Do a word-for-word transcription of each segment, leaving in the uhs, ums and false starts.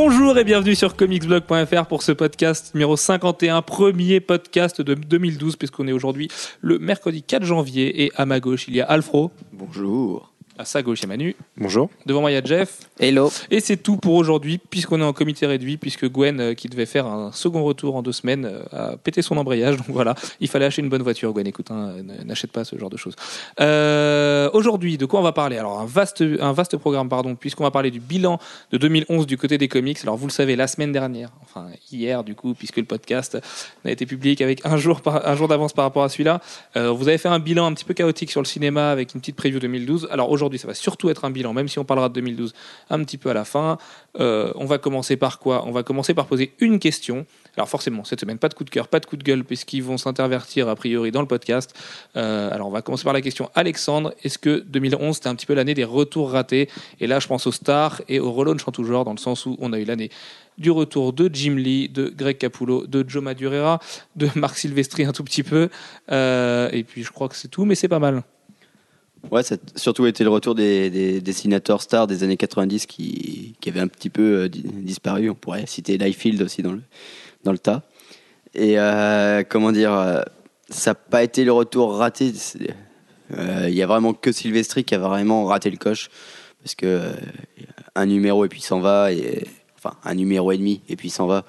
Bonjour et bienvenue sur comicsblog point f r pour ce podcast numéro cinquante et un, premier podcast de deux mille douze, puisqu'on est aujourd'hui le mercredi quatre janvier, et à ma gauche il y a Alfro. Bonjour. À sa gauche, il y a Manu. Bonjour. Devant moi, il y a Jeff. Hello. Et c'est tout pour aujourd'hui, puisqu'on est en comité réduit, puisque Gwen, euh, qui devait faire un second retour en deux semaines, euh, a pété son embrayage. Donc voilà, il fallait acheter une bonne voiture, Gwen. Écoute, hein, n'achète pas ce genre de choses. Euh, aujourd'hui, de quoi on va parler ? Alors, un vaste, un vaste programme, pardon, puisqu'on va parler du bilan de deux mille onze du côté des comics. Alors, vous le savez, la semaine dernière, enfin hier du coup, puisque le podcast a été publié avec un jour, par, un jour d'avance par rapport à celui-là, euh, vous avez fait un bilan un petit peu chaotique sur le cinéma avec une petite preview deux mille douze. Alors, aujourd'hui, ça va surtout être un bilan, même si on parlera de deux mille douze un petit peu à la fin. Euh, on va commencer par quoi ? On va commencer par poser une question. Alors forcément, cette semaine, pas de coup de cœur, pas de coup de gueule, puisqu'ils vont s'intervertir a priori dans le podcast. Euh, alors on va commencer par la question. Alexandre, est-ce que deux mille onze, c'était un petit peu l'année des retours ratés ? Et là, je pense aux stars et aux relaunchs en tout genre, dans le sens où on a eu l'année du retour de Jim Lee, de Greg Capullo, de Joe Madureira, de Marc Silvestri un tout petit peu. Euh, et puis je crois que c'est tout, mais c'est pas mal. Ouais, ça a surtout été le retour des, des dessinateurs stars des années quatre-vingt-dix qui, qui avaient un petit peu euh, disparu. On pourrait citer Liefeld aussi dans le, dans le tas. Et euh, comment dire, euh, ça n'a pas été le retour raté. Il euh, n'y a vraiment que Silvestri qui a vraiment raté le coche. Parce que euh, un numéro et puis s'en va. Et, enfin, un numéro et demi et puis s'en va.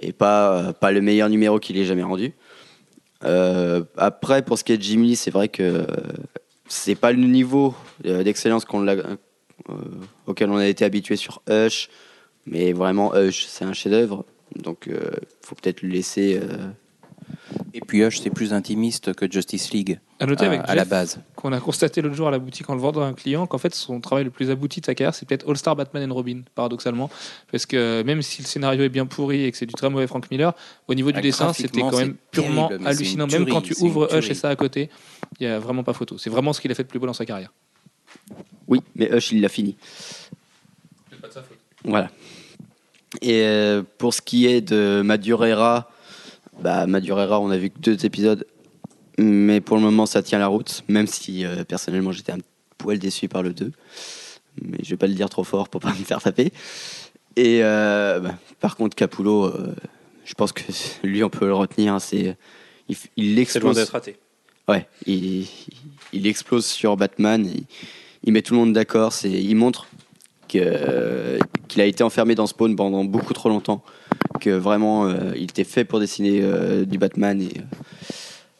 Et pas, euh, pas le meilleur numéro qu'il ait jamais rendu. Euh, après, pour ce qui est de Jim Lee, c'est vrai que... Euh, c'est pas le niveau d'excellence qu'on l'a, euh, auquel on a été habitué sur Hush, mais vraiment Hush, c'est un chef-d'œuvre, donc il euh, faut peut-être le laisser. Euh... Et puis Hush, c'est plus intimiste que Justice League. À noter avec euh, Jeff, à la base, qu'on a constaté l'autre jour à la boutique en le vendant à un client, qu'en fait son travail le plus abouti de sa carrière, c'est peut-être All Star Batman and Robin, paradoxalement, parce que même si le scénario est bien pourri et que c'est du très mauvais Frank Miller, au niveau du ah, dessin, c'était quand même purement terrible, hallucinant. Tuerie, même quand tu ouvres Hush et ça à côté, il n'y a vraiment pas photo. C'est vraiment ce qu'il a fait de plus beau dans sa carrière. Oui, mais Hush, il l'a fini. C'est pas de sa faute. Voilà. Et euh, pour ce qui est de Madureira, bah Madureira, on a vu que deux épisodes. Mais pour le moment, ça tient la route, même si euh, personnellement, j'étais un poil déçu par le deux. Mais je ne vais pas le dire trop fort pour ne pas me faire taper. Et euh, bah, par contre, Capullo, euh, je pense que lui, on peut le retenir. Hein, c'est, il, il explose. C'est loin d'être raté. Ouais, il, il explose sur Batman. Il, il met tout le monde d'accord. C'est, il montre que, euh, qu'il a été enfermé dans Spawn pendant beaucoup trop longtemps. Que vraiment, euh, il était fait pour dessiner euh, du Batman et... Euh,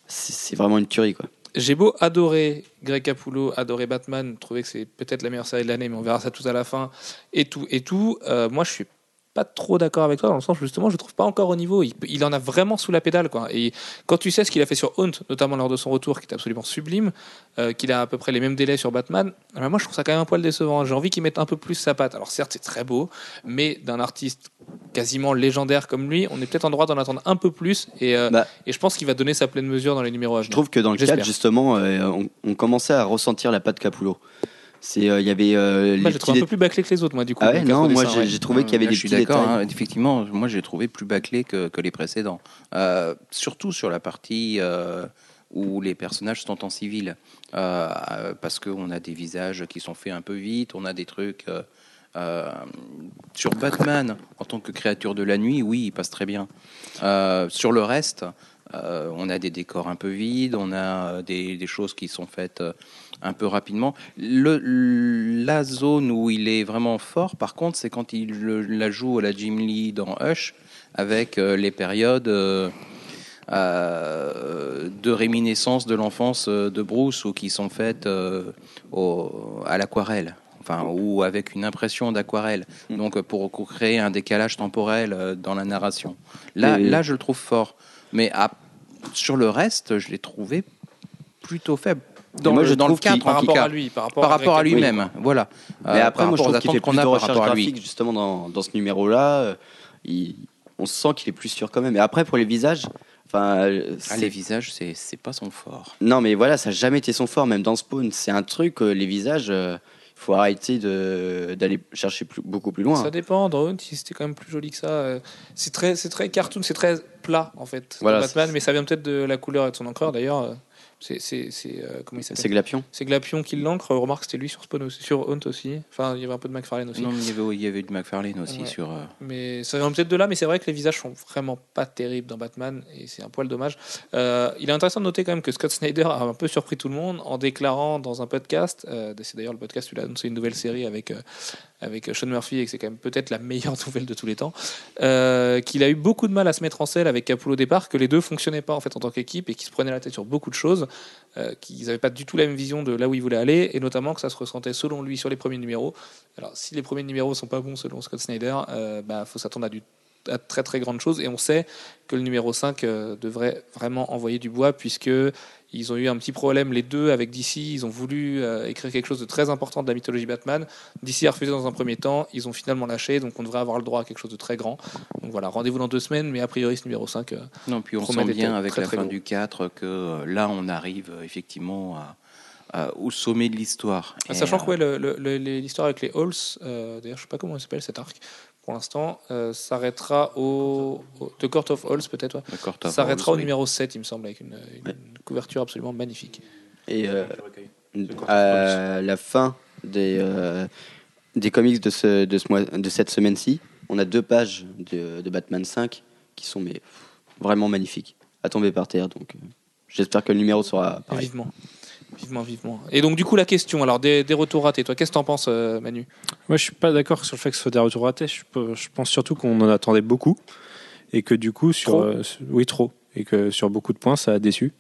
c'est vraiment une tuerie, quoi. J'ai beau adorer Greg Capullo, adorer Batman, trouver que c'est peut-être la meilleure série de l'année, mais on verra ça tout à la fin, et tout, et tout. Euh, moi, je suis pas trop d'accord avec toi, dans le sens, justement, je le trouve pas encore au niveau. Il, il en a vraiment sous la pédale, quoi. Et quand tu sais ce qu'il a fait sur Haunt, notamment lors de son retour, qui est absolument sublime, euh, qu'il a à peu près les mêmes délais sur Batman, alors moi, je trouve ça quand même un poil décevant. J'ai envie qu'il mette un peu plus sa patte. Alors certes, c'est très beau, mais d'un artiste quasiment légendaire comme lui, on est peut-être en droit d'en attendre un peu plus, et, euh, bah, et je pense qu'il va donner sa pleine mesure dans les numéros à venir. Je trouve que dans le J'espère. cadre, justement, euh, on, on commençait à ressentir la patte Capullo. C'est, euh, y avait, euh, bah, les j'ai trouvé dé- un peu plus bâclé que les autres, moi, du coup. Ah ouais, non, moi, dessin, j'ai, ouais. j'ai trouvé qu'il y avait là, des petits détails. Je suis d'accord, hein, effectivement, moi, j'ai trouvé plus bâclé que, que les précédents. Euh, surtout sur la partie euh, où les personnages sont en civil. Euh, parce qu'on a des visages qui sont faits un peu vite, on a des trucs... Euh, euh, sur Batman, en tant que créature de la nuit, oui, il passe très bien. Euh, sur le reste... Euh, on a des décors un peu vides, on a des, des choses qui sont faites euh, un peu rapidement. Le, la zone où il est vraiment fort, par contre, c'est quand il le, la joue à la Jim Lee dans Hush, avec euh, les périodes euh, euh, de réminiscence de l'enfance de Bruce, ou qui sont faites euh, au, à l'aquarelle. Enfin, ou avec une impression d'aquarelle, donc pour créer un décalage temporel dans la narration. Là, là je le trouve fort, mais à, sur le reste, je l'ai trouvé plutôt faible. Dans moi, le, je dans le cadre, par rapport à lui, par rapport, par rapport à, à lui-même, oui. Voilà. Mais euh, après, moi, je trouve qu'il fait plus de recherche graphique, justement, dans, dans ce numéro-là. Il, on sent qu'il est plus sûr quand même. Et après, pour les visages... Enfin, ah, les visages, c'est, c'est pas son fort. Non, mais voilà, ça n'a jamais été son fort, même dans Spawn. C'est un truc, les visages... Euh, il faut arrêter de, d'aller chercher plus, beaucoup plus loin. Ça dépend, dans Hunt, c'était quand même plus joli que ça. C'est très, c'est très cartoon, c'est très plat en fait, voilà, Batman, c'est... mais ça vient peut-être de la couleur et de son encreur d'ailleurs. C'est c'est c'est euh, comment il s'appelle ? C'est Glapion. C'est Glapion qui l'encre. Remarque, c'était lui sur Spawn aussi, sur Hunt aussi. Enfin, il y avait un peu de McFarlane aussi. Non, mais il y avait il y avait du McFarlane aussi ouais. sur. Euh... Mais ça vient peut-être de là. Mais c'est vrai que les visages sont vraiment pas terribles dans Batman et c'est un poil dommage. Euh, il est intéressant de noter quand même que Scott Snyder a un peu surpris tout le monde en déclarant dans un podcast. Euh, c'est d'ailleurs le podcast où il a annoncé une nouvelle série avec. Euh, avec Sean Murphy et que c'est quand même peut-être la meilleure nouvelle de tous les temps, euh, qu'il a eu beaucoup de mal à se mettre en selle avec Capullo au départ, que les deux fonctionnaient pas en fait en tant qu'équipe et qu'ils se prenaient la tête sur beaucoup de choses, euh, qu'ils n'avaient pas du tout la même vision de là où ils voulaient aller et notamment que ça se ressentait selon lui sur les premiers numéros. Alors si les premiers numéros sont pas bons selon Scott Snyder, euh, bah, faut s'attendre à du à très très grande chose et on sait que le numéro cinq euh, devrait vraiment envoyer du bois puisque ils ont eu un petit problème les deux avec D C, ils ont voulu euh, écrire quelque chose de très important de la mythologie Batman, D C a refusé dans un premier temps, ils ont finalement lâché, donc on devrait avoir le droit à quelque chose de très grand, donc voilà, rendez-vous dans deux semaines mais a priori ce numéro cinq euh, non, puis on sent bien avec très, la très fin gros. Du quatre que euh, là on arrive euh, effectivement à au sommet de l'histoire. Ah, sachant euh... que ouais, le, le, l'histoire avec les Halls, euh, d'ailleurs je sais pas comment il s'appelle cet arc, pour l'instant euh, s'arrêtera au, au The Court of Halls peut-être, ouais. Court of s'arrêtera Halls, au numéro oui. sept il me semble, avec une, une ouais. couverture absolument magnifique. Et euh, à la fin des, euh, des comics de, ce, de, ce mois, de cette semaine-ci, on a deux pages de, de Batman cinq qui sont mais, vraiment magnifiques, à tomber par terre, donc euh, j'espère que le numéro sera pareil. Vivement. Vivement, vivement. Et donc, du coup, la question, alors des, des retours ratés, toi, qu'est-ce que t'en penses, euh, Manu ? Moi, je suis pas d'accord sur le fait que ce soit des retours ratés. Je, je pense surtout qu'on en attendait beaucoup et que du coup, sur, trop. Euh, oui, trop, et que sur beaucoup de points, ça a déçu.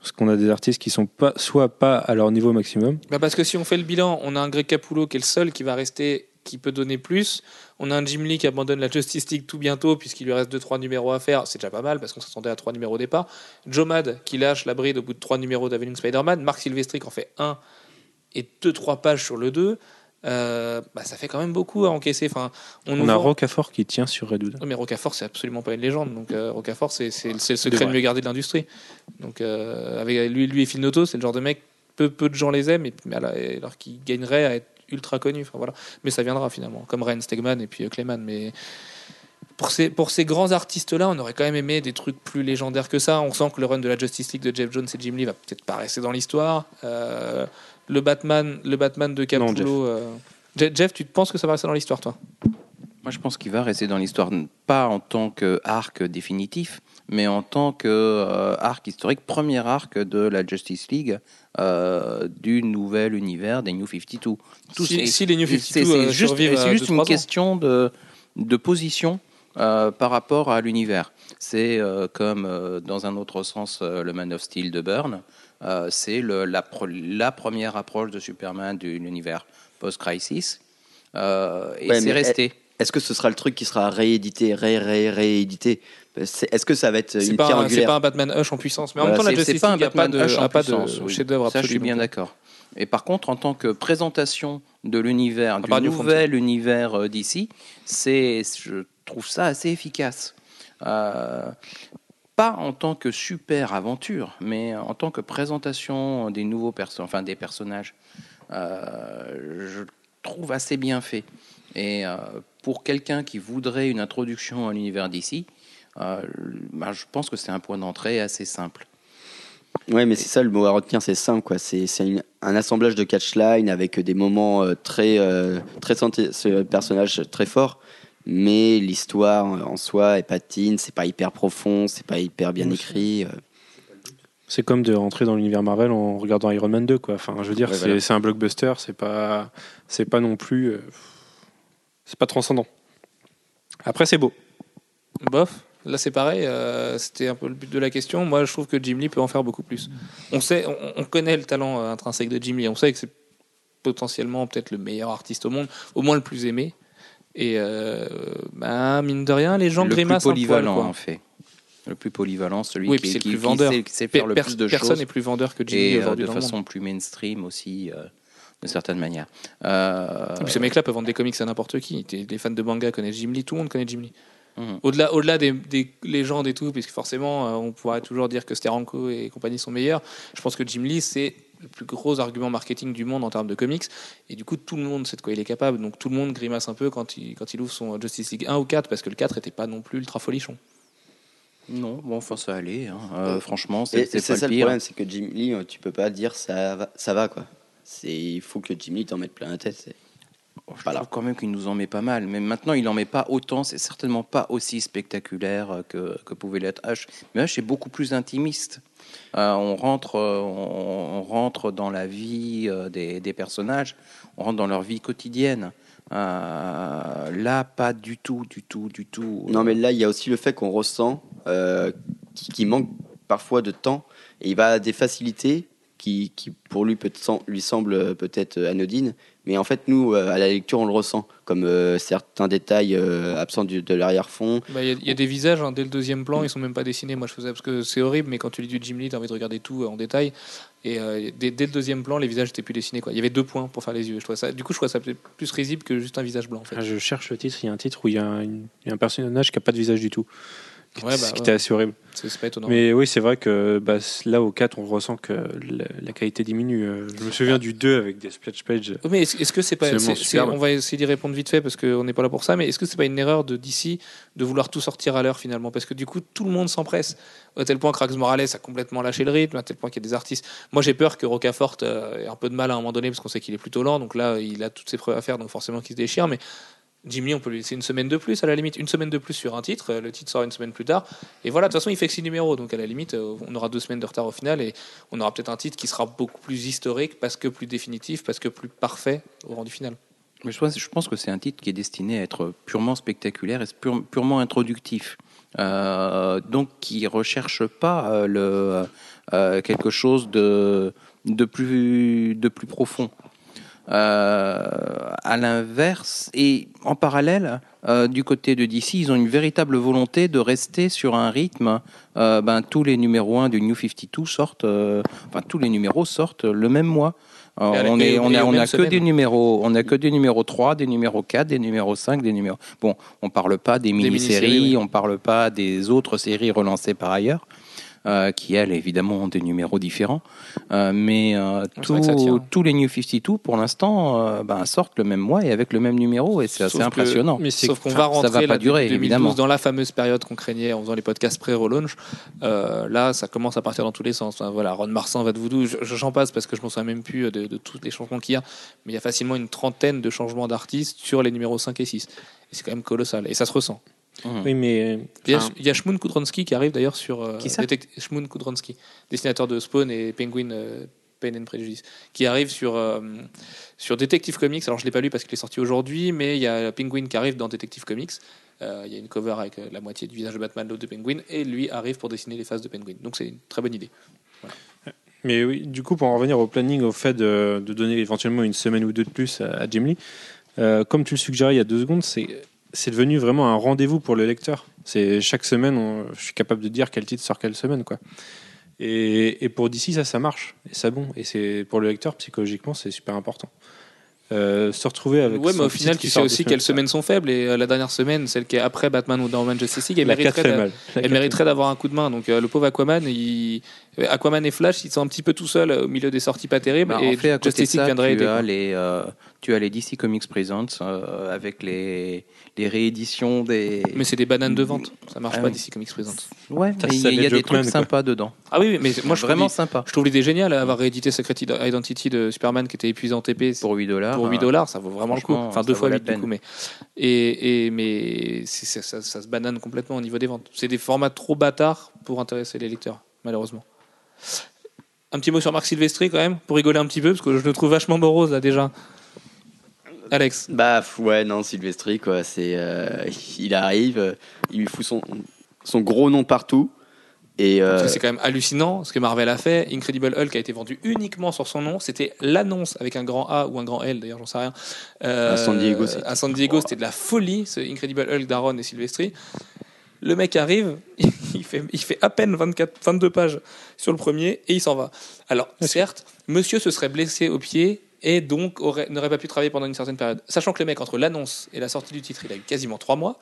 Parce qu'on a des artistes qui sont pas, soit pas à leur niveau maximum. Bah parce que si on fait le bilan, on a un Greg Capullo qui est le seul qui va rester, qui peut donner plus. On a un Jim Lee qui abandonne la Justice League tout bientôt puisqu'il lui reste deux trois numéros à faire, c'est déjà pas mal parce qu'on s'attendait à trois numéros au départ. Joe Mad qui lâche la bride au bout de trois numéros d'Aveling Spider-Man, Marc Silvestri qui en fait un et deux trois pages sur le deux, euh, bah ça fait quand même beaucoup à encaisser. Enfin, on, on a vend... Rocafort qui tient sur Redwood. Non, mais Rocafort c'est absolument pas une légende, donc euh, Rocafort c'est, c'est, c'est le secret le mieux gardé de l'industrie. Donc euh, avec lui, lui et Phil Noto, c'est le genre de mec peu, peu de gens les aiment et, alors qu'ils gagneraient à être ultra connu, enfin voilà, mais ça viendra finalement, comme Ren Stegman et puis euh, Clayman. Mais pour ces pour ces grands artistes là, on aurait quand même aimé des trucs plus légendaires que ça. On sent que le run de la Justice League de Jeff Jones et Jim Lee va peut-être pas rester dans l'histoire. Euh, le Batman, le Batman de Capullo, Jeff. Euh... Jeff, tu penses que ça va rester dans l'histoire, toi ? Moi, je pense qu'il va rester dans l'histoire, pas en tant qu'arc définitif, mais en tant que euh, arc historique, premier arc de la Justice League euh, du nouvel univers des New cinquante-deux. Tout si, c'est, si les New cinquante-deux c'est, c'est, euh, juste, c'est juste une question de, de position euh, par rapport à l'univers. C'est euh, comme euh, dans un autre sens euh, le Man of Steel de Byrne, euh, c'est le, la, la première approche de Superman de l'univers post-crisis euh, et ouais, c'est resté. Elle... Est-ce que ce sera le truc qui sera réédité, ré, ré, réédité ? Est-ce que ça va être c'est une pierre un, angulaire ? C'est pas un Batman Hush en puissance, mais en voilà, même temps, la Justice League n'a pas de, a pas de oui. chef-d'œuvre absolu. Ça, je suis bien d'accord. Et par contre, en tant que présentation de l'univers, du nouvel du univers d'ici, c'est, je trouve ça assez efficace. Euh, pas en tant que super aventure, mais en tant que présentation des nouveaux perso- enfin des personnages, euh, je trouve assez bien fait. Et euh, pour quelqu'un qui voudrait une introduction à l'univers d'ici, euh, bah, je pense que c'est un point d'entrée assez simple. Oui, mais c'est ça, le mot à retenir, c'est simple, quoi. C'est, c'est une, un assemblage de catchlines avec des moments euh, très, euh, très senti- ce personnage très fort, mais l'histoire en soi, elle patine, c'est pas hyper profond, c'est pas hyper bien écrit. Euh. C'est comme de rentrer dans l'univers Marvel en regardant Iron Man deux, quoi. Enfin, je veux dire, ouais, c'est, voilà. c'est un blockbuster, c'est pas, c'est pas non plus... Euh, C'est pas transcendant. Après, c'est beau. Bof. Là, c'est pareil. Euh, c'était un peu le but de la question. Moi, je trouve que Jim Lee peut en faire beaucoup plus. On sait, on, on connaît le talent euh, intrinsèque de Jim Lee. On sait que c'est potentiellement peut-être le meilleur artiste au monde, au moins le plus aimé. Et euh, bah, mine de rien, les gens le grimacent un poil. Le plus polyvalent, quoi. En fait. Le plus polyvalent, celui oui, qui, qui, qui, qui, sait, qui sait faire Pe- le plus de choses. Personne n'est plus vendeur que Jim Lee aujourd'hui. Et euh, de façon plus mainstream aussi... Euh... d'une certaine manière. Euh... Et puis ce mec-là peut vendre des comics à n'importe qui. Les fans de manga connaissent Jim Lee, tout le monde connaît Jim Lee. Mmh. Au-delà, au-delà des, des légendes et tout, puisque forcément, on pourrait toujours dire que Steranko et compagnie sont meilleurs. Je pense que Jim Lee, c'est le plus gros argument marketing du monde en termes de comics. Et du coup, tout le monde sait de quoi il est capable. Donc tout le monde grimace un peu quand il, quand il ouvre son Justice League un ou quatre, parce que le quatre n'était pas non plus ultra folichon. Non, bon, enfin ça allait. Hein. Euh, franchement, c'est, c'est, c'est pas ça le pire. Le problème, c'est que Jim Lee, tu peux pas dire ça va, ça va quoi. C'est, il faut que Jim Lee t'en mette plein la tête. C'est... Oh, je voilà. trouve quand même qu'il nous en met pas mal. Mais maintenant, il en met pas autant. C'est certainement pas aussi spectaculaire que, que pouvait l'être H. Mais H est beaucoup plus intimiste. Euh, on rentre, on, on rentre dans la vie des, des personnages. On rentre dans leur vie quotidienne. Euh, là, pas du tout, du tout, du tout. Non, mais là, il y a aussi le fait qu'on ressent euh, qu'il manque parfois de temps. Et il va à des facilités qui, qui pour lui, peut, lui semblent peut-être anodines. Mais en fait, nous, euh, à la lecture, on le ressent, comme euh, certains détails euh, absents du, de l'arrière-fond. Bah, y, y a des visages, hein, dès le deuxième plan, mmh. ils ne sont même pas dessinés. Moi, je faisais parce que c'est horrible, mais quand tu lis du Jim Lee, tu as envie de regarder tout euh, en détail. Et euh, dès, dès le deuxième plan, les visages n'étaient plus dessinés. Il y avait deux points pour faire les yeux. Je ça, du coup, je trouvais ça plus risible que juste un visage blanc. En fait. Ah, je cherche le titre. Il y a un titre où il y, y a un personnage qui n'a pas de visage du tout. Ouais, bah, ce qui était ouais. assez horrible. C'est, c'est pas étonnant. Mais oui, c'est vrai que bah, là, au quatre, on ressent que la, la qualité diminue. Je me souviens ah. du deux avec des splash pages. Mais est-ce, est-ce que c'est pas. C'est c'est, c'est, on va essayer d'y répondre vite fait parce qu'on n'est pas là pour ça. Mais est-ce que c'est pas une erreur de D C de vouloir tout sortir à l'heure finalement? Parce que du coup, tout le monde s'empresse. À tel point que Rax Morales a complètement lâché le rythme, à tel point qu'il y a des artistes. Moi, j'ai peur que Rocafort ait un peu de mal à un moment donné parce qu'on sait qu'il est plutôt lent. Donc là, il a toutes ses preuves à faire, donc forcément qu'il se déchire. Mais. Jim Lee, on peut lui laisser une semaine de plus, à la limite, une semaine de plus sur un titre, le titre sort une semaine plus tard, et voilà, de toute façon, il fait que six numéros, donc à la limite, on aura deux semaines de retard au final, et on aura peut-être un titre qui sera beaucoup plus historique, parce que plus définitif, parce que plus parfait au rendu final. Mais je pense, je pense que c'est un titre qui est destiné à être purement spectaculaire et pure, purement introductif, euh, donc qui recherche pas le, euh, quelque chose de, de, plus, de plus profond. Euh, à l'inverse et en parallèle euh, du côté de D C, ils ont une véritable volonté de rester sur un rythme. Euh, ben, tous les numéros un du New cinquante-deux sortent, euh, enfin tous les numéros sortent le même mois. Euh, on est, on a, on a que semaine. des numéros, on a que des numéros trois, des numéros quatre, des numéros cinq, des numéros. Bon, on parle pas des mini-séries, des mini-séries, oui. on parle pas des autres séries relancées par ailleurs. Euh, qui, elles, évidemment, ont des numéros différents. Euh, mais euh, tout, tient, hein. tous les New cinquante-deux, pour l'instant, euh, ben, sortent le même mois et avec le même numéro. Et c'est sauf assez que, impressionnant. Mais c'est sauf qu'on va rentrer ça va pas durer, deux mille douze, évidemment. Dans la fameuse période qu'on craignait en faisant les podcasts pré-relaunch. Euh, là, ça commence à partir dans tous les sens. Hein. Voilà, Ron Marsan, va de voodoo. J'en passe parce que je ne m'en souviens même plus de, de tous les changements qu'il y a. Mais il y a facilement une trentaine de changements d'artistes sur les numéros cinq et six. Et c'est quand même colossal. Et ça se ressent. Mmh. Oui, mais il enfin... y a Shmoun Kudronski qui arrive d'ailleurs sur euh, qui ça détect... Shmoun Kudronski, dessinateur de Spawn et Penguin euh, Pain and Prejudice, qui arrive sur euh, sur Detective Comics. Alors je l'ai pas lu parce qu'il est sorti aujourd'hui, mais il y a Penguin qui arrive dans Detective Comics. Il euh, y a une cover avec euh, la moitié du visage de Batman, l'autre de Penguin, et lui arrive pour dessiner les faces de Penguin. Donc c'est une très bonne idée. Voilà. Mais oui, du coup pour en revenir au planning, au fait de, de donner éventuellement une semaine ou deux de plus à, à Jim Lee, euh, comme tu le suggérais il y a deux secondes, c'est c'est devenu vraiment un rendez-vous pour le lecteur. C'est chaque semaine, on, je suis capable de dire quel titre sort quelle semaine, quoi. Et, et pour D C, ça, ça marche, et ça bon. Et c'est pour le lecteur psychologiquement, c'est super important. Euh, se retrouver avec. Ouais, mais au final, tu sais aussi quelles semaines sont faibles. Et euh, la dernière semaine, celle qui est après Batman ou Wonder Woman Justice League, elle mériterait, elle mériterait d'avoir un coup de main. Donc euh, le pauvre Aquaman, il... Aquaman et Flash, ils sont un petit peu tout seuls au milieu des sorties pas terribles. Bah, et en fait, à côté Justice de ça, viendrait tu as les, euh, tu as les D C Comics Presents euh, avec les les rééditions des. Mais c'est des bananes de vente. Ça marche ah, pas oui. D C Comics Presents. Ouais, mais il y, y a des trucs sympas dedans. Ah oui, mais moi je vraiment sympa. Je trouve l'idée géniale d'avoir réédité Secret Identity de Superman qui était épuisant T P pour huit dollars. Pour huit dollars, ça vaut vraiment le coup. Enfin, deux fois huit, du coup. Mais, et, et, mais ça, ça, ça se banane complètement au niveau des ventes. C'est des formats trop bâtards pour intéresser les lecteurs, malheureusement. Un petit mot sur Marc Silvestri, quand même, pour rigoler un petit peu, parce que je le trouve vachement morose, là, déjà. Alex ? Bah, ouais, non, Silvestri, quoi. C'est, euh, il arrive, il lui fout son, son gros nom partout. Et euh... Parce que c'est quand même hallucinant ce que Marvel a fait. Incredible Hulk a été vendu uniquement sur son nom. C'était l'annonce avec un grand A ou un grand L, d'ailleurs, j'en sais rien. Euh, à San Diego, c'était... À San Diego, wow. C'était de la folie, ce Incredible Hulk d'Aaron et Silvestri. Le mec arrive, il fait, il fait à peine vingt-quatre, vingt-deux pages sur le premier et il s'en va. Alors, certes, monsieur se serait blessé au pied et donc aurait, n'aurait pas pu travailler pendant une certaine période. Sachant que le mec, entre l'annonce et la sortie du titre, il a eu quasiment trois mois.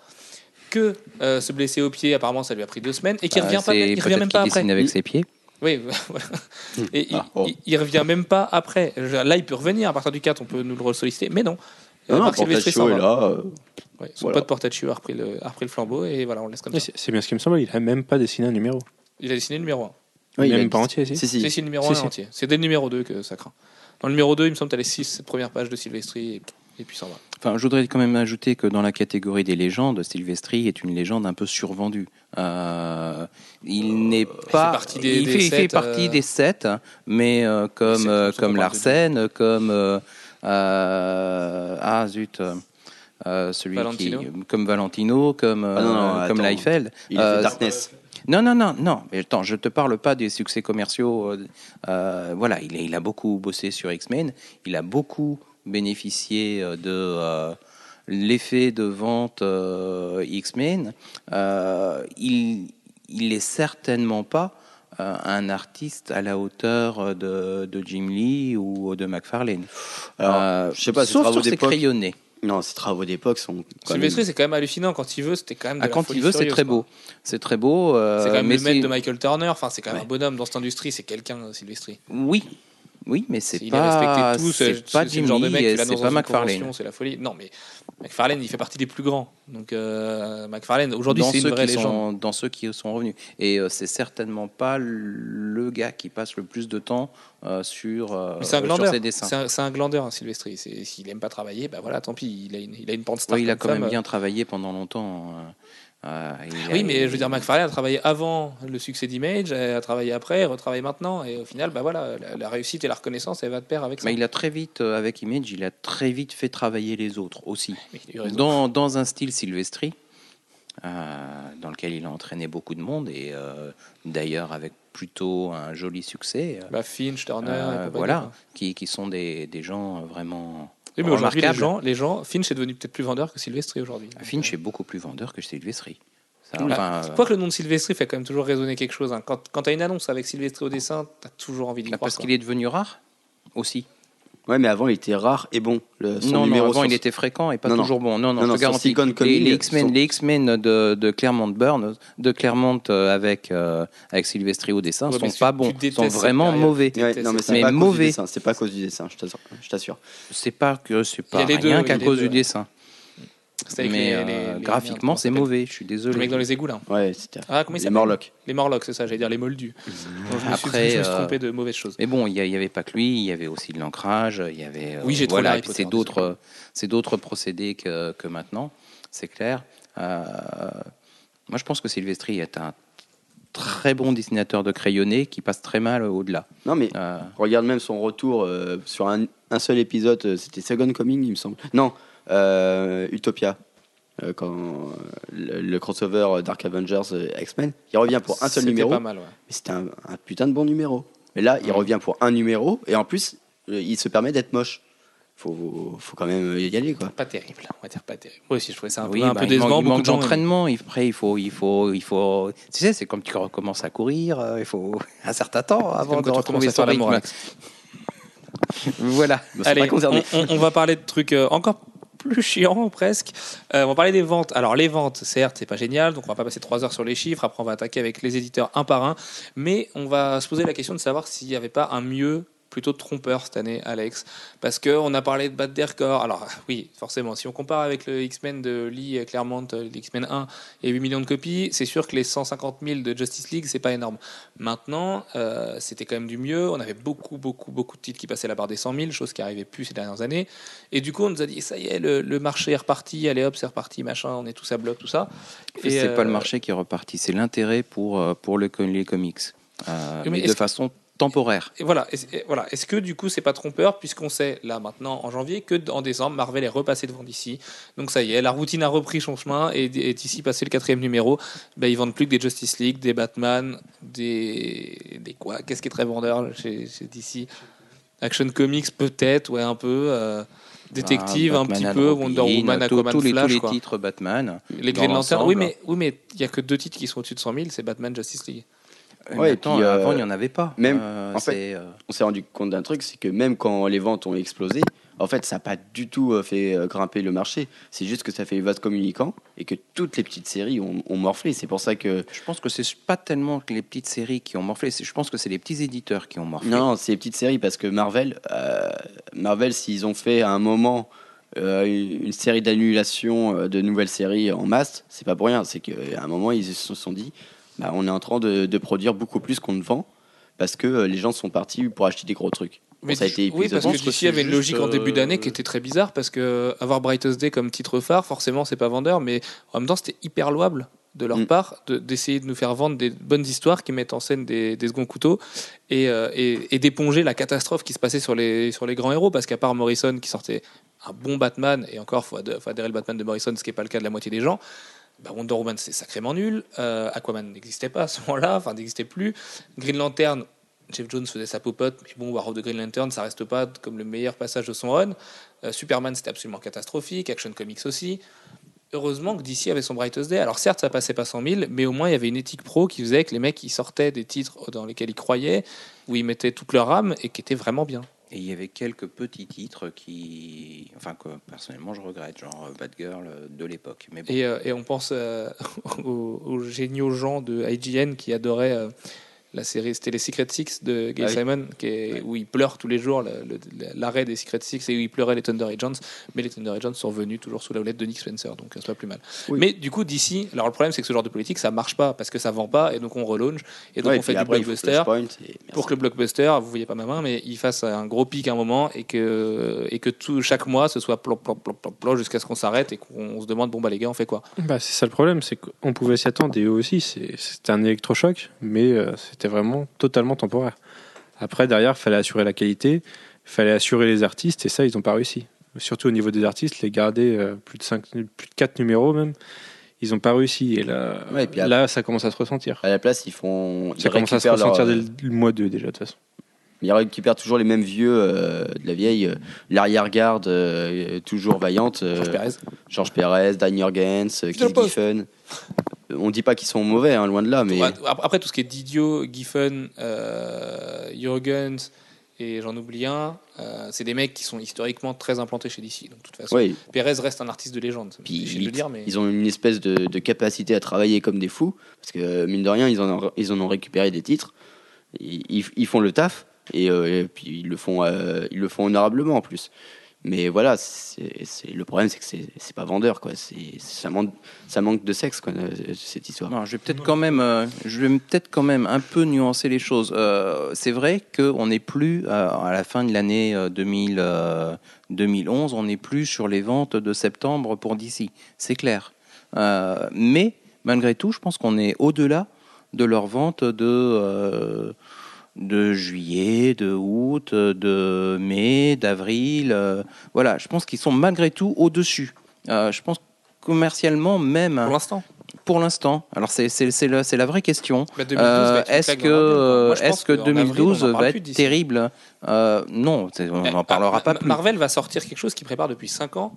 Que euh, se blesser au pied, apparemment ça lui a pris deux semaines et qu'il bah, revient pas, il revient même pas après. Avec il... ses pieds. Oui, voilà. Et ah, il, oh. il, il revient même pas après. Là, il peut revenir à partir du quatre, on peut nous le solliciter, mais non. Non, non Silvestri s'en va. Là, euh... Ouais, son voilà. pote Portaciu a repris, le, a repris le flambeau et voilà, on le laisse comme mais ça. C'est, c'est bien ce qui me semble, il a même pas dessiné un numéro. Il a dessiné le numéro un. Oui, il même a... pas entier, si. Si, si. Si, si, le numéro si, un si. entier. C'est dès le numéro deux que ça craint. Dans le numéro deux, il me semble que tu as les six, cette première page de Silvestri et, et puis ça va. Enfin, je voudrais quand même ajouter que dans la catégorie des légendes, Silvestri est une légende un peu survendue. Euh, il n'est pas. Il fait partie des sept, euh... mais euh, comme, euh, comme Larsen, comme. Euh, euh, ah zut. Euh, Euh, celui Valentino. Qui, comme Valentino, comme, ah non, non, euh, comme Liefeld. Il a euh, fait Darkness. Non, non, non, non. Mais attends, je te parle pas des succès commerciaux. Euh, euh, voilà, il, il a beaucoup bossé sur X-Men. Il a beaucoup bénéficié de euh, l'effet de vente euh, X-Men. Euh, il, il est certainement pas Euh, un artiste à la hauteur de, de Jim Lee ou de McFarlane. Alors, euh, je sais pas, sauf sur ses crayonnés. Non, ces travaux d'époque sont. Silvestri, c'est quand même hallucinant. Quand il veut, c'était quand même. De ah, la quand il veut, c'est très beau. C'est très beau. Euh, c'est quand même le maître de Michael Turner. Enfin, c'est quand même ouais. un bonhomme dans cette industrie. C'est quelqu'un, Silvestri. Oui, oui, mais c'est, c'est pas. Il est respecté tous. C'est, c'est pas Jim Lee, c'est pas McFarlane. C'est la folie. Non, mais McFarlane, il fait partie des plus grands. Donc euh, McFarlane, aujourd'hui, dans c'est une vraie légende. Dans ceux qui sont revenus. Et euh, c'est certainement pas le gars qui passe le plus de temps. Euh, sur, euh, c'est un sur ses dessins. C'est un, c'est un glandeur, hein, Silvestri. C'est, s'il n'aime pas travailler, bah voilà, tant pis. Il a une, il a une pente star. Ouais, il a quand femme. même bien travaillé pendant longtemps. Euh, il oui, a, mais il... je veux dire, McFarlane a travaillé avant le succès d'Image, a travaillé après, retravaille maintenant, et au final, bah voilà, la, la réussite et la reconnaissance, elle va de pair avec ça. Mais il a très vite, euh, avec Image, il a très vite fait travailler les autres aussi, dans, dans un style Silvestri, euh, dans lequel il a entraîné beaucoup de monde, et euh, d'ailleurs avec plutôt un joli succès. Bah, Finch, Turner, euh, voilà, qui, qui sont des, des gens vraiment oui, mais aujourd'hui, remarquables. Les gens, les gens, Finch est devenu peut-être plus vendeur que Silvestri aujourd'hui. Finch est beaucoup plus vendeur que Silvestri. Ça, ouais. enfin, je crois que le nom de Silvestri fait quand même toujours résonner quelque chose. Hein. Quand, quand tu as une annonce avec Silvestri au dessin, tu as toujours envie d'y bah, croire. Parce quoi. qu'il est devenu rare aussi. Ouais, mais avant il était rare et bon. Le, son non, numéro non, avant sur... il était fréquent et pas non, toujours non. bon. Non, non, non je non, te garantis. Les, les X-Men, sont... les X-Men de, de Claremont Burns, de Claremont avec euh, avec Silvestri au dessin, ouais, sont tu, pas bons, sont vraiment mauvais. Ouais, non, mais c'est mais pas mauvais. Dessin, c'est pas à cause du dessin, je t'assure. Je t'assure. C'est pas que c'est pas rien deux, qu'à cause deux, du ouais. dessin. C'est mais les, les, euh, les graphiquement, c'est mauvais. Je suis désolé. Le mec dans les égouts là. Ouais, c'était. Ah, comment il s'appelle ? Les Morlocks. Les Morlocks, c'est ça. J'allais dire les Moldus. Donc, je me Après, suis, je me suis trompé de mauvaises choses. Mais bon, il y, y avait pas que lui. Il y avait aussi de l'ancrage. Il y avait. Oui, j'ai voilà, trouvé. C'est d'autres, c'est d'autres procédés que, que maintenant. C'est clair. Euh, moi, je pense que Silvestri est un très bon dessinateur de crayonné qui passe très mal au-delà. Non, mais euh, regarde même son retour euh, sur un, un seul épisode. C'était Second Coming, il me semble. Non. Euh, Utopia euh, quand le, le crossover Dark Avengers euh, X-Men, il revient pour un seul c'était numéro pas mal, ouais. mais c'était un, un putain de bon numéro, mais là il ouais. revient pour un numéro et en plus il se permet d'être moche. Faut, faut quand même y aller quoi. Pas terrible, on va dire pas terrible. Moi aussi je trouvais ça un peu, oui, un bah, peu décevant. Il manque d'entraînement. De Après il faut, il faut, il faut. Tu sais c'est comme tu recommences à courir, euh, il faut un certain temps avant de retrouver son rythme. Voilà. Allez, on, on, on va parler de trucs euh, encore. plus chiant presque. Euh, on va parler des ventes. Alors les ventes, certes, c'est pas génial, donc on va pas passer trois heures sur les chiffres. Après, on va attaquer avec les éditeurs un par un, mais on va se poser la question de savoir s'il n'y avait pas un mieux plutôt trompeur cette année, Alex, parce que on a parlé de battre des records. Alors oui, forcément, si on compare avec le X-Men de Lee Claremont, l'X-Men un et huit millions de copies, c'est sûr que les cent cinquante mille de Justice League, c'est pas énorme. Maintenant, euh, c'était quand même du mieux. On avait beaucoup, beaucoup, beaucoup de titres qui passaient la barre des cent mille, chose qui n'arrivait plus ces dernières années. Et du coup, on nous a dit ça y est, le, le marché est reparti. Allez hop, c'est reparti, machin. On est tous à bloc, tout ça. Et c'est euh... pas le marché qui est reparti, c'est l'intérêt pour pour le, les comics, euh, mais, mais de façon temporaire. Et voilà, et, et voilà. Est-ce que du coup, c'est pas trompeur puisqu'on sait là maintenant en janvier que en décembre, Marvel est repassé devant D C. Donc ça y est, la routine a repris son chemin et, et D C passé le quatrième numéro. Ben ils vendent plus que des Justice League, des Batman, des des quoi ? Qu'est-ce qui est très vendeur chez, chez D C ? Action Comics peut-être, ouais un peu. Euh... Détective, ah, un petit peu, Robin, Wonder Woman, Aquaman, Flash. Tous les quoi. titres Batman. Les Green Lantern, oui, mais oui, mais il n'y a que deux titres qui sont au-dessus de cent mille, c'est Batman, Justice League. Ouais, et temps, puis, euh, avant, il n'y en avait pas. Même, euh, en c'est, fait, euh... on s'est rendu compte d'un truc, c'est que même quand les ventes ont explosé, en fait, ça n'a pas du tout fait grimper le marché. C'est juste que ça fait vase communicant et que toutes les petites séries ont, ont morflé. C'est pour ça que... Je pense que ce n'est pas tellement que les petites séries qui ont morflé, je pense que c'est les petits éditeurs qui ont morflé. Non, c'est les petites séries parce que Marvel, euh, Marvel s'ils ont fait à un moment euh, une série d'annulations de nouvelles séries en masse, c'est pas pour rien. C'est qu'à un moment, ils se sont dit bah, on est en train de, de produire beaucoup plus qu'on ne vend parce que euh, les gens sont partis pour acheter des gros trucs. Mais bon, ça a été oui, parce que d'ici, il y avait une logique euh... en début d'année qui était très bizarre parce qu'avoir Brightest Day comme titre phare, forcément, c'est pas vendeur, mais en même temps, c'était hyper louable de leur mmh. part de, d'essayer de nous faire vendre des bonnes histoires qui mettent en scène des, des seconds couteaux et, euh, et, et d'éponger la catastrophe qui se passait sur les, sur les grands héros, parce qu'à part Morrison qui sortait un bon Batman, et encore, il faut, ad- faut adhérer le Batman de Morrison, ce qui n'est pas le cas de la moitié des gens. Bah Wonder Woman, c'est sacrément nul. Euh, Aquaman n'existait pas à ce moment-là, enfin n'existait plus. Green Lantern, Jeff Jones faisait sa popote, mais bon, War of the Green Lantern, ça reste pas comme le meilleur passage de son run. Euh, Superman, c'était absolument catastrophique. Action Comics aussi. Heureusement que D C avait son Brightest Day. Alors certes, ça passait pas cent mille, mais au moins il y avait une éthique pro qui faisait que les mecs ils sortaient des titres dans lesquels ils croyaient, où ils mettaient toute leur âme et qui étaient vraiment bien. Et il y avait quelques petits titres qui, enfin, que personnellement je regrette, genre Batgirl de l'époque. Mais bon. et, euh, et on pense euh, aux, aux géniaux gens de I G N qui adoraient. Euh, La série, c'était les Secret Six de Gay ah oui. Simon, qui est, ouais. où il pleure tous les jours le, le, l'arrêt des Secret Six et où il pleurait les Thunder Agents. Mais les Thunder Agents sont venus toujours sous la houlette de Nick Spencer, donc c'est pas plus mal. Oui. Mais du coup, d'ici, alors le problème c'est que ce genre de politique ça marche pas parce que ça vend pas et donc on relaunch et donc ouais, on fait du blockbuster pour que le blockbuster, vous voyez pas ma main, mais il fasse un gros pic à un moment et que, et que tout, chaque mois ce soit plop, plop, plop, plop, plop jusqu'à ce qu'on s'arrête et qu'on se demande bon bah les gars, on fait quoi ? Bah, c'est ça le problème, c'est qu'on pouvait s'y attendre et eux aussi, c'est, c'était un électrochoc, mais euh, c'était. C'était vraiment totalement temporaire. Après, derrière, il fallait assurer la qualité, il fallait assurer les artistes, et ça, ils n'ont pas réussi. Surtout au niveau des artistes, les garder euh, plus, de cinq, plus de quatre numéros même, ils n'ont pas réussi. Et là, ouais, et puis, là, ça commence à se ressentir. À la place, ils font... Ça ils commence à se ressentir leur... dès le mois deux, déjà, de toute façon. Ils récupèrent toujours les mêmes vieux euh, de la vieille. Euh, l'arrière-garde, euh, toujours vaillante. Euh, Georges Pérez. Georges Pérez, Dan Jurgens, euh, Keith Giffen. On ne dit pas qu'ils sont mauvais, hein, loin de là. Mais... Après, tout ce qui est Didio, Giffen, euh, Jurgens, et j'en oublie un, euh, c'est des mecs qui sont historiquement très implantés chez D C. Donc, de toute façon, oui. Pérez reste un artiste de légende. Puis, ils, de dire, mais... ils ont une espèce de, de capacité à travailler comme des fous, parce que, mine de rien, ils en ont, ils en ont récupéré des titres. Ils, ils, ils font le taf, et, euh, et puis ils le, font, euh, ils le font honorablement, en plus. Mais voilà, c'est, c'est, le problème, c'est que c'est, c'est pas vendeur, quoi. C'est, ça, manque, ça manque de sexe, quoi, cette histoire. Non, je vais peut-être quand même, euh, je vais peut-être quand même un peu nuancer les choses. Euh, c'est vrai qu'on n'est plus, euh, à la fin de l'année deux mille, euh, deux mille onze, on n'est plus sur les ventes de septembre pour D C, c'est clair. Euh, mais, malgré tout, je pense qu'on est au-delà de leurs ventes de... Euh, de juillet, de août, de mai, d'avril. Euh, voilà, je pense qu'ils sont malgré tout au-dessus. Euh, je pense commercialement même... Pour l'instant Pour l'instant. Alors, c'est, c'est, c'est, le, c'est la vraie question. Euh, est-ce que, Moi, est-ce que, que deux mille douze avril, va être d'ici. terrible euh, Non, on n'en parlera pas plus. Marvel va sortir quelque chose qu'ils préparent depuis cinq ans.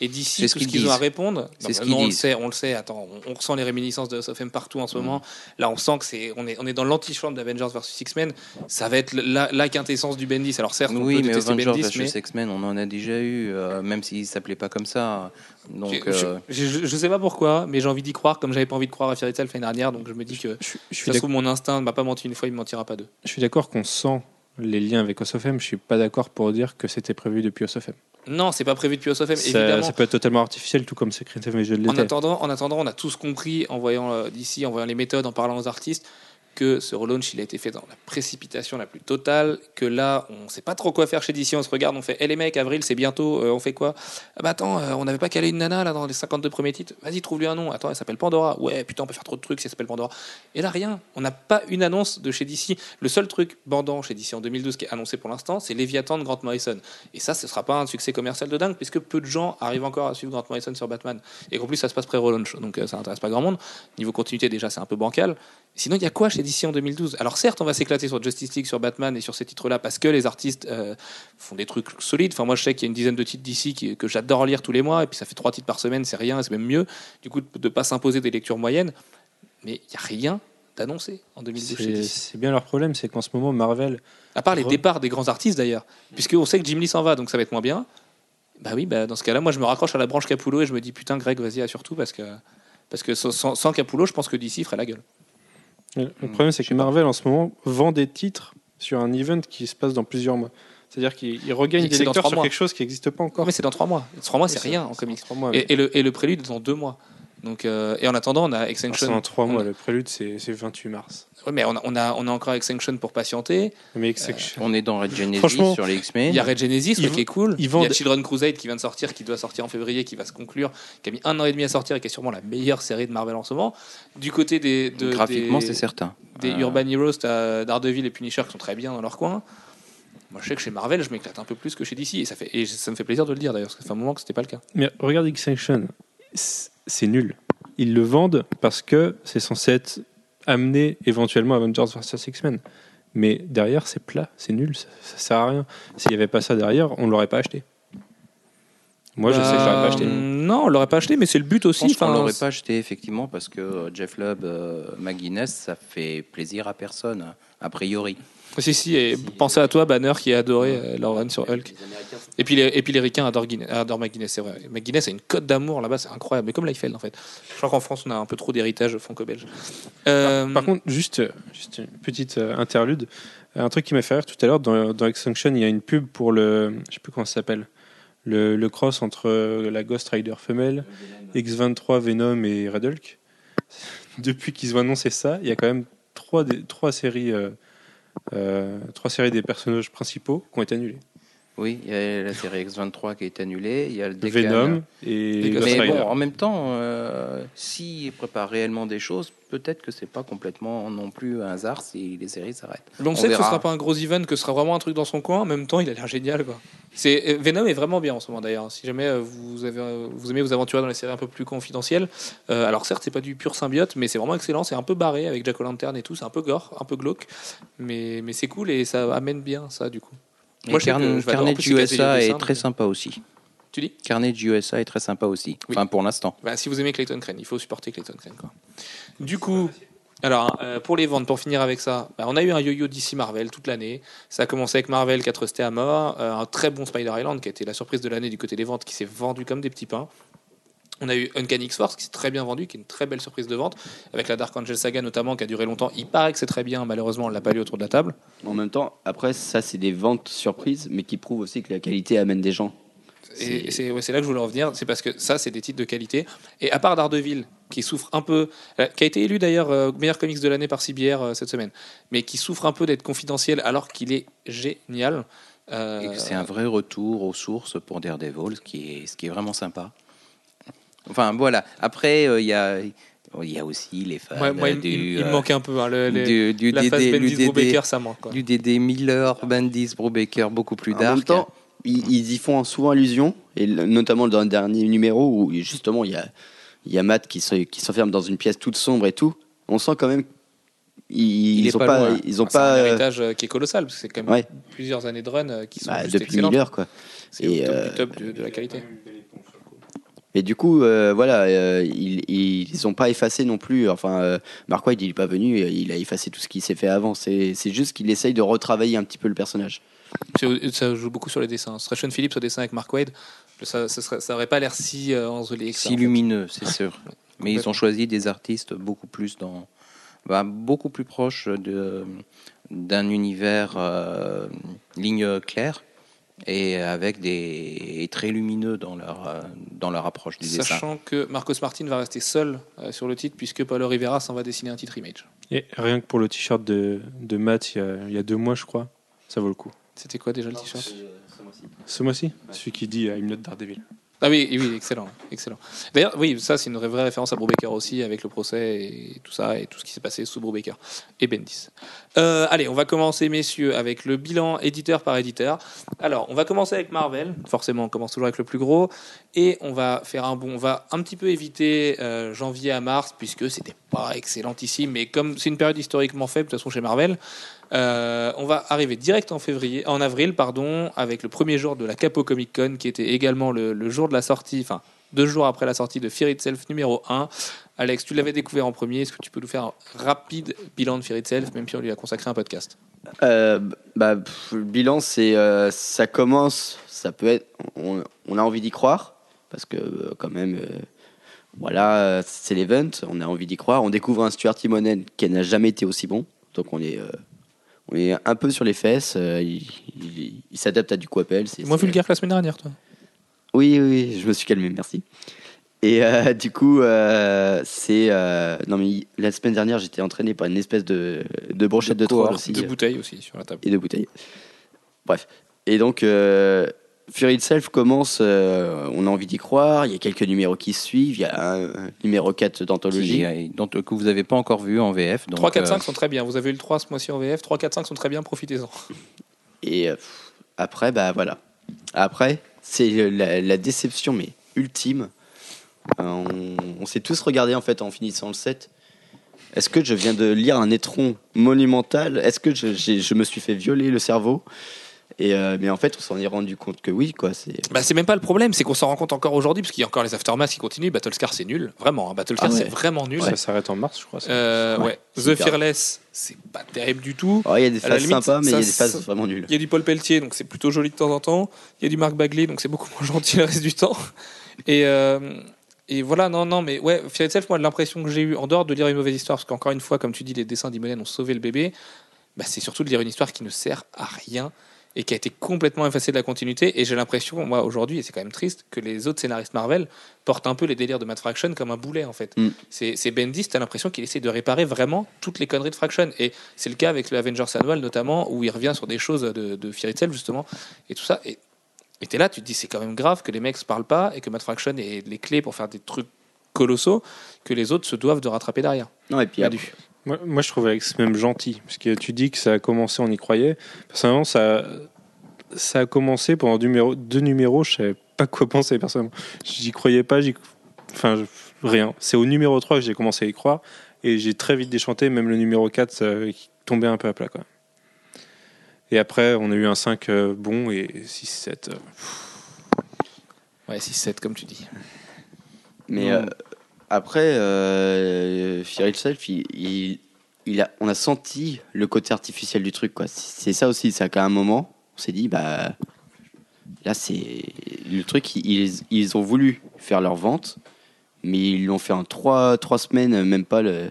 Et d'ici, c'est ce tout ce qu'ils, qu'ils ont à répondre, c'est non, ce non, on, le sait, on le sait, attends, on, on ressent les réminiscences de House of M partout en ce mmh. moment. Là, on sent que c'est, on est, on est dans l'antichambre d'Avengers versus X-Men. Ça va être la, la quintessence du Bendis. Alors certes, on oui, peut mais détester Avengers Bendis, mais... X-Men, on en a déjà eu, euh, même s'il ne s'appelait pas comme ça. Donc, je, euh... je, je, je sais pas pourquoi, mais j'ai envie d'y croire, comme j'avais pas envie de croire à Fear Itself l'année dernière, donc je me dis que je, je suis ça se trouve mon instinct ne m'a pas menti une fois, il ne mentira pas deux. Je suis d'accord qu'on sent les liens avec House of M. Je suis pas d'accord pour dire que c'était prévu depuis House of M. Non, c'est pas prévu depuis House of M, évidemment. Ça peut être totalement artificiel, tout comme Secret Invasion. En attendant, en attendant, on a tous compris, en voyant euh, d'ici, en voyant les méthodes, en parlant aux artistes, que ce relaunch il a été fait dans la précipitation la plus totale, que là on sait pas trop quoi faire chez D C, on se regarde, on fait eh les mecs, avril c'est bientôt, euh, on fait quoi ? Ah bah attends, euh, on n'avait pas calé une nana là dans les cinquante-deux premiers titres, vas-y trouve lui un nom, attends elle s'appelle Pandora, ouais putain on peut faire trop de trucs si elle s'appelle Pandora, et là rien, on n'a pas une annonce de chez D C, le seul truc bandant chez D C en deux mille douze qui est annoncé pour l'instant c'est Léviathan de Grant Morrison, et ça ce sera pas un succès commercial de dingue puisque peu de gens arrivent encore à suivre Grant Morrison sur Batman, et qu'en plus ça se passe pré-relaunch, donc euh, ça intéresse pas grand monde, niveau continuité déjà c'est un peu bancal, sinon il y a quoi chez d'ici en deux mille douze. Alors certes, on va s'éclater sur Justice League, sur Batman et sur ces titres-là parce que les artistes euh, font des trucs solides. Enfin, moi, je sais qu'il y a une dizaine de titres d'ici qui, que j'adore lire tous les mois et puis ça fait trois titres par semaine, c'est rien, c'est même mieux. Du coup, de ne pas s'imposer des lectures moyennes, mais il n'y a rien d'annoncé en deux mille douze. C'est, c'est bien leur problème, c'est qu'en ce moment, Marvel... À part les re... départs des grands artistes d'ailleurs, puisqu'on sait que Jim Lee s'en va, donc ça va être moins bien. Bah oui, bah, dans ce cas-là, moi, je me raccroche à la branche Capullo et je me dis putain, Greg, vas-y, assure tout parce que, parce que sans, sans Capullo, je pense que d'ici ferait la gueule. Le problème, c'est que Marvel, en ce moment, vend des titres sur un event qui se passe dans plusieurs mois. C'est-à-dire qu'ils regagnent des lecteurs sur mois. Quelque chose qui n'existe pas encore. Mais c'est dans trois mois. Trois mois, c'est oui, rien en comics. Mois, mais... et, et, le, et le prélude est dans deux mois. Donc, euh, et en attendant, on a Extinction. C'est dans trois mois. A... Le prélude, c'est, c'est vingt-huit mars. Oui, mais on a, on a, on a encore Extinction pour patienter. Mais Extinction... euh, on est dans Red Genesis sur les X-Men. Il y a Red Genesis, ils... qui est cool. Ils vendent... Il y a Children's Crusade qui vient de sortir, qui doit sortir en février, qui va se conclure, qui a mis un an et demi à sortir et qui est sûrement la meilleure série de Marvel en ce moment. Du côté des. De, Graphiquement, des... c'est certain. Des euh... Urban Heroes, Daredevil et Punisher qui sont très bien dans leur coin. Moi, je sais que chez Marvel, je m'éclate un peu plus que chez D C. Et ça, fait, et ça me fait plaisir de le dire, d'ailleurs, parce que ça fait un moment que ce n'était pas le cas. Mais regarde Extinction, c'est nul. Ils le vendent parce que c'est censé être amené éventuellement à Avengers versus X-Men. Mais derrière, c'est plat, c'est nul, ça ne sert à rien. S'il n'y avait pas ça derrière, on ne l'aurait pas acheté. Moi, je euh, sais que je l'aurais pas acheté. Non, on l'aurait pas acheté, mais c'est le but aussi. Je pense qu'on l'aurait pas acheté, effectivement, parce que Jeff Lubb, euh, McGuinness, ça fait plaisir à personne, a priori. Si, si, et si, pensez euh, à toi, Banner, qui a adoré euh, leur run sur Hulk. Et puis les, et puis les Ricains adorent, Guin- adorent McGuinness, c'est vrai. McGuinness a une cote d'amour là-bas, c'est incroyable. Mais comme Liefeld, en fait. Je crois qu'en France, on a un peu trop d'héritage franco-belge. Euh... Par, par contre, juste, juste une petite euh, interlude. Un truc qui m'a fait rire tout à l'heure, dans, dans Extinction, il y a une pub pour le... Je ne sais plus comment ça s'appelle. Le, le cross entre la Ghost Rider femelle, X vingt-trois, Venom et Red Hulk. Depuis qu'ils ont annoncé ça, il y a quand même trois, des, trois séries... Euh, Euh, trois séries des personnages principaux qui ont été annulées. Oui, il y a la série X vingt-trois qui a été annulée, il y a le Decan, Venom et Ghost Rider. Mais bon, en même temps, euh, s'il prépare réellement des choses, peut-être que c'est pas complètement non plus un hasard si les séries s'arrêtent. Donc on sait verra. Que ce sera pas un gros event, que ce sera vraiment un truc dans son coin. En même temps, il a l'air génial, quoi. C'est Venom est vraiment bien en ce moment d'ailleurs. Si jamais vous avez vous aimez vous aventurer dans les séries un peu plus confidentielles, euh, alors certes c'est pas du pur symbiote, mais c'est vraiment excellent. C'est un peu barré avec Jack O'Lantern et tout, c'est un peu gore, un peu glauque, mais mais c'est cool et ça amène bien ça du coup. Et Moi, Carn- je Carnage U S A est très sympa aussi. Tu dis Carnage U S A est très sympa aussi. Oui. Enfin, pour l'instant. Bah, si vous aimez Clayton Crane, il faut supporter Clayton Crane, quoi. Du coup, alors euh, pour les ventes, pour finir avec ça, bah, on a eu un yo-yo D C Marvel toute l'année. Ça a commencé avec Marvel qui a trusté à mort, euh, un très bon Spider Island qui a été la surprise de l'année du côté des ventes, qui s'est vendu comme des petits pains. On a eu Uncanny X-Force qui s'est très bien vendu, qui est une très belle surprise de vente, avec la Dark Angel Saga notamment qui a duré longtemps. Il paraît que c'est très bien, malheureusement on l'a pas lu autour de la table. En même temps, après ça c'est des ventes surprises, mais qui prouvent aussi que la qualité amène des gens. C'est... Et c'est, ouais, c'est là que je voulais en venir, c'est parce que ça c'est des titres de qualité. Et à part Daredevil, qui souffre un peu, qui a été élu d'ailleurs euh, meilleur comics de l'année par C B R euh, cette semaine, mais qui souffre un peu d'être confidentiel alors qu'il est génial. Euh... Et que c'est un vrai retour aux sources pour Daredevil, ce qui est, ce qui est vraiment sympa. Enfin voilà, après il euh, y a il y a aussi les fans ouais, moi, il, du il, il euh, manque un peu hein, le, du, du la D D, phase Bendis Brubaker ça manque quoi. Du D D Miller Bendis Brubaker beaucoup plus dark. En même temps ils, ils y font souvent allusion et notamment dans le dernier numéro où justement il y a il y a Matt qui se, qui s'enferme dans une pièce toute sombre et tout, on sent quand même ils, il ils ont pas, pas loin, ils ont enfin, pas c'est un héritage qui est colossal parce que c'est quand même ouais. plusieurs années de run qui sont bah, juste depuis Miller quoi. C'est et au top, top euh, de, de la qualité. Et du coup, euh, voilà, euh, ils n'ont pas effacé non plus. Enfin, euh, Mark Waid, il n'est pas venu, il a effacé tout ce qui s'est fait avant. C'est, c'est juste qu'il essaye de retravailler un petit peu le personnage. Ça joue beaucoup sur les dessins. Ce serait Sean Phillips au dessin avec Mark Waid, ça n'aurait pas l'air si euh, ensoleillé. Si lumineux, fait. C'est sûr. Mais ils ont choisi des artistes beaucoup plus dans, bah, beaucoup plus proches de, d'un univers euh, ligne claire. Et avec des et très lumineux dans leur dans leur approche du dessin. Sachant que Marcos Martin va rester seul sur le titre puisque Paulo Rivera s'en va dessiner un titre Image. Et rien que pour le t-shirt de de Matt il y a, il y a deux mois je crois, ça vaut le coup. C'était quoi déjà non, le t-shirt c'est, ce mois-ci. Ce mois-ci, ouais. Celui qui dit I'm not Daredevil. Ah oui, oui, excellent, excellent. D'ailleurs, oui, ça c'est une vraie référence à Brubaker aussi, avec le procès et tout ça, et tout ce qui s'est passé sous Brubaker et Bendis. Euh, allez, on va commencer, messieurs, avec le bilan éditeur par éditeur. Alors, on va commencer avec Marvel, forcément, on commence toujours avec le plus gros, et on va faire un bon, on va un petit peu éviter euh, janvier à mars, puisque c'était pas excellent ici, mais comme c'est une période historiquement faible, de toute façon chez Marvel, euh, on va arriver direct en février, en avril, pardon, avec le premier jour de la Capo Comic Con, qui était également le, le jour de la sortie, enfin deux jours après la sortie de Fear Itself numéro un. Alex, tu l'avais découvert en premier, est-ce que tu peux nous faire un rapide bilan de Fear Itself, même si on lui a consacré un podcast? euh, bah, pff, Le bilan, c'est euh, ça commence, ça peut être, on, on a envie d'y croire, parce que euh, quand même, euh, voilà, c'est l'event, on a envie d'y croire, on découvre un Stuart Timonen qui n'a jamais été aussi bon, donc on est, euh, on est un peu sur les fesses, euh, il, il, il s'adapte à du Coppel. C'est moins vulgaire que la semaine dernière, toi. Oui, oui, je me suis calmé, merci. Et euh, du coup, euh, c'est euh, non mais la semaine dernière, j'étais entraîné par une espèce de de brochette de, de trois aussi, de bouteilles aussi sur la table et de bouteilles. Bref. Et donc, euh, Fury Itself commence. Euh, on a envie d'y croire. Il y a quelques numéros qui suivent. Il y a un, un numéro quatre d'anthologie dont que vous n'avez pas encore vu en V F. Donc, trois, quatre, cinq euh... sont très bien. Vous avez eu le trois ce mois-ci en V F. trois, quatre, cinq sont très bien. Profitez-en. Et euh, après, bah voilà. Après, c'est la, la déception, mais ultime. Euh, on, on s'est tous regardés en fait en finissant le set. Est-ce que je viens de lire un étron monumental? Est-ce que je, je, je me suis fait violer le cerveau? Et euh, mais en fait, on s'en est rendu compte que oui, quoi. C'est bah, c'est même pas le problème, c'est qu'on s'en rend compte encore aujourd'hui, parce qu'il y a encore les aftermaths qui continuent. Battlescar, c'est nul, vraiment. Hein. Battlescar, ah ouais. c'est vraiment nul. Ouais. Ça s'arrête en mars, je crois. Euh, ouais. ouais. The Fearless, c'est pas terrible du tout. Il y a des phases limite, sympas, mais il y a des phases vraiment nulles. Il y a du Paul Pelletier, donc c'est plutôt joli de temps en temps. Il y a du Marc Bagley, donc c'est beaucoup moins gentil le reste du temps. Et, euh, et voilà, non, non, mais ouais, Fear Itself, moi, l'impression que j'ai eue, en dehors de lire une mauvaise histoire, parce qu'encore une fois, comme tu dis, les dessins d'Imonen ont sauvé le bébé, bah, c'est surtout de lire une histoire qui ne sert à rien et qui a été complètement effacée de la continuité. Et j'ai l'impression, moi, aujourd'hui, et c'est quand même triste, que les autres scénaristes Marvel portent un peu les délires de Matt Fraction comme un boulet, en fait. Mm. C'est, c'est Bendis, t'as l'impression qu'il essaie de réparer vraiment toutes les conneries de Fraction. Et c'est le cas avec le Avengers Annual, notamment, où il revient sur des choses de, de Fear Itself, justement, et tout ça. Et Et t'es là, tu te dis, c'est quand même grave que les mecs se parlent pas et que Matt Fraction ait les clés pour faire des trucs colossaux que les autres se doivent de rattraper derrière. Non, et puis, moi, moi, je trouvais que c'est même gentil, parce que tu dis que ça a commencé, on y croyait. Personnellement, ça, ça a commencé pendant deux numéros, deux numéros, je savais pas quoi penser, personnellement. J'y croyais pas, j'y... enfin, rien. C'est au numéro trois que j'ai commencé à y croire, et j'ai très vite déchanté, même le numéro quatre ça, qui tombait un peu à plat, quoi. Et après, on a eu un cinq euh, bon et six sept. Euh, ouais, six sept, comme tu dis. Mais euh, après, euh, Fear Itself, il, il, il a, on a senti le côté artificiel du truc, quoi. C'est ça aussi, c'est qu'à un moment, on s'est dit, bah, là, c'est le truc, ils, ils ont voulu faire leur vente, mais ils l'ont fait en trois, trois semaines, même pas le...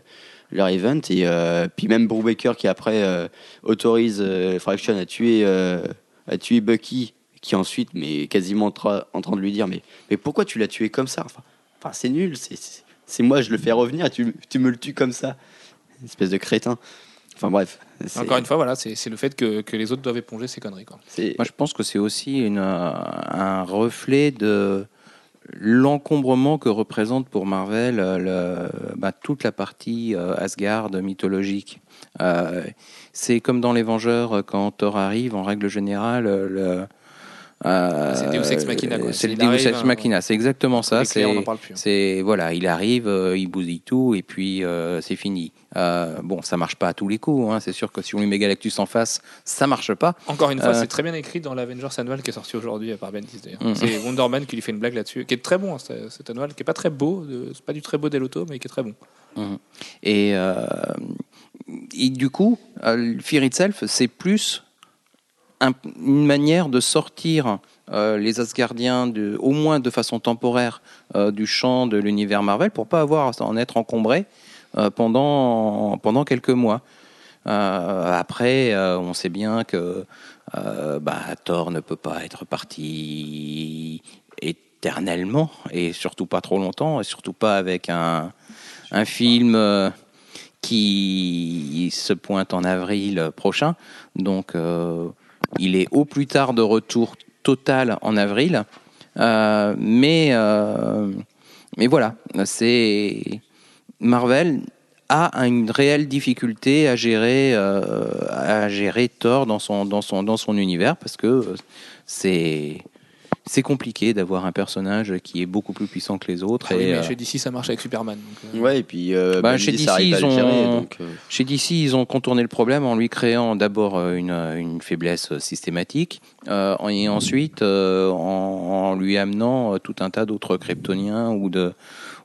leur event, et euh, puis même Brubaker qui après euh, autorise euh, Fraction à tuer, euh, à tuer Bucky, qui ensuite, mais quasiment tra- en train de lui dire, mais, mais pourquoi tu l'as tué comme ça, enfin, enfin c'est nul, c'est, c'est, c'est moi, je le fais revenir, et tu, tu me le tues comme ça, une espèce de crétin. Enfin bref. C'est... Encore une fois, voilà, c'est, c'est le fait que, que les autres doivent éponger ces conneries, quoi. C'est... Moi je pense que c'est aussi une, un reflet de... l'encombrement que représente pour Marvel le, bah, toute la partie euh, Asgard mythologique. Euh, c'est comme dans Les Vengeurs, quand Thor arrive, en règle générale, le, euh, c'est Deus Ex Machina. Quoi. C'est, c'est le Deus Ex Machina, hein, c'est exactement ça. C'est, on en parle plus, hein. C'est, voilà, il arrive, euh, il bousille tout, et puis euh, c'est fini. Euh, bon, ça marche pas à tous les coups, hein. C'est sûr que si on lui met Galactus en face, ça marche pas. Encore une fois, euh... c'est très bien écrit dans l'Avengers Annual qui est sorti aujourd'hui par Bendis, d'ailleurs. Mmh. C'est Wonder Man qui lui fait une blague là-dessus, qui est très bon, hein, cet annual, qui est pas très beau, c'est pas du très beau Del Otto, mais qui est très bon. Mmh. Et, euh... Et du coup, euh, Fear Itself, c'est plus un... une manière de sortir euh, les Asgardiens, de... au moins de façon temporaire, euh, du champ de l'univers Marvel, pour pas avoir à en être encombré. Euh, pendant, pendant quelques mois. Euh, après, euh, on sait bien que euh, bah, Thor ne peut pas être parti éternellement, et surtout pas trop longtemps, et surtout pas avec un, un film euh, qui se pointe en avril prochain. Donc, euh, il est au plus tard de retour total en avril. Euh, mais, euh, mais voilà, c'est... Marvel a une réelle difficulté à gérer, euh, à gérer Thor dans son, dans, son, dans son univers, parce que c'est, c'est compliqué d'avoir un personnage qui est beaucoup plus puissant que les autres. Ah oui, et, mais euh... chez D C, ça marche avec Superman. Donc, euh... ouais, et puis, euh, bah, chez D C, ça arrive à le gérer, donc, euh... chez D C, ils ont contourné le problème en lui créant d'abord une, une faiblesse systématique, euh, et ensuite euh, en, en lui amenant tout un tas d'autres kryptoniens ou de...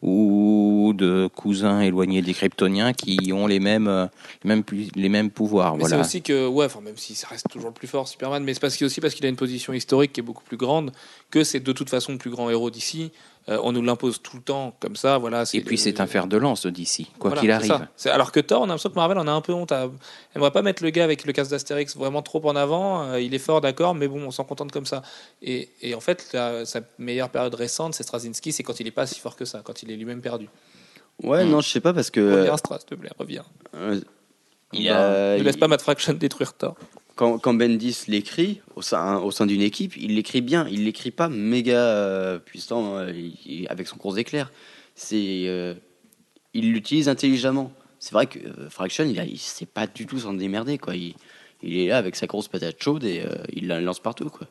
ou de cousins éloignés des Kryptoniens qui ont les mêmes, les mêmes, les mêmes pouvoirs. Mais voilà. C'est aussi que, ouais, enfin, même si ça reste toujours le plus fort, Superman, mais c'est parce qu'il, aussi parce qu'il a une position historique qui est beaucoup plus grande, que c'est de toute façon le plus grand héros d'ici, Euh, on nous l'impose tout le temps comme ça, voilà. C'est et puis le... c'est un fer de lance D C, quoi voilà, qu'il arrive. C'est c'est... Alors que Thor, on a l'impression que Marvel en a un peu honte. À... Aimerait pas mettre le gars avec le casque d'Astérix vraiment trop en avant. Euh, il est fort, d'accord, mais bon, on s'en contente comme ça. Et, et en fait, la, sa meilleure période récente, c'est Straczynski, c'est quand il est pas si fort que ça, quand il est lui-même perdu. Ouais, hum. non, je sais pas parce que. Reviens, Stras, s'il te plaît, reviens. Euh... Il a... euh, ne laisse il... pas Matt Fraction détruire Thor. Quand, quand Bendis l'écrit au sein, au sein d'une équipe, il l'écrit bien. Il l'écrit pas méga euh, puissant euh, il, avec son course d'éclair. C'est, euh, il l'utilise intelligemment. C'est vrai que euh, Fraction, il, a, il sait pas du tout s'en démerder, quoi. Il, il est là avec sa grosse patate chaude et euh, il la lance partout, quoi.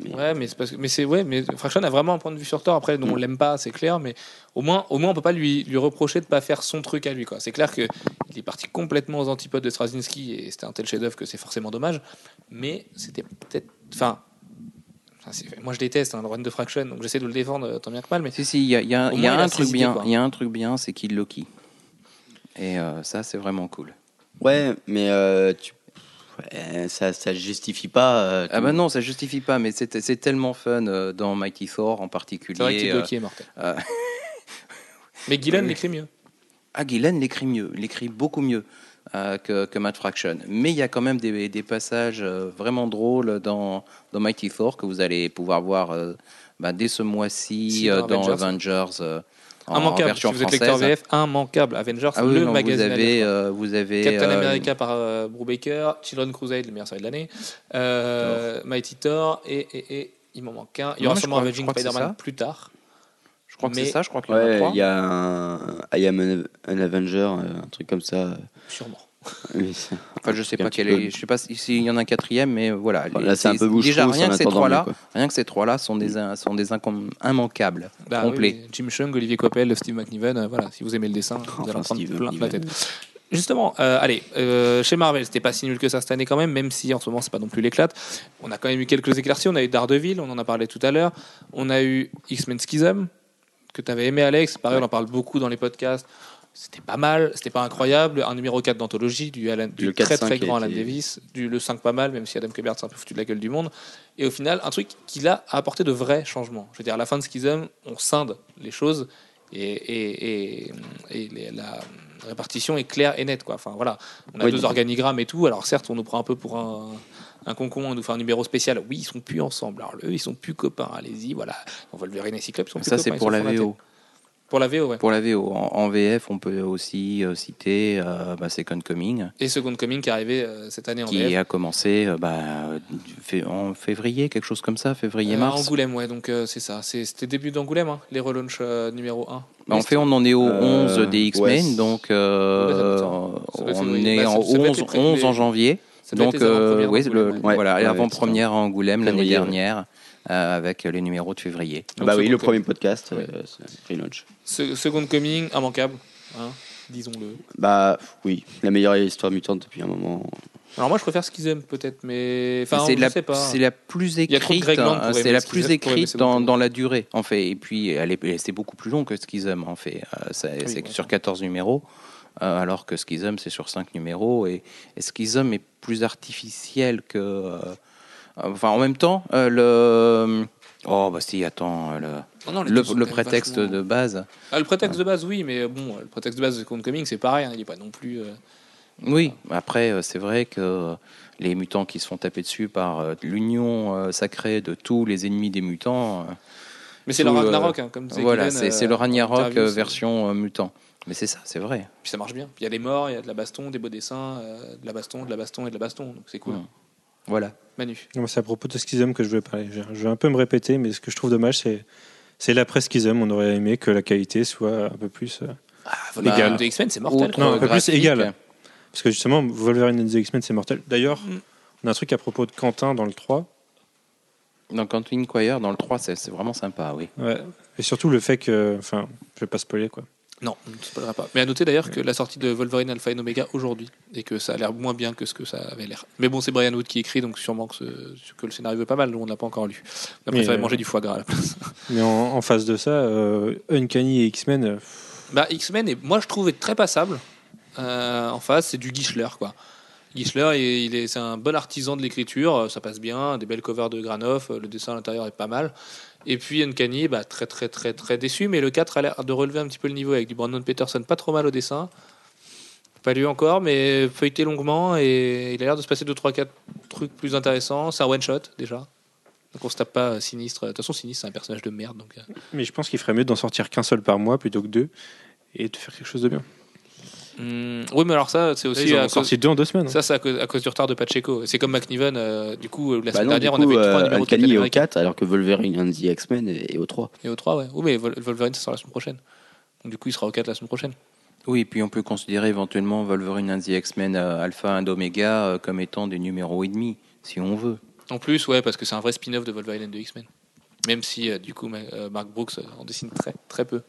Mais... Ouais, mais c'est parce que, mais c'est ouais, mais Fraction a vraiment un point de vue sur Thor. Après, donc on l'aime pas, c'est clair, mais au moins, au moins, on peut pas lui lui reprocher de pas faire son truc à lui, quoi. C'est clair que il est parti complètement aux antipodes de Straczynski et c'était un tel chef-d'œuvre que c'est forcément dommage. Mais c'était peut-être, enfin, moi je déteste hein, le run de Fraction, donc j'essaie de le défendre tant bien que mal. Mais si si, il y a, y a, y a, y a un truc bien, il y a un truc bien, c'est qu'il Loki. Et euh, ça, c'est vraiment cool. Ouais, mais euh, tu. Ça, ça justifie pas. Euh, ah ben bah non, ça justifie pas, mais c'est, c'est tellement fun euh, dans Mighty Thor en particulier. C'est vrai que Loki euh, est mortel. Euh... mais Gillen euh... l'écrit mieux. Ah, Gillen l'écrit mieux, l'écrit beaucoup mieux euh, que, que Matt Fraction. Mais il y a quand même des, des passages euh, vraiment drôles dans, dans Mighty Thor que vous allez pouvoir voir euh, bah, dès ce mois-ci si, euh, dans Avengers. Avengers euh, Immanquable, si vous êtes lecteur V F, immanquable. Avengers, ah oui, le non, magazine. Vous avez, euh, vous avez Captain euh, America par euh, Brubaker, Children's Crusade, le meilleur série de l'année, euh, Mighty Thor, et, et, et il m'en manque un. Il y aura sûrement Avenging Spider-Man plus tard. Je crois que mais... c'est ça, je crois qu'il y en a trois. Il y a un I Am an, an Avenger, un truc comme ça. Sûrement. Oui, enfin, je sais pas quel est, je sais pas s'il y en a un quatrième, mais voilà. Enfin, là, c'est, c'est un peu déjà rien que ces trois-là, rien que ces trois-là sont des sont des incom- immanquables, bah, complets. Oui, Jim Chung, Olivier Coppel, Steve McNiven, voilà. Si vous aimez le dessin, enfin, vous allez en prendre Steve plein de la tête. Justement, euh, allez, euh, chez Marvel, c'était pas si nul que ça cette année quand même, même si en ce moment c'est pas non plus l'éclate. On a quand même eu quelques éclaircies. On a eu Daredevil, on en a parlé tout à l'heure. On a eu X-Men Schism que t'avais aimé, Alex. Pareil, ouais. On en parle beaucoup dans les podcasts. C'était pas mal, c'était pas incroyable. Un numéro quatre d'anthologie du, Alan, du quatre, très très grand Alan été... Davis, du le cinq pas mal, même si Adam Kubert s'est un peu foutu de la gueule du monde. Et au final, un truc qui là a apporté de vrais changements. Je veux dire, à la fin de Schism, on scinde les choses et, et, et, et les, la répartition est claire et nette, quoi. Enfin voilà, on a oui, deux organigrammes et tout. Alors certes, on nous prend un peu pour un. Un concon, on nous fait un numéro spécial. Oui, ils sont plus ensemble. Alors eux, ils sont plus copains. Allez-y, voilà. On va le verrer les Cyclopes. Ça, copains, c'est pour la V O. Pour la V O, ouais. Pour la V O. En, en V F, on peut aussi euh, citer euh, bah, Second Coming. Et Second Coming qui est arrivé euh, cette année en qui V F. Qui a commencé euh, bah, en février, quelque chose comme ça, février-mars. Euh, Angoulême, ouais, donc euh, c'est ça. C'est, c'était début d'Angoulême, hein, les relaunchs euh, numéro un. Bah, en fait, on en est au onze euh, des X-Men, ouais. donc euh, ouais, on est bah, en onze en janvier. Donc, euh, oui, le, ouais, voilà, ouais, l'avant-première à Angoulême l'année février, dernière, ouais. euh, avec les numéros de février. Donc, bah oui, le com- premier podcast, ouais. euh, c'est relaunch. Se- Second Coming, immanquable, hein, disons-le. Bah oui, la meilleure histoire mutante depuis un moment. Alors moi, je préfère Schism peut-être, mais enfin, c'est on, la, je sais pas. C'est la plus écrite, euh, c'est la plus écrite dans, dans la durée, en fait. Et puis, elle est, c'est beaucoup plus long que Schism, en fait. Euh, ça, oui, c'est ouais, sur quatorze ouais. numéros. Euh, alors que Schism, c'est sur cinq numéros. Et, et Schism est plus artificiel que... Euh, enfin, en même temps, euh, le... Oh, bah si, attends, le, oh non, le, le prétexte vachement... de base... Ah, le prétexte euh, de base, oui, mais bon, le prétexte de base de Second Coming, c'est pareil, hein, il n'est pas non plus... Euh, oui, voilà. Après, c'est vrai que les mutants qui se font taper dessus par euh, l'union euh, sacrée de tous les ennemis des mutants... Euh, mais c'est tout, le Ragnarok, hein, comme c'est voilà, Glenn, c'est, c'est euh, le Ragnarok version euh, mutant. Mais c'est ça, c'est vrai. Puis ça marche bien. Il y a des morts, il y a de la baston, des beaux dessins, euh, de la baston, de la baston et de la baston. Donc c'est cool. Mmh. Voilà. Manu. Non, c'est à propos de Schism que je voulais parler. Je vais un peu me répéter, mais ce que je trouve dommage, c'est, c'est l'après Schism. On aurait aimé que la qualité soit un peu plus euh, ah, égale. De X-Men, c'est mortel. Autre non, un peu graphique. Plus égale. Parce que justement, Wolverine et The X-Men, c'est mortel. D'ailleurs, mmh. on a un truc à propos de Quentin dans le trois. Dans Quentin Quire, dans le trois, c'est, c'est vraiment sympa, oui. Ouais. Et surtout le fait que... Enfin, je vais pas spoiler, quoi. Non, on ne se parlera pas. Mais à noter d'ailleurs que la sortie de Wolverine Alpha et Omega aujourd'hui, et que ça a l'air moins bien que ce que ça avait l'air. Mais bon, c'est Brian Wood qui écrit, donc sûrement que, ce, que le scénario est pas mal, on ne l'a pas encore lu. On a préféré euh... manger du foie gras à la place. Mais en, en face de ça, euh, Uncanny et X-Men... Euh... Bah X-Men, est, moi je trouve, est très passable. Euh, en face, c'est du Guichler, quoi. Gischler, il est, c'est un bon artisan de l'écriture, ça passe bien, des belles covers de Granoff, le dessin à l'intérieur est pas mal. Et puis Uncanny, bah, très très très très déçu, mais le quatre a l'air de relever un petit peu le niveau avec du Brandon Peterson, pas trop mal au dessin. Pas lu encore, mais feuilleté longuement et il a l'air de se passer deux, trois, quatre trucs plus intéressants. C'est un one-shot déjà. Donc on se tape pas Sinistre. De toute façon, Sinistre, c'est un personnage de merde. Donc... Mais je pense qu'il ferait mieux d'en sortir qu'un seul par mois plutôt que deux et de faire quelque chose de bien. Mmh, oui, mais alors ça, c'est aussi. Ils en ont cause... sorti deux en deux semaines. Hein. Ça, c'est à cause, à cause du retard de Pacheco. C'est comme McNiven, euh, du coup, la semaine bah non, dernière, coup, on avait euh, trois numéros de Captain America. Au quatre, alors que Wolverine and the X-Men est au trois. Et au trois, ouais. Oui, mais Wolverine, ça sort la semaine prochaine. Donc du coup, il sera au quatre la semaine prochaine. Oui, et puis on peut considérer éventuellement Wolverine and the X-Men euh, Alpha and Omega euh, comme étant des numéros et demi, si on veut. En plus, ouais, parce que c'est un vrai spin-off de Wolverine and the X-Men. Même si, euh, du coup, euh, Mark Brooks euh, en dessine très, très peu.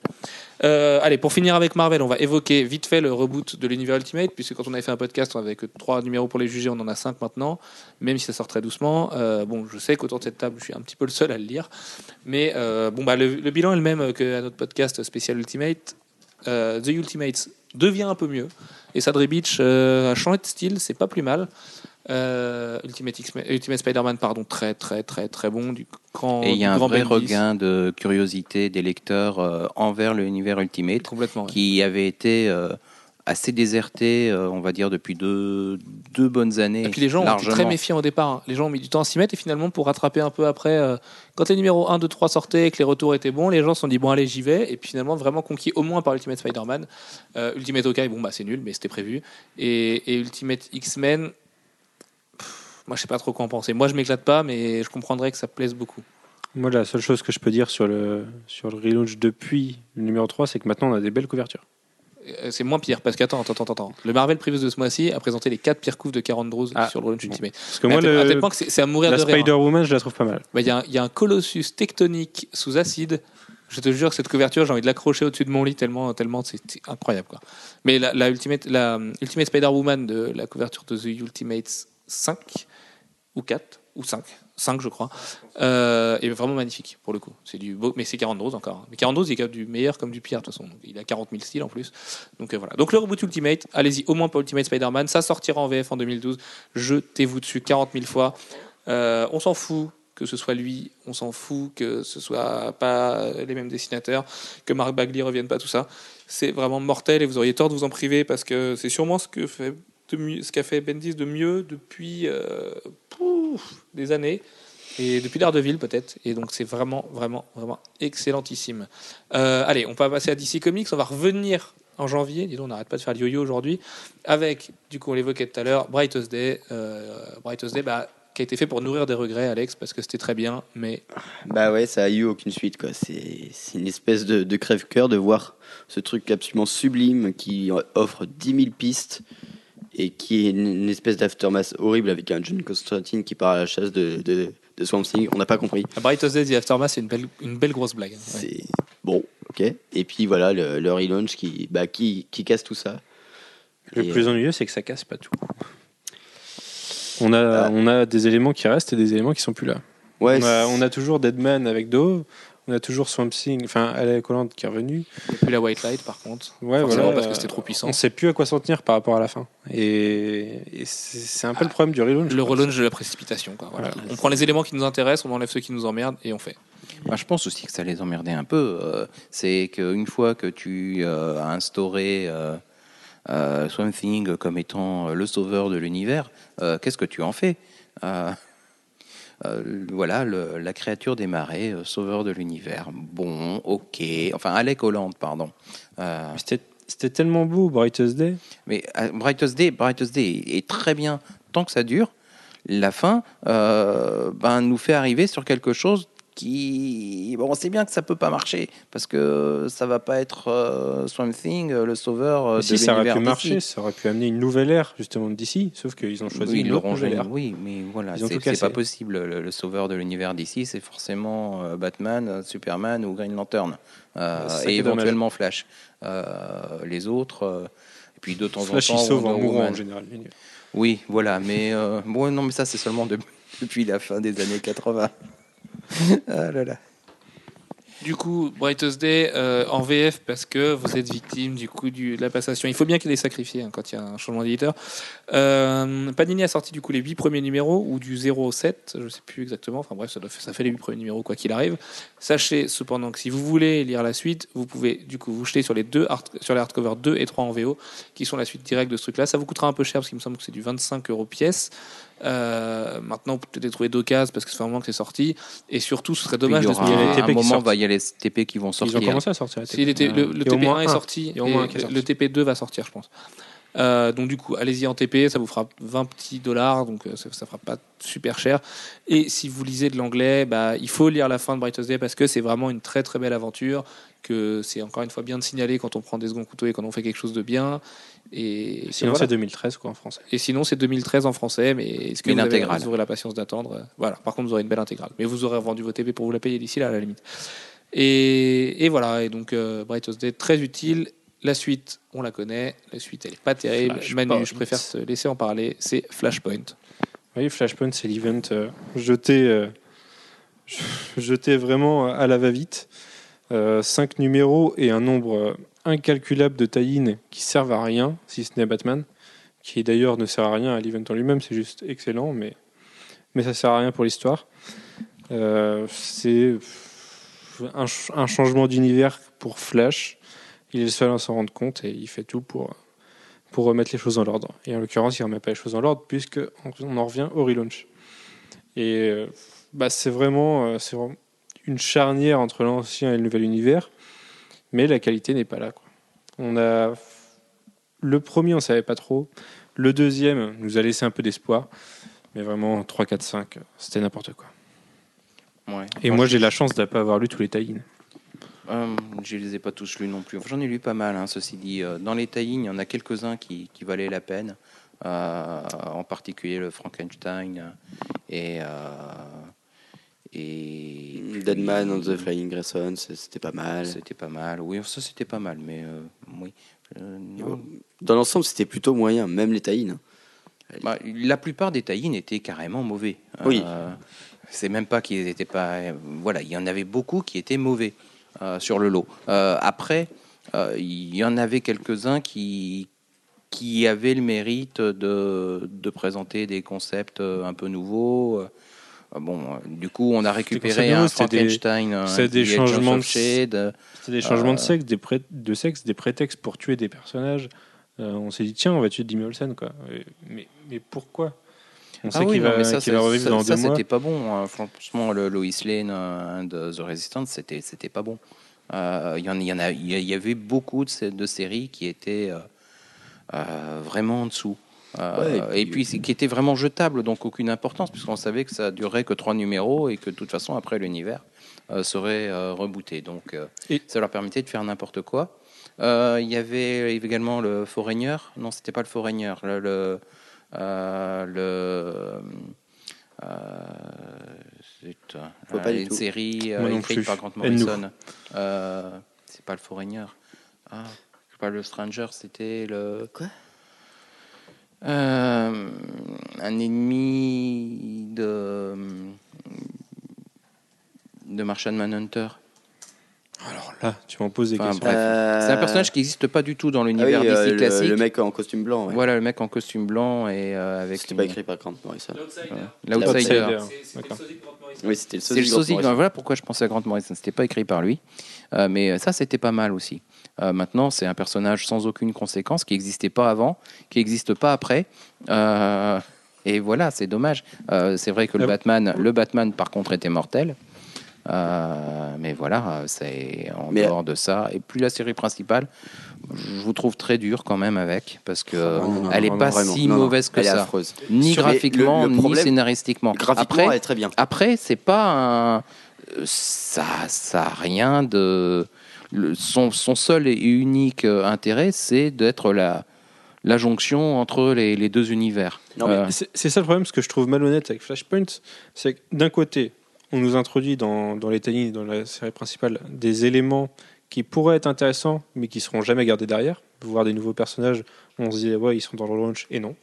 Euh, allez, pour finir avec Marvel, on va évoquer vite fait le reboot de l'univers Ultimate, puisque quand on avait fait un podcast, on avait que trois numéros pour les juger, on en a cinq maintenant, même si ça sort très doucement. Euh, bon, je sais qu'autour de cette table, je suis un petit peu le seul à le lire. Mais euh, bon, bah, le, le bilan est le même qu'à notre podcast spécial Ultimate. Euh, The Ultimates devient un peu mieux et Sadri Beach euh, a changé de style, c'est pas plus mal. Euh, Ultimate, X-Men, Ultimate Spider-Man, pardon, très très très très bon. Du grand, et il y a un vrai Bendis. Regain de curiosité des lecteurs euh, envers l'univers Ultimate, complètement, qui ouais. avait été euh, assez déserté, euh, on va dire depuis deux, deux bonnes années. Et puis les gens ont été très méfiants au départ. Hein. Les gens ont mis du temps à s'y mettre et finalement pour rattraper un peu après, euh, quand les numéros un, deux, trois sortaient et que les retours étaient bons, les gens se sont dit bon allez j'y vais. Et puis finalement vraiment conquis au moins par Ultimate Spider-Man, euh, Ultimate Hawkeye, bon bah c'est nul mais c'était prévu. Et, et Ultimate X-Men. Moi, je sais pas trop quoi en penser. Moi, je m'éclate pas, mais je comprendrais que ça plaise beaucoup. Moi, la seule chose que je peux dire sur le, sur le relaunch depuis le numéro trois, c'est que maintenant, on a des belles couvertures. C'est moins pire, parce qu'attends, attends, attends, attends. Le Marvel Previews de ce mois-ci a présenté les quatre pires coups de Karen Drews ah, sur le relaunch bon. Ultimate. Parce que mais moi, à tel, le, à tel point que c'est, c'est à mourir de rire. La Spider-Woman, hein. Je la trouve pas mal. Il bah, y, y a un colossus tectonique sous acide. Je te jure, cette couverture, j'ai envie de l'accrocher au-dessus de mon lit tellement, tellement c'est, c'est incroyable. Quoi. Mais la, la, Ultimate, la Ultimate Spider-Woman de la couverture de The Ultimates cinq ou quatre ou cinq cinq je crois euh, est vraiment magnifique pour le coup, c'est du beau, mais c'est Karen Drews encore, mais Karen Drews il est capable du meilleur comme du pire de toute façon, donc, il a quarante mille styles en plus donc euh, voilà, donc le reboot Ultimate, allez-y au moins pour Ultimate Spider-Man, ça sortira en V F en deux mille douze, jetez-vous dessus quarante mille fois, euh, on s'en fout que ce soit lui, on s'en fout que ce soit pas les mêmes dessinateurs, que Mark Bagley revienne pas, tout ça c'est vraiment mortel et vous auriez tort de vous en priver parce que c'est sûrement ce que fait De mieux, ce qu'a fait Bendis de mieux depuis euh, pouf, des années et depuis Daredevil peut-être et donc c'est vraiment vraiment vraiment excellentissime. Euh, allez, on va passer à D C Comics, on va revenir en janvier, dis donc on n'arrête pas de faire le yo-yo aujourd'hui avec, du coup on l'évoquait tout à l'heure, Brightest Day, euh, Brightest Day bah, qui a été fait pour nourrir des regrets Alex parce que c'était très bien mais... Bah ouais, ça a eu aucune suite quoi, c'est, c'est une espèce de, de crève-cœur de voir ce truc absolument sublime qui offre dix mille pistes et qui est une espèce d'aftermath horrible avec un John Constantine qui part à la chasse de, de, de Swamp Thing, on n'a pas compris. Brightest Day, The Aftermath, c'est une belle, une belle grosse blague. Ouais. C'est bon, ok. Et puis voilà, le, le relaunch qui, bah, qui, qui casse tout ça. Le et plus euh... ennuyeux, c'est que ça casse pas tout. On a, ah. on a des éléments qui restent et des éléments qui sont plus là. Ouais, on, a, on a toujours Deadman avec Dove. On a toujours Swamp Thing, enfin Alec Holland qui est revenu. Il n'y a plus la White Light par contre. Ouais, voilà, parce que c'était trop puissant. On ne sait plus à quoi s'en tenir par rapport à la fin. Et, et c'est, c'est un peu ah, le problème du relaunch. Le relaunch de la précipitation. Quoi. Voilà. Voilà. On prend les éléments qui nous intéressent, on enlève ceux qui nous emmerdent et on fait. Bah, je pense aussi que ça les emmerdait un peu. Euh, c'est qu'une fois que tu euh, as instauré euh, euh, Swamp Thing comme étant le sauveur de l'univers, euh, qu'est-ce que tu en fais euh, Euh, voilà, le, la créature des marées, euh, sauveur de l'univers. Bon, ok. Enfin, Alec Holland, pardon. Euh... C'était, c'était tellement beau, Brightest Day. Mais euh, Brightest Day, Brightest Day est très bien tant que ça dure. La fin, euh, ben, nous fait arriver sur quelque chose qui, bon, on sait bien que ça peut pas marcher parce que ça va pas être euh, Swamp Thing, le sauveur euh, de si, l'univers. Si ça aurait pu marcher, D C. Ça aurait pu amener une nouvelle ère justement d'ici, sauf qu'ils ont choisi oui, une autre nouvelle ère. Oui, mais voilà, c'est, c'est, c'est pas possible. Le, le sauveur de l'univers d'ici, c'est forcément euh, Batman, Superman ou Green Lantern euh, et éventuellement dommage. Flash. Euh, les autres, euh, et puis de temps Flash en temps, Flash sauve en mourant en général. Oui, voilà, mais euh, bon, non, mais ça c'est seulement de, depuis la fin des années quatre-vingts. Ah là là. Du coup, Brightest Day euh, en V F parce que vous êtes victime du coup du, de la passation. Il faut bien qu'il y ait des sacrifiés hein, quand il y a un changement d'éditeur. Euh, Panini a sorti du coup les huit premiers numéros ou du zéro au sept, je ne sais plus exactement. Enfin bref, ça, doit, ça fait les huit premiers numéros quoi qu'il arrive. Sachez cependant que si vous voulez lire la suite, vous pouvez du coup vous jeter sur les deux hard, sur les hardcover deux et trois en V O qui sont la suite directe de ce truc-là. Ça vous coûtera un peu cher parce qu'il me semble que c'est du vingt-cinq euros pièce. Euh, maintenant, vous pouvez peut-être trouver d'occasion parce que ça fait un moment que c'est sorti. Et surtout, ce serait dommage de se dire. Il y a un moment, bah, il y a les T P qui vont sortir. Ils ont commencé à sortir. Si le, le T P un est sorti, et le T P deux va sortir, je pense. Euh, donc du coup, allez-y en T P, ça vous fera vingt petits dollars, donc euh, ça, ça fera pas super cher. Et si vous lisez de l'anglais, bah il faut lire la fin de Brightest Day parce que c'est vraiment une très très belle aventure. Que c'est encore une fois bien de signaler quand on prend des seconds couteaux et quand on fait quelque chose de bien. Et sinon voilà. C'est deux mille treize quoi en français. Et sinon c'est deux mille treize en français, mais est-ce que vous, avez, vous aurez la patience d'attendre? Voilà. Par contre, vous aurez une belle intégrale, mais vous aurez vendu vos T P pour vous la payer d'ici là à la limite. Et, et voilà. Et donc euh, Brightest Day très utile. La suite, on la connaît. La suite, elle n'est pas terrible. Flashpoint. Manu, je préfère te laisser en parler. C'est Flashpoint. Oui, Flashpoint, c'est l'event euh, jeté, euh, jeté vraiment à la va-vite. Euh, cinq numéros et un nombre incalculable de tie-in qui servent à rien, si ce n'est Batman, qui d'ailleurs ne sert à rien à l'event en lui-même. C'est juste excellent, mais, mais ça ne sert à rien pour l'histoire. Euh, c'est un, un changement d'univers pour Flash. Il est le seul à s'en rendre compte et il fait tout pour, pour remettre les choses en ordre. Et en l'occurrence, il ne remet pas les choses en ordre puisqu'on en revient au relaunch. Et bah, c'est, vraiment, c'est vraiment une charnière entre l'ancien et le nouvel univers, mais la qualité n'est pas là, quoi. On a, le premier, on ne savait pas trop. Le deuxième nous a laissé un peu d'espoir. Mais vraiment, trois, quatre, cinq, c'était n'importe quoi. Ouais. Et moi, j'ai la chance de ne pas avoir lu tous les tie-ins. Euh, je ne les ai pas tous lus non plus. Enfin, j'en ai lu pas mal, hein, ceci dit. Dans les tie-in, il y en a quelques-uns qui, qui valaient la peine, euh, en particulier le Frankenstein et, euh, et Deadman on the Flying Grayson, c'était pas mal. C'était pas mal, oui, ça c'était pas mal, mais euh, oui. Euh, non. Dans l'ensemble, c'était plutôt moyen, même les tie-in. Bah, la plupart des tie-in étaient carrément mauvais. Oui. Euh, c'est même pas qu'ils étaient pas. Voilà, il y en avait beaucoup qui étaient mauvais. Euh, sur le lot. Euh, après, euh, il y en avait quelques-uns qui, qui avaient le mérite de, de présenter des concepts un peu nouveaux. Euh, bon, euh, du coup, on a récupéré un Frankenstein, c'est des changements de sexe, des changements de sexe, des pré- de sexe, des prétextes pour tuer des personnages. Euh, on s'est dit tiens, on va tuer Jimmy Olsen quoi. Mais, mais pourquoi? On sait ah oui, qu'il non, va, ça, qu'il va revivre ça, dans ça, deux mois. Ça, c'était pas bon. Franchement, le Lois Lane and The Resistance, c'était, c'était pas bon. Euh, y en, y en a, y a, y avait beaucoup de, de séries qui étaient euh, euh, vraiment en dessous. Euh, ouais, et puis, et puis qui étaient vraiment jetables, donc aucune importance, puisqu'on savait que ça durait que trois numéros et que de toute façon, après, l'univers euh, serait euh, rebooté. Donc, euh, et... ça leur permettait de faire n'importe quoi. Il euh, y avait également le Foreigner. Non, c'était pas le Foreigner. Le... le Euh, le euh, euh, une série euh, écrite par Grant Morrison. Euh, c'est pas le Foreigner. Ah, c'est pas le Stranger, c'était le. Quoi euh, Un ennemi de de Martian Manhunter. Alors là, tu m'en poses des enfin, questions. Bref, euh... c'est un personnage qui n'existe pas du tout dans l'univers ah oui, D C euh, classique. Le, le mec en costume blanc. Ouais. Voilà, le mec en costume blanc et euh, avec. C'était une... pas écrit par Grant Morrison. L'Outsider. L'Outsider. L'Outsider. C'est, c'était le sosie de Grant Morrison. Oui, c'était le sosie. C'est le sosie. Voilà pourquoi je pensais à Grant Morrison. C'était pas écrit par lui, euh, mais ça c'était pas mal aussi. Euh, maintenant, c'est un personnage sans aucune conséquence qui n'existait pas avant, qui n'existe pas après. Euh, et voilà, c'est dommage. Euh, c'est vrai que le Batman, le Batman par contre était mortel. Euh, mais voilà, c'est en mais dehors de ça. Et puis la série principale, je vous trouve très dur quand même avec, parce que non, non, elle n'est pas vraiment, si non, mauvaise non, que ça, affreuse. Ni sur graphiquement, le, le problème, ni scénaristiquement. Graphiquement, après, elle est très bien. Après, c'est pas un... ça, ça a rien de. Le, son, son seul et unique intérêt, c'est d'être la, la jonction entre les, les deux univers. Non, mais euh... c'est, c'est ça le problème, ce que je trouve malhonnête avec Flashpoint, c'est que d'un côté. On nous introduit dans, dans les tie-in, dans la série principale, des éléments qui pourraient être intéressants, mais qui ne seront jamais gardés derrière. Voir des nouveaux personnages, on se dit, ouais, ils sont dans le launch, et non.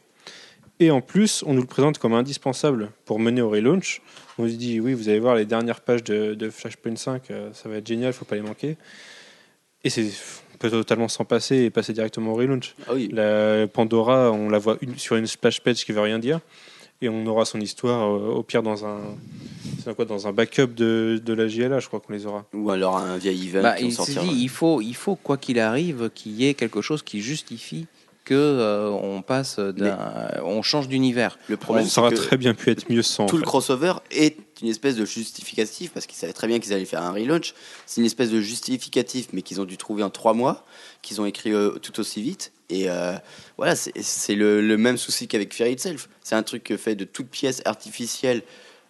Et en plus, on nous le présente comme indispensable pour mener au relaunch. On nous dit, oui, vous allez voir les dernières pages de, de Flashpoint cinq, ça va être génial, il ne faut pas les manquer. Et c'est, on peut totalement s'en passer et passer directement au relaunch. Ah oui. La Pandora, on la voit une, sur une splash page qui ne veut rien dire. Et on aura son histoire, au pire, dans un, c'est quoi, dans un backup de, de la J L A, je crois qu'on les aura. Ou alors un vieil event bah, qui sortira. Dit, il, faut, il faut, quoi qu'il arrive, qu'il y ait quelque chose qui justifie que euh, on passe d'un, mais on change d'univers. Le problème, on, ça aurait très bien pu être mieux sans. Tout le fait. Crossover est une espèce de justificatif parce qu'ils savaient très bien qu'ils allaient faire un relaunch. C'est une espèce de justificatif, mais qu'ils ont dû trouver en trois mois, qu'ils ont écrit euh, tout aussi vite. Et euh, voilà, c'est, c'est le, le même souci qu'avec Fear Itself. C'est un truc fait de toutes pièces artificielles,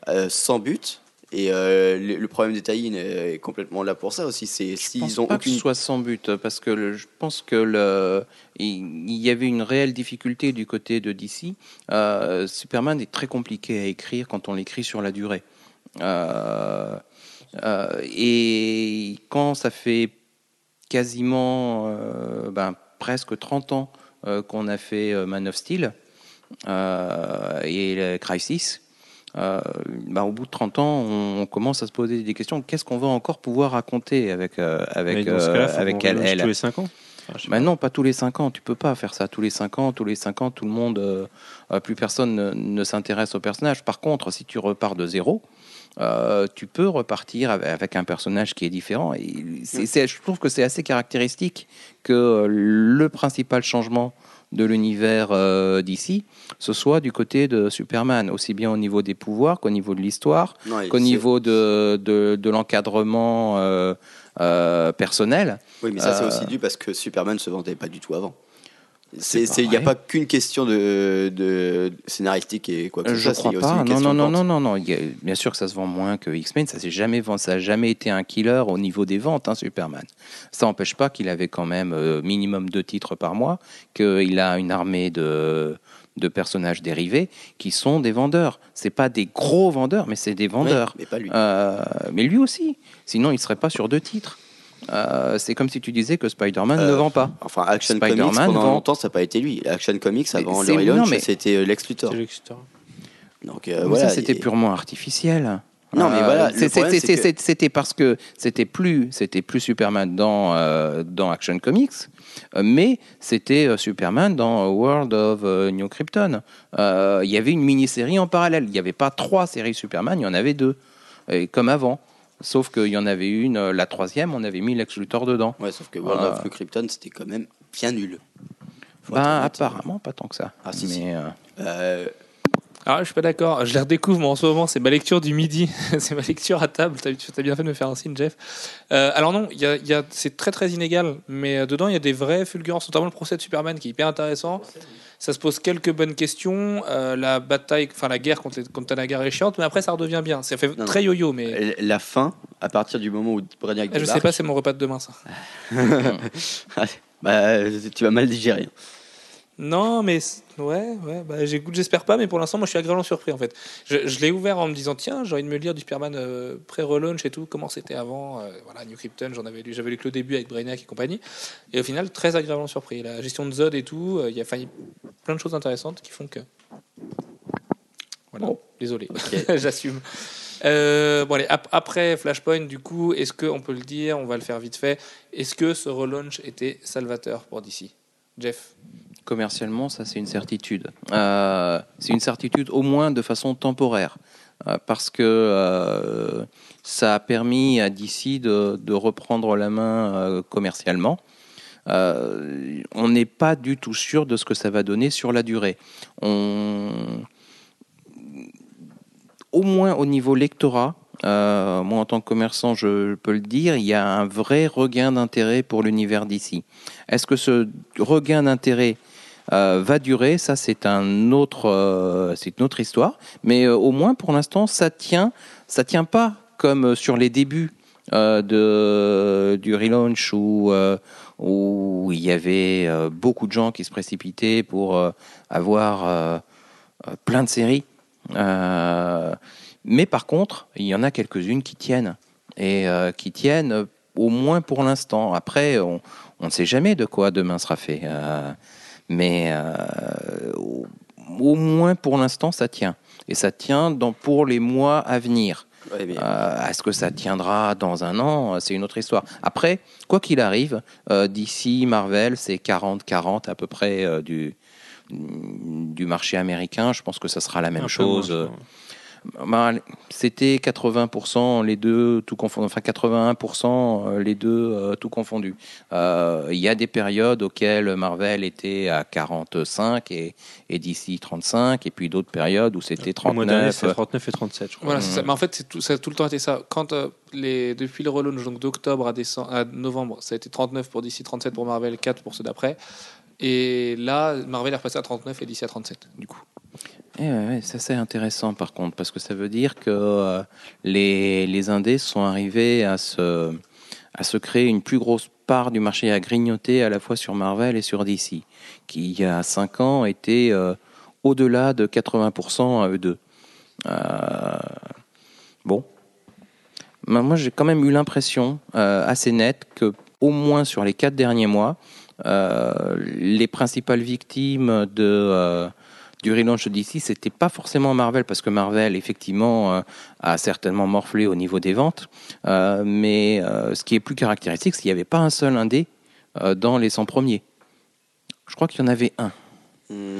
euh, sans but. Et euh, le, le problème des tie-in est complètement là pour ça aussi. C'est, je si pense ils ont pas aucune... que ce soit sans but, parce que le, je pense que le, il y avait une réelle difficulté du côté de D C. Euh, Superman est très compliqué à écrire quand on l'écrit sur la durée. Euh, euh, et quand ça fait quasiment, euh, ben, presque trente ans euh, qu'on a fait euh, Man of Steel euh, et Crisis. Euh, bah, au bout de trente ans, on, on commence à se poser des questions. Qu'est-ce qu'on va encore pouvoir raconter avec, euh, avec, euh, cas-là, avec elle, elle tous les cinq ans enfin, bah non, pas tous les cinq ans. Tu peux pas faire ça. Tous les cinq ans, tous les cinq ans, tout le monde, euh, plus personne ne, ne s'intéresse au personnage. Par contre, si tu repars de zéro, euh, tu peux repartir avec un personnage qui est différent. Et c'est, c'est, je trouve que c'est assez caractéristique que le principal changement de l'univers euh, d'ici, ce soit du côté de Superman, aussi bien au niveau des pouvoirs qu'au niveau de l'histoire, non, qu'au c'est... niveau de, de, de l'encadrement euh, euh, personnel. Oui, mais ça, euh... c'est aussi dû parce que Superman ne se vendait pas du tout avant. Il n'y a pas qu'une question de, de scénaristique et quoi que ce soit. Je crois pas. Non, non, non, non, non, non. Bien sûr que ça se vend moins que X-Men. Ça s'est jamais vendu, ça n'a jamais été un killer au niveau des ventes, hein, Superman. Ça n'empêche pas qu'il avait quand même euh, minimum deux titres par mois, qu'il a une armée de, de personnages dérivés qui sont des vendeurs. C'est pas des gros vendeurs, mais c'est des vendeurs. Ouais, mais pas lui. Euh, mais lui aussi. Sinon, il ne serait pas sur deux titres. Euh, c'est comme si tu disais que Spider-Man euh, ne vend pas. Enfin, Action Spider-Man Comics, pendant vend... longtemps, ça n'a pas été lui. Action Comics, avant le relaunch, mais... c'était Lex Luthor. Donc, euh, voilà, ça, c'était et... purement artificiel. Non, mais voilà. Euh, c'est, problème, c'est, c'est c'est que... C'était parce que c'était plus, c'était plus Superman dans, euh, dans Action Comics, mais c'était euh, Superman dans World of euh, New Krypton. Il euh, y avait une mini-série en parallèle. Il n'y avait pas trois séries Superman, il y en avait deux. Et comme avant. Sauf qu'il y en avait une, la troisième, on avait mis Lex Luthor dedans. Ouais, sauf que World of euh... Krypton, c'était quand même bien nul. Faut ben, apparemment, pas tant que ça. Ah, si, mais, si. Euh... Euh... Ah, je suis pas d'accord. Je les redécouvre, moi, en ce moment. C'est ma lecture du midi. C'est ma lecture à table. T'as, t'as bien fait de me faire un signe, Jeff. Euh, alors non, y a, y a, c'est très, très inégal. Mais dedans, il y a des vraies fulgurances, notamment le procès de Superman, qui est hyper intéressant. Ça se pose quelques bonnes questions. Euh, la bataille, enfin la guerre contre, contre Tanagar est chiante, mais après ça redevient bien. Ça fait non, très non. yo-yo, mais la fin, à partir du moment où Brainiac débarque. Je sais pas, c'est mon repas de demain ça. Bah, tu vas mal digérer. Non, mais ouais, ouais. Bah, j'écoute, j'espère pas, mais pour l'instant, moi, je suis agréablement surpris en fait. Je, je l'ai ouvert en me disant tiens, j'ai envie de me lire du Superman euh, pré-relaunch et tout. Comment c'était avant euh, Voilà, New Krypton, j'en avais lu, j'avais lu que le début avec Brainiac et compagnie. Et au final, très agréablement surpris. La gestion de Zod et tout, il euh, y a failli plein de choses intéressantes qui font que. Voilà. Oh. Désolé, okay. J'assume. Euh, bon, allez, ap- après Flashpoint, du coup, est-ce que on peut le dire On va le faire vite fait. Est-ce que ce relaunch était salvateur pour D C, Jeff? Commercialement, ça c'est une certitude. Euh, c'est une certitude au moins de façon temporaire, euh, parce que euh, ça a permis à D C de, de reprendre la main euh, commercialement. Euh, on n'est pas du tout sûr de ce que ça va donner sur la durée. On... Au moins au niveau lectorat, euh, moi en tant que commerçant, je peux le dire, il y a un vrai regain d'intérêt pour l'univers D C. Est-ce que ce regain d'intérêt Euh, va durer, ça c'est un autre, euh, c'est une autre histoire, mais euh, au moins pour l'instant ça tient, ça tient pas comme sur les débuts euh, de du relaunch où euh, où il y avait euh, beaucoup de gens qui se précipitaient pour euh, avoir euh, plein de séries. Euh, mais par contre, il y en a quelques-unes qui tiennent et euh, qui tiennent au moins pour l'instant. Après, on on ne sait jamais de quoi demain sera fait. Euh, Mais euh, au moins pour l'instant, ça tient. Et ça tient dans, pour les mois à venir. Eh bien. Euh, est-ce que ça tiendra dans un an ? C'est une autre histoire. Après, quoi qu'il arrive, euh, D C, Marvel, c'est quarante quarante à peu près euh, du, du marché américain. Je pense que ça sera la même un chose. Peu moins, euh, bah, c'était quatre-vingts pour cent les deux tout confondus, enfin quatre-vingt-un pour cent les deux euh, tout confondus. Il euh, y a des périodes auxquelles Marvel était à quarante-cinq et, et D C trente-cinq, et puis d'autres périodes où c'était trente-neuf. Au mois dernier, c'est trente-neuf et trente-sept, je crois. Voilà, c'est ça. Mais en fait, c'est tout, ça a tout le temps été ça. Quand, euh, les, depuis le relaunch, donc d'octobre à, décembre, à novembre, ça a été trente-neuf pour D C, trente-sept pour Marvel, quatre pour ceux d'après. Et là, Marvel est repassé à trente-neuf et D C à trente-sept, du coup. Et ouais, ça, c'est intéressant, par contre, parce que ça veut dire que euh, les, les indés sont arrivés à se, à se créer une plus grosse part du marché, à grignoter à la fois sur Marvel et sur D C, qui, il y a cinq ans, était euh, au-delà de quatre-vingts pour cent à eux deux. Euh, bon. Ben, moi, j'ai quand même eu l'impression euh, assez nette qu'au moins sur les quatre derniers mois, Euh, les principales victimes de, euh, du relaunch d'ici, c'était pas forcément Marvel, parce que Marvel, effectivement, euh, a certainement morflé au niveau des ventes. Euh, mais euh, ce qui est plus caractéristique, c'est qu'il n'y avait pas un seul indé euh, dans les cent premiers. Je crois qu'il y en avait un.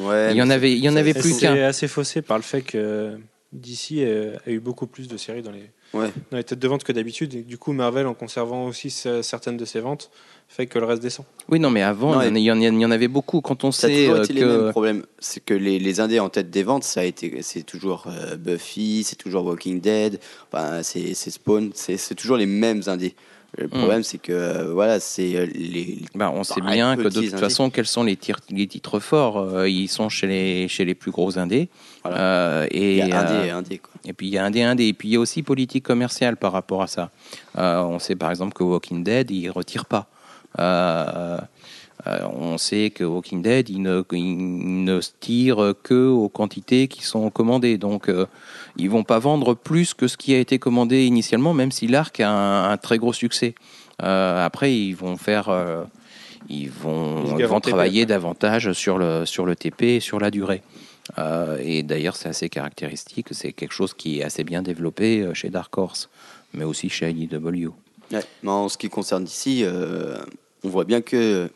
Ouais, il y en avait, il y en avait plus c'est qu'un. C'est assez faussé par le fait que D C a eu beaucoup plus de séries dans les, ouais. dans les têtes de vente que d'habitude. Et du coup, Marvel, en conservant aussi certaines de ses ventes, fait que le reste descend. Oui, non, mais avant, non, il, y en, il y en avait beaucoup. Quand on ça sait que le même problème, c'est que les, les indés en tête des ventes, ça a été, c'est toujours euh, Buffy, c'est toujours Walking Dead, enfin, c'est, c'est Spawn, c'est, c'est toujours les mêmes indés. Le problème, mmh. c'est que euh, voilà, c'est les. Bah, on sait bien que de toute indés. façon, quels sont les, tir- les titres forts euh, ils sont chez les chez les plus gros indés. Voilà. Euh, et il y a indé, euh, indé, quoi. Et puis il y a indé, indé, et puis il y a aussi politique commerciale par rapport à ça. Euh, on sait par exemple que Walking Dead, ils retirent pas. Euh, euh, on sait que Walking Dead ils ne, ils ne se tirent que aux quantités qui sont commandées, donc euh, ils vont pas vendre plus que ce qui a été commandé initialement, même si l'arc a un, un très gros succès. Euh, après ils vont faire euh, ils vont, ils vont travailler T P, ouais. davantage sur le, sur le T P et sur la durée, euh, et d'ailleurs c'est assez caractéristique, c'est quelque chose qui est assez bien développé chez Dark Horse mais aussi chez I D W. Ouais. Mais en ce qui concerne d'ici, euh, on voit bien que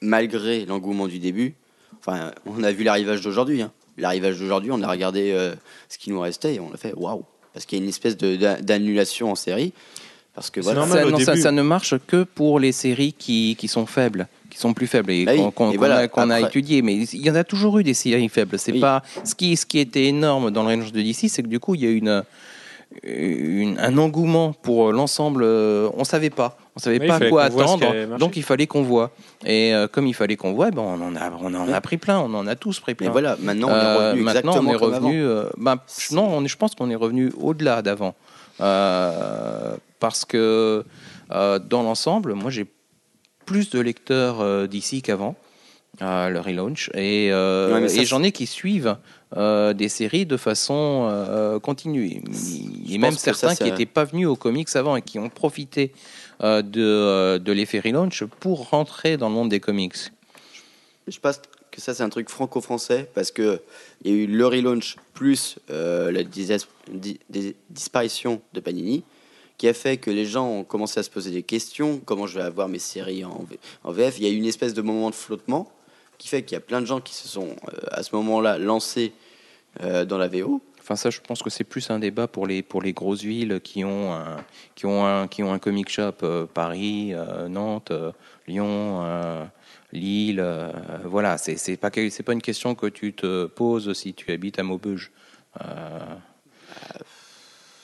malgré l'engouement du début, enfin, on a vu l'arrivage d'aujourd'hui. Hein. L'arrivage d'aujourd'hui, on a regardé euh, ce qui nous restait et on a fait waouh, parce qu'il y a une espèce de, d'annulation en série. Parce que voilà. normal, ça, non, ça, ça ne marche que pour les séries qui, qui sont faibles, qui sont plus faibles et bah qu'on, oui. qu'on, et qu'on, voilà, a, qu'on a étudié. Mais il y en a toujours eu des séries faibles. C'est oui. pas ce qui, ce qui était énorme dans le range de d'ici, c'est que du coup, il y a une Une, un engouement pour l'ensemble. Euh, on savait pas, on savait oui, pas quoi qu'on attendre, donc il fallait qu'on voit. Et euh, comme il fallait qu'on voit, ben on en a, on en a pris plein, on en a tous pris plein. Et voilà, maintenant on est revenu. Euh, maintenant on est revenu. Euh, ben, non, on est, je pense qu'on est revenu au-delà d'avant, euh, parce que euh, dans l'ensemble, moi j'ai plus de lecteurs euh, d'ici qu'avant. Euh, le relaunch et, euh, ouais, et j'en ai qui suivent euh, des séries de façon euh, continue, et même certains ça, qui n'étaient pas venus aux comics avant et qui ont profité euh, de, de l'effet relaunch pour rentrer dans le monde des comics. Je pense que ça c'est un truc franco-français, parce qu'il y a eu le relaunch plus euh, la dis- dis- dis- disparition de Panini, qui a fait que les gens ont commencé à se poser des questions. Comment je vais avoir mes séries en, v- en V F? Il y a eu une espèce de moment de flottement qui fait qu'il y a plein de gens qui se sont, euh, à ce moment-là, lancés euh, dans la V O. Enfin, ça, je pense que c'est plus un débat pour les, pour les grosses villes qui ont un, qui ont un, qui ont un comic shop. Euh, Paris, euh, Nantes, euh, Lyon, euh, Lille. Euh, voilà, c'est, c'est pas, c'est pas une question que tu te poses si tu habites à Maubeuge. Euh... Euh,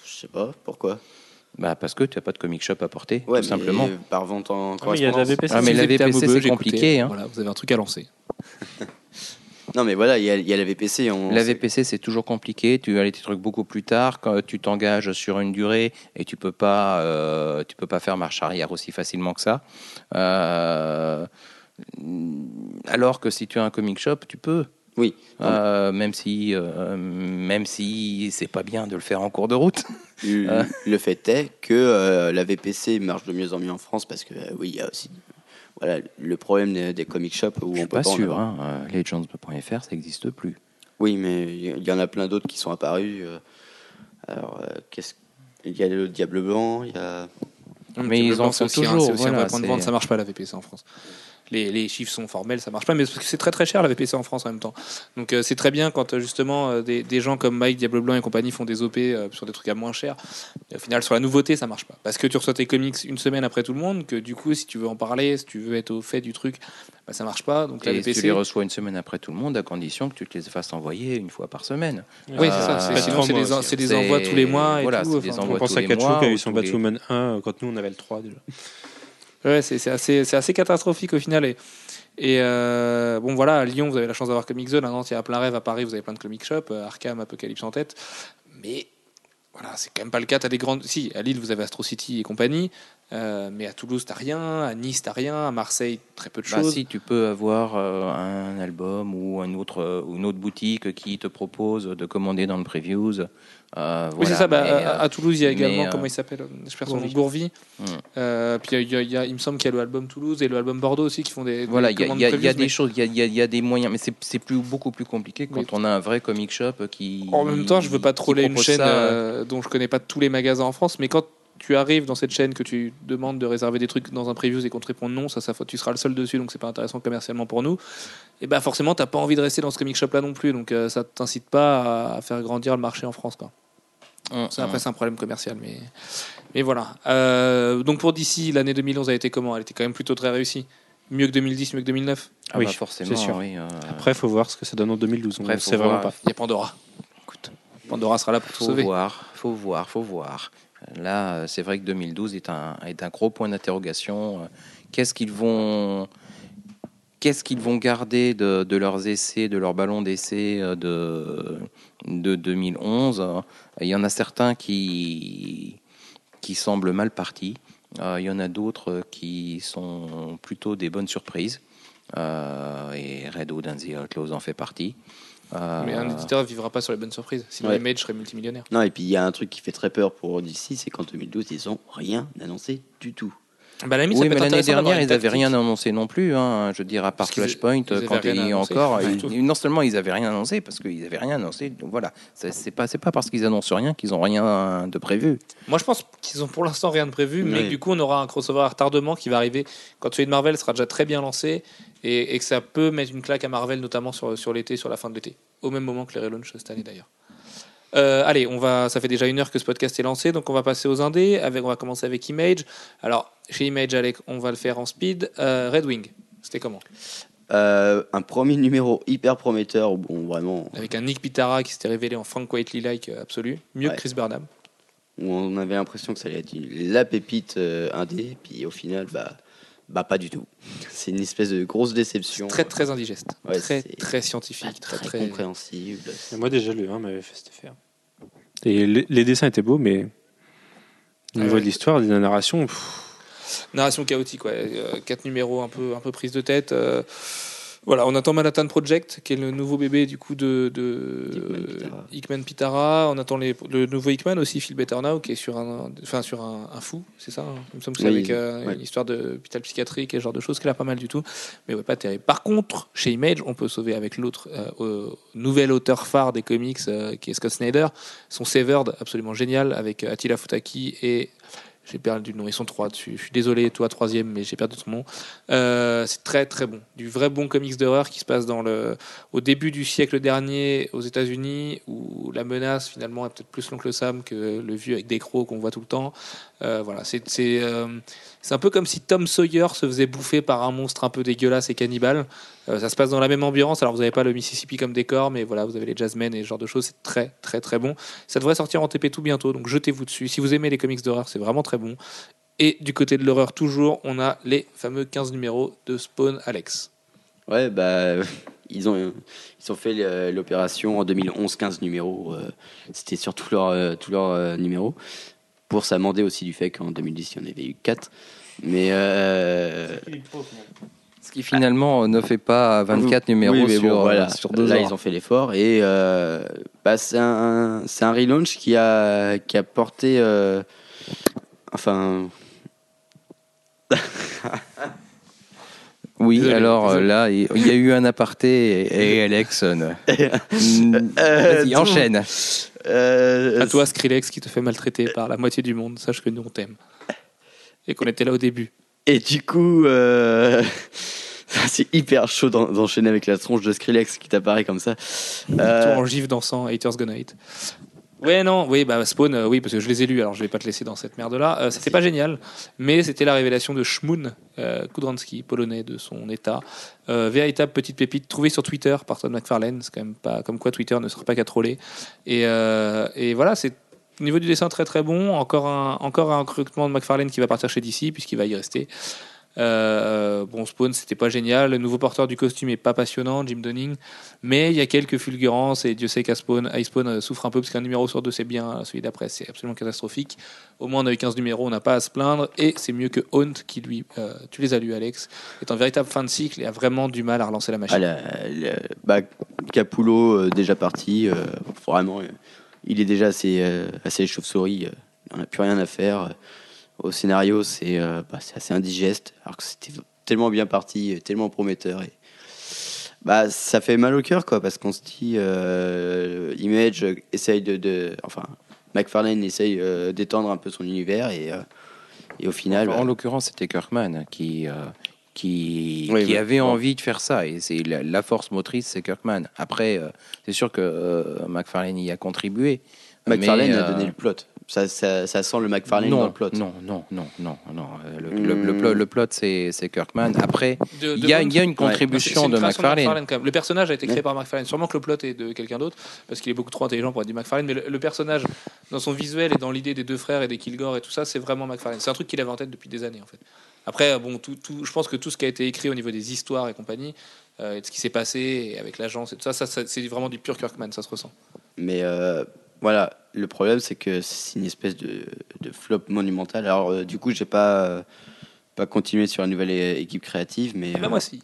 je sais pas, pourquoi? Bah parce que tu n'as pas de comic shop à porter, ouais, tout simplement. Par vente en correspondance. Ah, mais il y a de la V P C, ah, mais si la V P C Maubeuge, c'est compliqué. Hein. Voilà, vous avez un truc à lancer. Non, mais voilà, il y, y a la V P C. On... La V P C, c'est toujours compliqué. Tu as les trucs beaucoup plus tard. Quand tu t'engages sur une durée et tu ne peux, euh, peux pas faire marche arrière aussi facilement que ça. Euh, alors que si tu as un comic shop, tu peux. Oui. Euh, même si, euh, même si c'est pas bien de le faire en cours de route. Le, le fait est que euh, la V P C marche de mieux en mieux en France, parce que euh, oui, il y a aussi voilà le problème des, des comic shops où je on peut pas. Je suis pas sûr. Hein, euh, legends point f r, ça n'existe plus. Oui, mais il y en a plein d'autres qui sont apparus. Alors, qu'est-ce il y a le Diable Blanc, il y a. Mais ils en font toujours. C'est aussi voilà, un vrai point de vente. Ça marche pas la V P C en France. Les, les chiffres sont formels, ça marche pas, mais c'est très très cher la V P C en France en même temps. Donc euh, c'est très bien quand justement euh, des, des gens comme Mike, Diable Blanc et compagnie font des O P euh, sur des trucs à moins cher. Et au final, sur la nouveauté, ça marche pas. Parce que tu reçois tes comics une semaine après tout le monde, que du coup, si tu veux en parler, si tu veux être au fait du truc, bah, ça marche pas. Donc, la et V P C... si tu les reçois une semaine après tout le monde, à condition que tu te les fasses envoyer une fois par semaine. Oui, euh, c'est ça. Sinon, c'est, c'est, c'est des envois tous les mois. Et voilà, tout, c'est enfin, on pense tous à Kachu qui a eu son Batwoman un quand nous on avait le trois déjà. Ouais, c'est, c'est, assez, c'est assez catastrophique au final. Et, et euh, bon, voilà, à Lyon, vous avez la chance d'avoir Comic Zone. À Nantes, il y a Plein Rêve. À Paris, vous avez plein de comic shops. Arkham, Apocalypse en tête. Mais voilà, c'est quand même pas le cas. T'as des grandes... Si, à Lille, vous avez Astro City et compagnie. Euh, mais à Toulouse, t'as rien. À Nice, t'as rien. À Marseille, très peu de choses. Bah, si, tu peux avoir euh, un album ou un autre, euh, une autre boutique qui te propose de commander dans le previews. Euh, oui, voilà, c'est ça. Bah, à, euh, à Toulouse, il y a également, euh, comment il s'appelle je perds son nom, Gourvy. Mmh. Euh, puis il, y a, il, y a, il me semble qu'il y a le album Toulouse et le album Bordeaux aussi qui font des. Voilà, il y a, y a, previews, y a des mais... choses, il y, y, y a des moyens, mais c'est, c'est plus, beaucoup plus compliqué quand oui. on a un vrai comic shop qui. En même temps, je veux pas troller une chaîne euh, dont je connais pas tous les magasins en France, mais quand tu arrives dans cette chaîne que tu demandes de réserver des trucs dans un preview et qu'on te répond non, ça, ça, tu seras le seul dessus, donc c'est pas intéressant commercialement pour nous. Et ben bah forcément, t'as pas envie de rester dans ce comic shop là non plus, donc euh, ça t'incite pas à, à faire grandir le marché en France, quoi. Mmh, ça, après, mmh. c'est un problème commercial, mais mais voilà. Euh, donc pour D C, l'année deux mille onze a été comment? Elle était quand même plutôt très réussie. Mieux que deux mille dix, mieux que deux mille neuf. Ah oui, bah forcément. C'est sûr. Oui, euh... Après, faut voir ce que ça donne en deux mille douze. Après, c'est voir. Vraiment pas. Il y a Pandora. Écoute, Pandora sera là pour faut sauver. Faut voir, faut voir, faut voir. Là, c'est vrai que deux mille douze est un, est un gros point d'interrogation. Qu'est-ce qu'ils vont, qu'est-ce qu'ils vont garder de, de leurs essais, de leur ballon d'essai de, de deux mille onze? Il y en a certains qui, qui semblent mal partis. Il y en a d'autres qui sont plutôt des bonnes surprises. Et Red Hood and the Outlaws en fait partie. Mais un éditeur ne vivra pas sur les bonnes surprises. Sinon, ouais. Image serait multimillionnaire. Non, et puis il y a un truc qui fait très peur pour D C, c'est qu'en deux mille douze, ils n'ont rien annoncé du tout. Bah, la limite, oui, mais l'année dernière, ils n'avaient rien annoncé non plus. Hein. Je veux dire, à part Flashpoint, quand il y a encore. Ils, non seulement ils n'avaient rien annoncé, parce qu'ils n'avaient rien annoncé. Donc voilà, c'est, c'est pas, c'est pas parce qu'ils annoncent rien qu'ils n'ont rien de prévu. Moi, je pense qu'ils n'ont pour l'instant rien de prévu, mais oui. Du coup, on aura un crossover à retardement qui va arriver quand celui de Marvel sera déjà très bien lancé. Et, et que ça peut mettre une claque à Marvel, notamment sur, sur l'été, sur la fin de l'été. Au même moment que les relaunchs cette année, d'ailleurs. Euh, allez, on va, ça fait déjà une heure que ce podcast est lancé, donc on va passer aux indés. Avec, on va commencer avec Image. Alors, chez Image, Alec, on va le faire en speed. Euh, Red Wing, c'était comment ? euh, Un premier numéro hyper prometteur. Bon, vraiment... Avec un Nick Pitara qui s'était révélé en Frank Whiteley-like absolu. Mieux ouais. que Chris Burnham. On avait l'impression que ça allait être la pépite euh, indé, puis au final, bah... Bah pas du tout. C'est une espèce de grosse déception. C'est très très indigeste. Ouais, très très scientifique. Très, très très compréhensible. Et moi déjà le un m'avait fait cette affaire. Et les, les dessins étaient beaux, mais au niveau de l'histoire, de la narration, pff. narration chaotique. Ouais. Euh, quatre numéros un peu un peu prise de tête. Euh... Voilà, on attend Manhattan Project, qui est le nouveau bébé du coup de, de Hickman Pitara. Pitara. On attend les, le nouveau Hickman aussi, Phil Better Now, qui est sur un, enfin sur un, un fou, c'est ça. Il me semble que c'est oui, avec euh, ouais. une histoire d'hôpital psychiatrique et ce genre de choses, qui a l'air pas mal du tout, mais ouais, pas terrible. Par contre, chez Image, on peut sauver avec l'autre euh, nouvel auteur phare des comics, euh, qui est Scott Snyder. Son Severed, absolument génial, avec Attila Futaki et j'ai perdu le nom, ils sont trois dessus. Je suis désolé, toi, troisième, mais j'ai perdu ton nom. Euh, c'est très, très bon. Du vrai bon comics d'horreur qui se passe dans le... au début du siècle dernier aux États-Unis, où la menace, finalement, est peut-être plus l'oncle Sam que le vieux avec des crocs qu'on voit tout le temps. Euh, voilà, c'est, c'est, euh... c'est un peu comme si Tom Sawyer se faisait bouffer par un monstre un peu dégueulasse et cannibale. Euh, ça se passe dans la même ambiance. Alors, vous n'avez pas le Mississippi comme décor, mais voilà, vous avez les jazzmen et ce genre de choses. C'est très, très, très bon. Ça devrait sortir en T P tout bientôt, donc jetez-vous dessus. Si vous aimez les comics d'horreur, c'est vraiment très bon. Et du côté de l'horreur, toujours, on a les fameux quinze numéros de Spawn. Alex. Ouais, bah, ils ont, ils ont fait l'opération en deux mille onze, quinze numéros. Euh, c'était sur tous leurs euh, leur, euh, numéros. Pour s'amender aussi du fait qu'en deux mille dix, il y en avait eu quatre. Mais. Euh, Ce qui finalement ah. ne fait pas vingt-quatre oui, numéros oui, sur, bon, voilà. sur deux Là, heures. Ils ont fait l'effort. Et euh, bah, c'est, un, c'est un relaunch qui a, qui a porté. Euh, enfin. Oui, désolé, alors désolé. Là, il y a eu un aparté et, et Alex euh, euh, vas-y, enchaîne. Euh, à toi, Skrillex, qui te fait maltraiter par la moitié du monde. Sache que nous, on t'aime. Et qu'on était là au début. Et du coup, euh, c'est hyper chaud d'en, d'enchaîner avec la tronche de Skrillex qui t'apparaît comme ça. Euh, Tout en gif dansant, Haters Gonna Hate. Ouais, non, oui, bah Spawn, euh, oui, parce que je les ai lus, alors je vais pas te laisser dans cette merde-là. Euh, c'était pas génial, mais c'était la révélation de Szmun euh, Kudranski, polonais de son état. Euh, véritable petite pépite, trouvée sur Twitter par Todd McFarlane. C'est quand même pas comme quoi Twitter ne sert pas qu'à troller. Et, euh, et voilà, c'est au niveau du dessin très très bon. Encore un, encore un recrutement de McFarlane qui va partir chez D C, puisqu'il va y rester. Euh, bon, Spawn, c'était pas génial. Le nouveau porteur du costume est pas passionnant, Jim Donning, mais il y a quelques fulgurances et Dieu sait qu'I-Spawn euh, souffre un peu parce qu'un numéro sur deux c'est bien, celui d'après c'est absolument catastrophique. Au moins on a eu quinze numéros, on n'a pas à se plaindre et c'est mieux que Haunt qui lui, euh, tu les as lus Alex, est en véritable fin de cycle et a vraiment du mal à relancer la machine. Ah, la, la, bah, Capullo euh, déjà parti, euh, vraiment, euh, il est déjà assez, euh, assez chauve-souris, euh, on n'a plus rien à faire. Euh. Au scénario, c'est, euh, bah, c'est assez indigeste, alors que c'était tellement bien parti, tellement prometteur. Et... Bah, ça fait mal au cœur, quoi, parce qu'on se dit, euh, Image essaye de, de. Enfin, McFarlane essaye euh, d'étendre un peu son univers, et, euh, et au final. Enfin, bah... En l'occurrence, c'était Kirkman qui, euh, qui, oui, qui oui, avait oui. envie de faire ça, et c'est la, la force motrice, c'est Kirkman. Après, euh, c'est sûr que euh, McFarlane y a contribué. McFarlane euh... a donné le plot. Ça, ça, ça sent le McFarlane non, dans le plot. Non, non, non, non, non. Le, mmh. le, le, plot, le plot, c'est, c'est Kirkman. Après, il y, y a une contribution ouais, c'est, c'est une de McFarlane. McFarlane quand même. Le personnage a été créé ouais. par McFarlane. Sûrement que le plot est de quelqu'un d'autre, parce qu'il est beaucoup trop intelligent pour être du McFarlane. Mais le, le personnage, dans son visuel et dans l'idée des deux frères et des Kilgore et tout ça, c'est vraiment McFarlane. C'est un truc qu'il avait en tête depuis des années, en fait. Après, bon, tout, tout, je pense que tout ce qui a été écrit au niveau des histoires et compagnie, euh, et de ce qui s'est passé et avec l'agence et tout ça, ça, ça c'est vraiment du pur Kirkman, ça se ressent. Mais... Euh... Voilà, le problème c'est que c'est une espèce de, de flop monumental. Alors euh, du coup, j'ai pas euh, pas continué sur la nouvelle é- équipe créative, mais ah bah euh... moi si.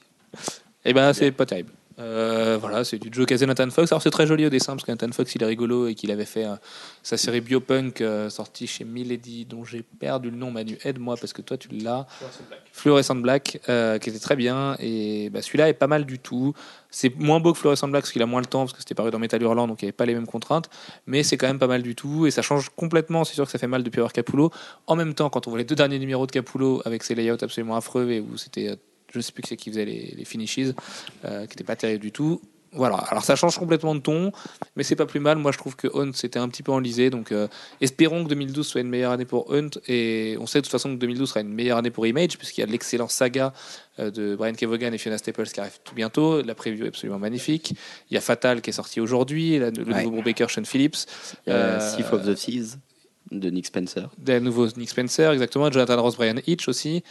Eh ben c'est pas terrible. Euh, voilà, c'est du Joe Casey, Nathan Fox. Alors c'est très joli au dessin parce que Nathan Fox il est rigolo et qu'il avait fait euh, sa série biopunk euh, sortie chez Milady, dont j'ai perdu le nom. Manu, aide-moi parce que toi tu l'as. Fluorescent Black, euh, qui était très bien et bah, celui-là est pas mal du tout. C'est moins beau que Fluorescent Black parce qu'il a moins le temps parce que c'était paru dans Metal Hurlant donc il n'y avait pas les mêmes contraintes, mais c'est quand même pas mal du tout et ça change complètement. C'est sûr que ça fait mal depuis avoir Capullo. En même temps, quand on voit les deux derniers numéros de Capullo avec ses layouts absolument affreux et où c'était euh, je ne sais plus qui c'est qui faisait les, les finishes, euh, qui n'était pas terrible du tout. Voilà, alors ça change complètement de ton, mais c'est pas plus mal. Moi je trouve que Hunt c'était un petit peu enlisé, donc euh, espérons que deux mille douze soit une meilleure année pour Hunt, et on sait de toute façon que deux mille douze sera une meilleure année pour Image, puisqu'il y a l'excellent saga euh, de Brian Kevogan et Fiona Staples qui arrive tout bientôt, la preview est absolument magnifique. Il y a Fatal qui est sorti aujourd'hui, la, le ouais. nouveau Brubaker, Sean Phillips. Il y a euh, Sif of the Seas de Nick Spencer. De nouveau Nick Spencer, exactement, Jonathan Ross, Brian Hitch aussi.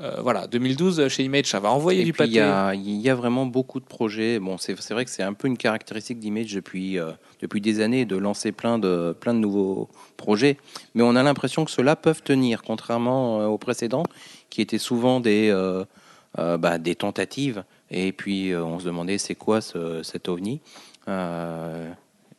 Euh, voilà, deux mille douze chez Image, ça va envoyer et du pâté. Il y, y a vraiment beaucoup de projets. Bon, c'est, c'est vrai que c'est un peu une caractéristique d'Image depuis, euh, depuis des années de lancer plein de, plein de nouveaux projets. Mais on a l'impression que ceux-là peuvent tenir, contrairement euh, aux précédents, qui étaient souvent des, euh, euh, bah, des tentatives. Et puis euh, on se demandait c'est quoi ce, cet ovni. Euh,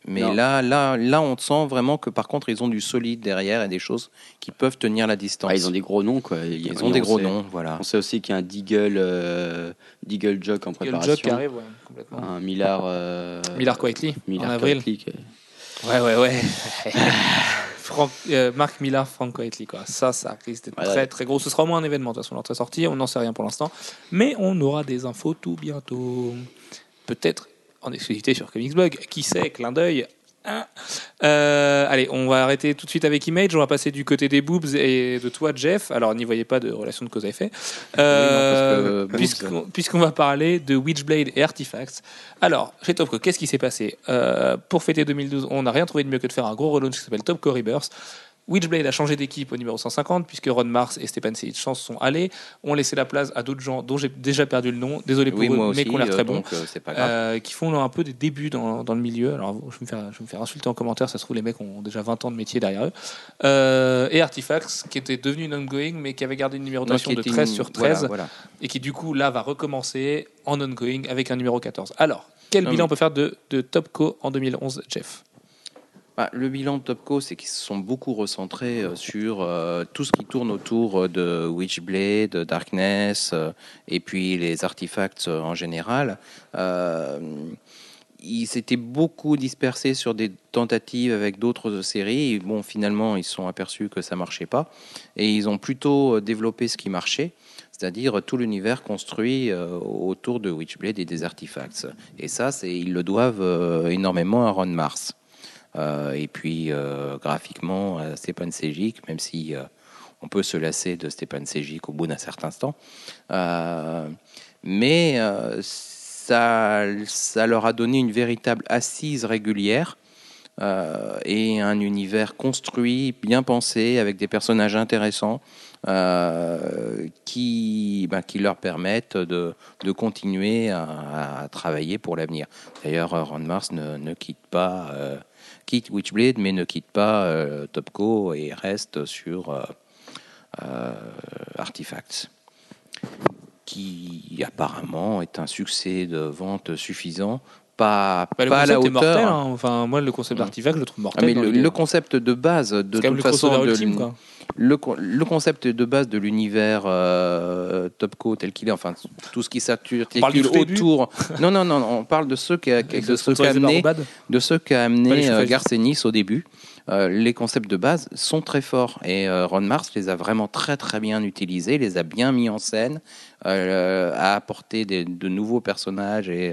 mais là, là, là, on sent vraiment que par contre, ils ont du solide derrière et des choses qui peuvent tenir la distance. Ah, ils ont des gros noms, quoi. Ils, ils ont des on gros sait, noms, voilà. On sait aussi qu'il y a un Deagle, euh, Deagle Jock en préparation. Deagle Jock qui arrive, ouais, complètement. Un Millard... Euh, Millard Quietly, Millard en avril. Quietly, ouais, ouais, ouais. Frank, euh, Marc Millar, Frank Quietly, quoi. Ça, ça risque d'être voilà. très, très gros. Ce sera au moins un événement, de toute façon, l'entrée sortie. On n'en sait rien pour l'instant. Mais on aura des infos tout bientôt. Peut-être en exclusivité sur Comics Blog, qui sait, clin d'œil. Hein euh, allez, on va arrêter tout de suite avec Image, on va passer du côté des boobs et de toi, Jeff. Alors, n'y voyez pas de relation de cause à effet. Euh, oui, non, parce que, puisqu'on, puisqu'on va parler de Witchblade et Artifacts. Alors, chez Topco, qu'est-ce qui s'est passé euh, pour fêter deux mille douze, on n'a rien trouvé de mieux que de faire un gros relaunch qui s'appelle Topco Rebirth. Witchblade a changé d'équipe au numéro cent cinquante puisque Ron Mars et Stepan Seilich Chance sont allés, ont laissé la place à d'autres gens dont j'ai déjà perdu le nom, désolé pour oui, eux aussi, mais qu'on a l'air très bons, euh, qui font un peu des débuts dans, dans le milieu. Alors je vais, me faire, je vais me faire insulter en commentaire, ça se trouve les mecs ont déjà vingt ans de métier derrière eux, euh, et Artifacts qui était devenu une ongoing mais qui avait gardé une numérotation de treize une... sur treize voilà, voilà. Et qui du coup là va recommencer en ongoing avec un numéro quatorze. Alors quel non, bilan mais... on peut faire de, de Topco en deux mille onze, Jeff? Bah, le bilan de Topco, c'est qu'ils se sont beaucoup recentrés euh, sur euh, tout ce qui tourne autour de Witchblade, Darkness, euh, et puis les artefacts euh, en général. Euh, ils s'étaient beaucoup dispersés sur des tentatives avec d'autres séries. Et bon, finalement, ils se sont aperçus que ça ne marchait pas. Et ils ont plutôt développé ce qui marchait, c'est-à-dire tout l'univers construit euh, autour de Witchblade et des artefacts. Et ça, c'est, ils le doivent euh, énormément à Ron Mars. Euh, et puis euh, graphiquement euh, Stepan Sejic, même si euh, on peut se lasser de Stepan Sejic au bout d'un certain temps, euh, mais euh, ça, ça leur a donné une véritable assise régulière euh, et un univers construit, bien pensé, avec des personnages intéressants euh, qui, ben, qui leur permettent de, de continuer à, à travailler pour l'avenir. D'ailleurs, Ron Mars ne, ne quitte pas euh, quitte Witchblade, mais ne quitte pas euh, Topco et reste sur euh, euh, Artifacts, qui apparemment est un succès de vente suffisant, pas, bah, pas à la hauteur. Mortel, hein. Enfin, moi, le concept d'Artifact, je le trouve mortel. Ah, mais le, le concept de base, de toute façon, le, ultime, quoi. Le, le concept de base de l'univers euh, Topco tel qu'il est, enfin, tout ce qui s'articule autour. non, non, non, on parle de ceux qu'a, de ceux qu'a amené, de ceux qu'a amené euh, Garcenis au début. Euh, les concepts de base sont très forts et euh, Ron Mars les a vraiment très très bien utilisés, les a bien mis en scène, euh, a apporté des, de nouveaux personnages et,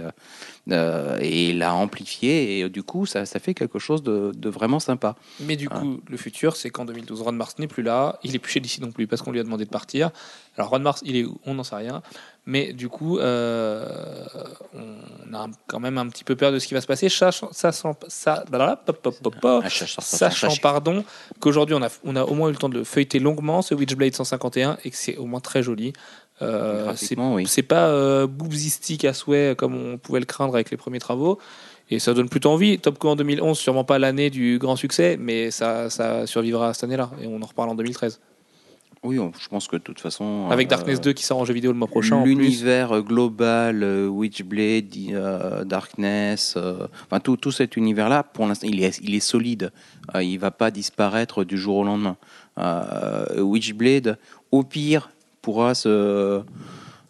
euh, et l'a amplifié, et du coup ça, ça fait quelque chose de, de vraiment sympa. Mais du coup, hein. Le futur, c'est qu'en deux mille douze Ron Mars n'est plus là, il n'est plus chez D C non plus parce qu'on lui a demandé de partir. Alors Ron Mars, il est où ? On n'en sait rien. Mais du coup, euh, on a quand même un petit peu peur de ce qui va se passer, sachant, sachant, sachant pardon, qu'aujourd'hui, on a, on a au moins eu le temps de feuilleter longuement ce Witchblade cent cinquante et un et que c'est au moins très joli. Euh, c'est, oui. c'est pas euh, boobsistique à souhait comme on pouvait le craindre avec les premiers travaux. Et ça donne plutôt envie. Topco en deux mille onze, sûrement pas l'année du grand succès, mais ça, ça survivra cette année-là et on en reparle en deux mille treize. Oui, on, je pense que de toute façon... Avec Darkness euh, deux qui sort en jeu vidéo le mois prochain. L'univers en plus. Global, euh, Witchblade, euh, Darkness, euh, enfin tout, tout cet univers-là, pour l'instant, il est, il est solide. Euh, il ne va pas disparaître du jour au lendemain. Euh, Witchblade, au pire, pourra se,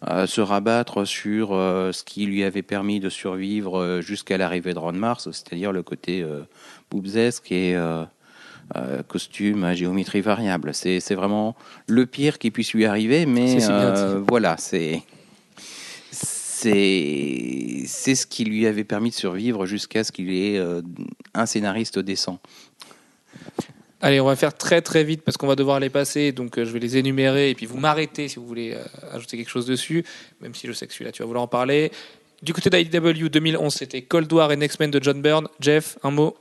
euh, se rabattre sur euh, ce qui lui avait permis de survivre jusqu'à l'arrivée de Ron Mars, c'est-à-dire le côté euh, boobzesque et... Euh, Euh, costume à géométrie variable. C'est, c'est vraiment le pire qui puisse lui arriver, mais c'est euh, voilà, c'est, c'est, c'est ce qui lui avait permis de survivre jusqu'à ce qu'il ait euh, un scénariste décent. Allez, on va faire très très vite parce qu'on va devoir les passer, donc euh, je vais les énumérer et puis vous m'arrêtez si vous voulez euh, ajouter quelque chose dessus, même si je sais que celui-là tu vas vouloir en parler. Du côté d'I D W deux mille onze, c'était Cold War et Next Men de John Byrne. Jeff, un mot?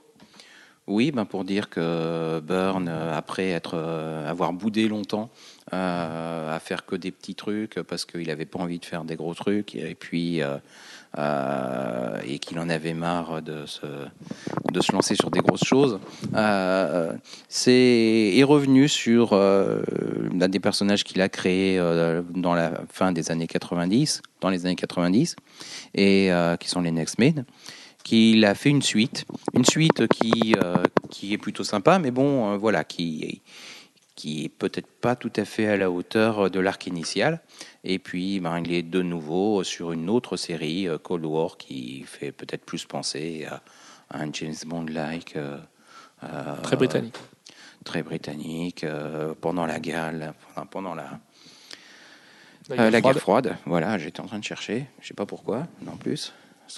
Oui, ben pour dire que Byrne, après être, avoir boudé longtemps, euh, à faire que des petits trucs parce qu'il n'avait pas envie de faire des gros trucs, et puis euh, euh, et qu'il en avait marre de se, de se lancer sur des grosses choses, euh, c'est, est revenu sur euh, l'un des personnages qu'il a créé euh, dans la fin des années quatre-vingt-dix, dans les années quatre-vingt-dix, et euh, qui sont les Next Men. Qu'il a fait une suite, une suite qui euh, qui est plutôt sympa, mais bon, euh, voilà, qui qui est peut-être pas tout à fait à la hauteur de l'arc initial. Et puis, ben, il est de nouveau sur une autre série Cold War qui fait peut-être plus penser à, à un James Bond-like, euh, euh, très britannique, très britannique euh, pendant la guerre, pendant, pendant la la guerre, euh, la guerre froide. froide. Voilà, j'étais en train de chercher, je sais pas pourquoi, non plus.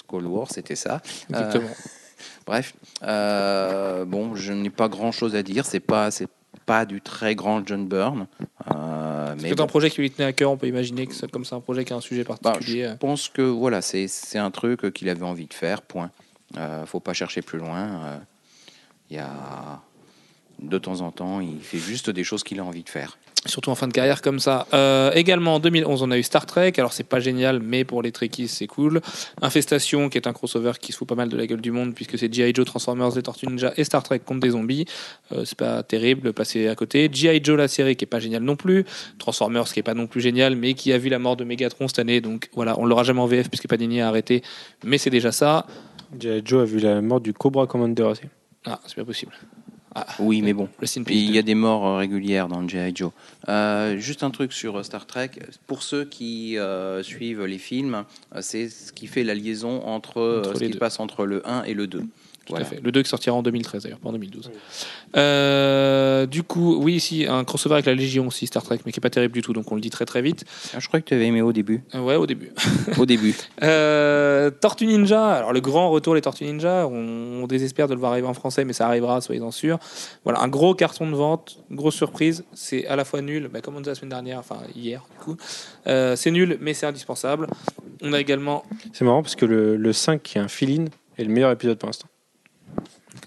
Cold War, c'était ça. Exactement. Euh, bref, euh, bon, je n'ai pas grand-chose à dire. C'est pas, c'est pas du très grand John Byrne. Euh, c'est mais bon. Un projet qui lui tenait à cœur. On peut imaginer que c'est comme c'est un projet qui a un sujet particulier. Bah, je pense que voilà, c'est c'est un truc qu'il avait envie de faire. Point. Euh, faut pas chercher plus loin. Il euh, y a de temps en temps, il fait juste des choses qu'il a envie de faire. Surtout en fin de carrière comme ça. Euh, également en deux mille onze, on a eu Star Trek. Alors c'est pas génial, mais pour les Trekkies c'est cool. Infestation, qui est un crossover qui se fout pas mal de la gueule du monde puisque c'est G I. Joe, Transformers, les Tortues Ninja et Star Trek contre des zombies. Euh, c'est pas terrible, passer à côté. G I. Joe la série qui est pas géniale non plus. Transformers qui est pas non plus génial, mais qui a vu la mort de Megatron cette année. Donc voilà, on l'aura jamais en V F puisque Panini a arrêté, mais c'est déjà ça. G I. Joe a vu la mort du Cobra Commander aussi. Ah, c'est bien possible. Ah, oui, mais bon, il y a des morts régulières dans G I. Joe. Euh, juste un truc sur Star Trek. Pour ceux qui euh, suivent les films, c'est ce qui fait la liaison entre, entre ce qui deux. passe entre le un et le deux. Tout voilà. à fait. Le deux qui sortira en deux mille treize, d'ailleurs, pas en deux mille douze. Oui. Euh, du coup, oui, ici, un crossover avec la Légion aussi, Star Trek, mais qui n'est pas terrible du tout, donc on le dit très très vite. Ah, je crois que tu avais aimé au début. Euh, ouais, au début. Au début. Euh, Tortue Ninja, alors le grand retour des Tortues Ninja, on, on désespère de le voir arriver en français, mais ça arrivera, soyez-en sûrs. Voilà, un gros carton de vente, grosse surprise, c'est à la fois nul, bah, comme on disait la semaine dernière, enfin hier du coup, euh, c'est nul, mais c'est indispensable. On a également... C'est marrant parce que le, le cinq, qui est un fill-in, est le meilleur épisode pour l'instant.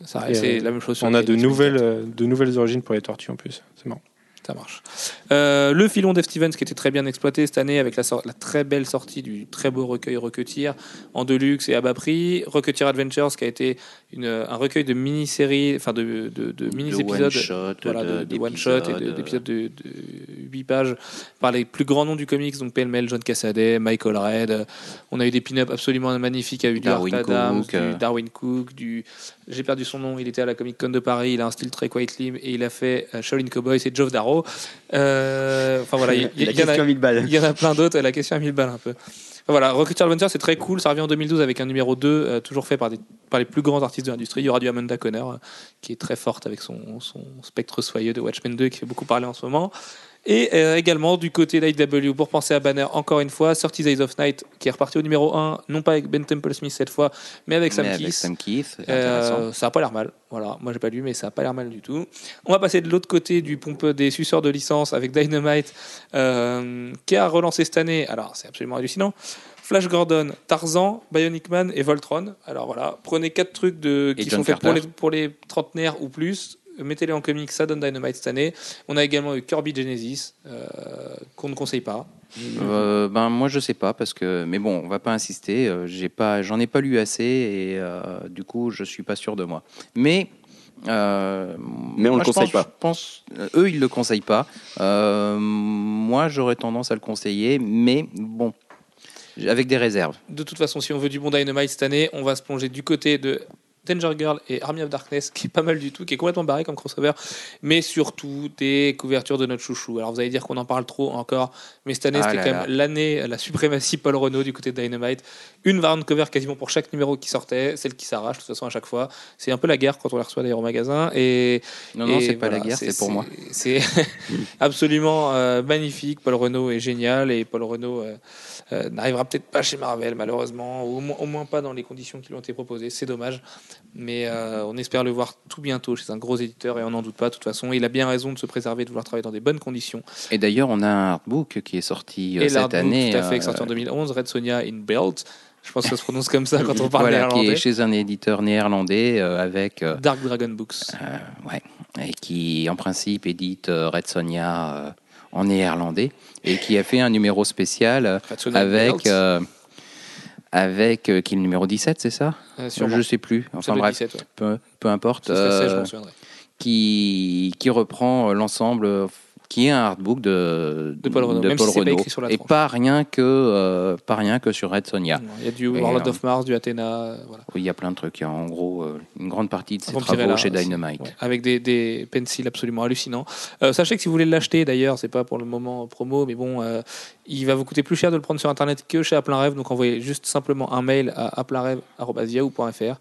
Ça, c'est euh, la même chose. On a de nouvelles, euh, de nouvelles origines pour les tortues en plus. C'est marrant. Ça marche. Euh, le filon d'Eve Stevens qui était très bien exploité cette année avec la, so- la très belle sortie du très beau recueil Rocketeer en deluxe et à bas prix. Rocketeer Adventures qui a été une, un recueil de mini-séries, enfin de, de, de mini-épisodes, voilà, de, de, de one-shot et de, d'épisodes de, de huit pages par les plus grands noms du comics, donc pêle-mêle John Cassaday, Michael Red. On a eu des pin-ups absolument magnifiques, il y a eu du Art Adams, du Darwin Cook, du... j'ai perdu son nom, il était à la Comic-Con de Paris, il a un style très Quiet Slim et il a fait Shaolin Cowboy, c'est Geoff Darrow. Euh, enfin voilà, il y, y, y, y en a plein d'autres. La question à mille balles un peu. Enfin, voilà, Recruiter Adventure, c'est très cool. Ça revient en deux mille douze avec un numéro deux, euh, toujours fait par, des, par les plus grands artistes de l'industrie. Il y aura du Amanda Conner, euh, qui est très forte avec son, son spectre soyeux de Watchmen deux, qui fait beaucoup parler en ce moment. Et euh, également du côté d'I W, pour penser à Banner encore une fois, Thirty Days of Night qui est reparti au numéro un, non pas avec Ben Temple Smith cette fois, mais avec Sam mais Keith. Avec Sam Keith euh, ça n'a pas l'air mal. Voilà, moi j'ai pas lu, mais ça n'a pas l'air mal du tout. On va passer de l'autre côté du pompe des suceurs de licence avec Dynamite, euh, qui a relancé cette année. Alors c'est absolument hallucinant. Flash Gordon, Tarzan, Bionic Man et Voltron. Alors voilà, prenez quatre trucs de qui sont faits pour les, pour les trentenaires ou plus. Mettez-les en comics, ça donne Dynamite cette année. On a également eu Kirby Genesis, euh, qu'on ne conseille pas. Euh, ben moi je sais pas parce que, mais bon, on va pas insister. Euh, j'ai pas, j'en ai pas lu assez et euh, du coup je suis pas sûr de moi. Mais euh, mais on moi, le conseille je pense, pas. Je pense, euh, eux ils le conseillent pas. Euh, moi j'aurais tendance à le conseiller, mais bon. Avec des réserves. De toute façon, si on veut du bon Dynamite cette année, on va se plonger du côté de Danger Girl et Army of Darkness, qui est pas mal du tout, qui est complètement barré comme crossover, mais surtout des couvertures de notre chouchou. Alors vous allez dire qu'on en parle trop encore, mais cette année ah c'était là quand là. même l'année, la suprématie Paul Renault du côté de Dynamite. Une variant cover quasiment pour chaque numéro qui sortait, celle qui s'arrache de toute façon à chaque fois. C'est un peu la guerre quand on les reçoit d'ailleurs au magasin. Et, non, non, et c'est pas voilà, la guerre, c'est, c'est pour c'est, moi. C'est absolument euh, magnifique. Paul Renault est génial et Paul Renault euh, euh, n'arrivera peut-être pas chez Marvel, malheureusement, ou au moins, au moins pas dans les conditions qui lui ont été proposées. C'est dommage. Mais euh, on espère le voir tout bientôt chez un gros éditeur et on n'en doute pas. De toute façon, il a bien raison de se préserver, de vouloir travailler dans des bonnes conditions. Et d'ailleurs, on a un artbook qui est sorti et cette année. Tout à fait, euh... sorti en deux mille onze, Red Sonja in Belt. Je pense que ça se prononce comme ça quand on parle voilà, néerlandais. Qui est chez un éditeur néerlandais euh, avec... Euh, Dark Dragon Books. Euh, ouais, et qui, en principe, édite euh, Red Sonja euh, en néerlandais et qui a fait un numéro spécial euh, avec... Avec euh, qui est le numéro dix-sept, c'est ça euh, Je ne sais plus. Enfin c'est bref, dix-sept, ouais. peu, peu importe. Euh, ça, je m'en qui, qui reprend l'ensemble, qui est un artbook de, de Paul Renault. De Même Paul si Renault. Pas sur la et pas rien, que, euh, pas rien que sur Red Sonja. Il y a du Warlord of Mars, du Athena. Voilà. Oui, il y a plein de trucs. Il y a en gros une grande partie de ses travaux là, chez Dynamite. Ouais. Avec des, des pencils absolument hallucinants. Euh, sachez que si vous voulez l'acheter, d'ailleurs, ce n'est pas pour le moment promo, mais bon... Euh, il va vous coûter plus cher de le prendre sur internet que chez Applain Rêve, donc envoyez juste simplement un mail à applain rêve arobase yahoo point f r,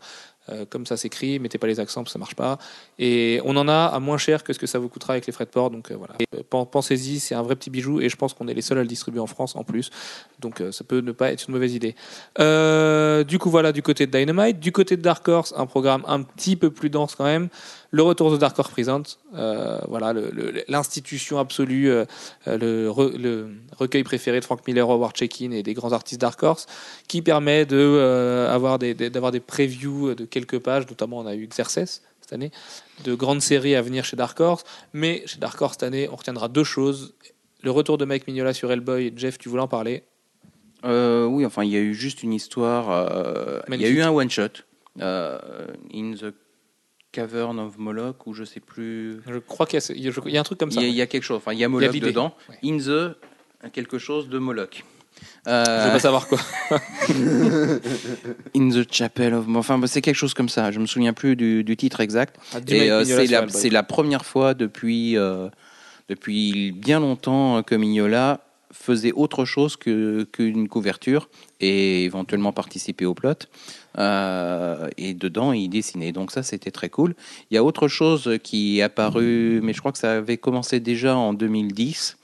euh, comme ça s'écrit, mettez pas les accents parce que ça marche pas, et on en a à moins cher que ce que ça vous coûtera avec les frais de port, donc euh, voilà. Et, euh, pensez-y, c'est un vrai petit bijou et je pense qu'on est les seuls à le distribuer en France en plus, donc euh, ça peut ne pas être une mauvaise idée. Euh, du coup voilà, du côté de Dynamite, du côté de Dark Horse, un programme un petit peu plus dense quand même. Le retour de Dark Horse Presents, euh, voilà, le, le, l'institution absolue, euh, le, re, le recueil préféré de Frank Miller, Howard Chaykin et des grands artistes Dark Horse, qui permet de, euh, avoir des, des, d'avoir des previews de quelques pages, notamment on a eu Xerxes cette année, de grandes séries à venir chez Dark Horse, mais chez Dark Horse cette année, on retiendra deux choses. Le retour de Mike Mignola sur Hellboy, Jeff, tu voulais en parler ? euh, Oui, enfin, il y a eu juste une histoire, euh, il y a eu un one-shot, euh, In the Cavern of Moloch, ou je sais plus. Je crois qu'il y a, je, il y a un truc comme ça. Il y a, il y a quelque chose. Enfin, il y a Moloch dedans. Ouais. In the quelque chose de Moloch. Euh... Je veux pas savoir quoi. In the Chapel of... Enfin, c'est quelque chose comme ça. Je me souviens plus du, du titre exact. Ah, du Et euh, c'est, la, c'est la première fois depuis, euh, depuis bien longtemps que Mignola faisait autre chose que, qu'une couverture et éventuellement participer au plot. Euh, et dedans, il dessinait. Donc ça, c'était très cool. Il y a autre chose qui est apparue, mais je crois que ça avait commencé déjà en deux mille dix.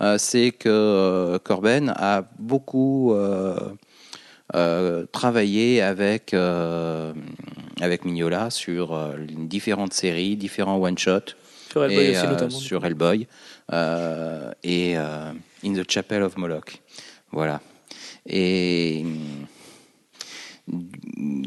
Euh, c'est que euh, Corben a beaucoup euh, euh, travaillé avec, euh, avec Mignola sur euh, différentes séries, différents one-shots. Sur Hellboy et, aussi, euh, notamment. Sur Hellboy. Euh, et euh, In the Chapel of Moloch. Voilà. Et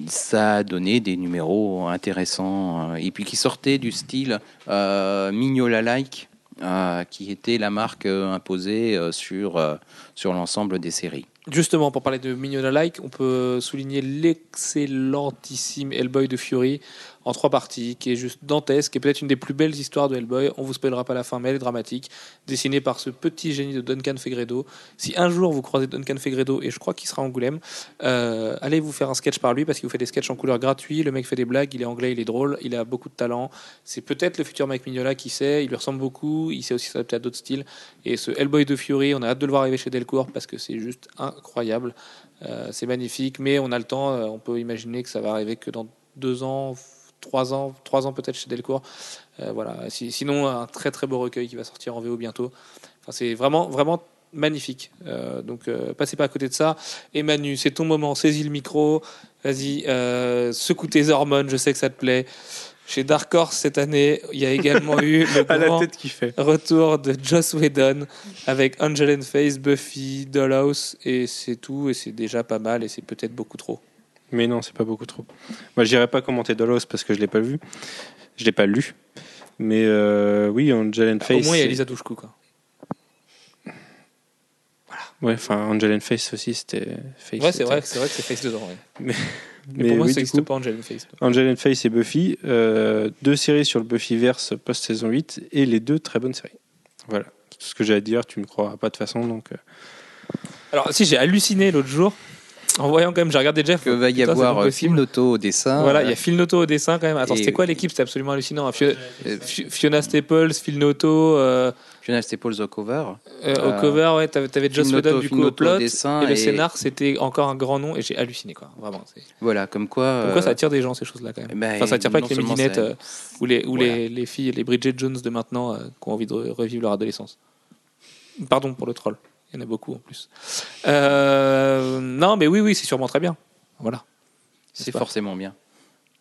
ça a donné des numéros intéressants et puis qui sortaient du style euh, Mignola-like, euh, qui était la marque euh, imposée euh, sur, euh, sur l'ensemble des séries. Justement, pour parler de Mignola-like, on peut souligner l'excellentissime Hellboy de Fury en trois parties, qui est juste dantesque et peut-être une des plus belles histoires de Hellboy. On vous spoilera pas la fin, mais elle est dramatique, dessinée par ce petit génie de Duncan Fegredo. Si un jour vous croisez Duncan Fegredo, et je crois qu'il sera à Angoulême, euh, allez vous faire un sketch par lui, parce qu'il vous fait des sketchs en couleur gratuits. Le mec fait des blagues, il est anglais, il est drôle, il a beaucoup de talent. C'est peut-être le futur Mike Mignola, qui sait, il lui ressemble beaucoup, il sait aussi s'adapter à d'autres styles. Et ce Hellboy de Fury, on a hâte de le voir arriver chez Delcourt, parce que c'est juste incroyable. Euh, c'est magnifique, mais on a le temps, on peut imaginer que ça va arriver que dans deux ans... Trois ans, trois ans peut-être chez Delcourt. Euh, voilà. Si, sinon, un très très beau recueil qui va sortir en V O bientôt. Enfin, c'est vraiment vraiment magnifique. Euh, donc, euh, passez pas à côté de ça. Et Manu, c'est ton moment. Saisis le micro. Vas-y, euh, secoue tes hormones. Je sais que ça te plaît. Chez Dark Horse cette année, il y a également eu le grand retour de Joss Whedon avec Angel and Faith, Buffy, Dollhouse, et c'est tout. Et c'est déjà pas mal. Et c'est peut-être beaucoup trop. Mais non, c'est pas beaucoup trop. Moi, j'irai pas commenter Dollhouse parce que je l'ai pas vu, je l'ai pas lu. Mais euh, oui, Angel and Faith. Au moins, il y a Elisa Dushku, quoi. Voilà. Ouais, enfin, Angel and Faith aussi, c'était. Faith, ouais, c'est vrai, c'est vrai que c'est Faith dedans. Ouais. Mais, mais, mais pour moi, oui, ça n'existe pas Angel and Faith. Angel and Faith et Buffy, euh, deux séries sur le Buffyverse post saison huit et les deux très bonnes séries. Voilà, tout ce que j'ai à dire. Tu me croiras pas de toute façon, donc. Alors, si j'ai halluciné l'autre jour. En voyant quand même, j'ai regardé Jeff. Que va y putain, avoir Phil Noto au dessin. Voilà, il y a Phil Noto au dessin quand même. Attends, et c'était quoi l'équipe ? C'était absolument hallucinant. Hein. Fio- F- Fiona Staples, Phil Noto. Euh... Fiona Staples au cover. Euh, euh, au cover, ouais. T'avais, t'avais Joss Whedon du coup au plot. Au dessin, et, et le scénar, c'était encore un grand nom. Et j'ai halluciné, quoi. Vraiment. C'est... Voilà, comme quoi. Euh... Comme quoi, ça attire des gens ces choses-là quand même. Bah, enfin, ça attire pas que les midinettes euh, ou les ou voilà. les, les filles, les Bridget Jones de maintenant, euh, qui ont envie de revivre leur adolescence. Pardon pour le troll. Il y en a beaucoup en plus. Euh, non, mais oui, oui, c'est sûrement très bien. Voilà. C'est, c'est forcément bien.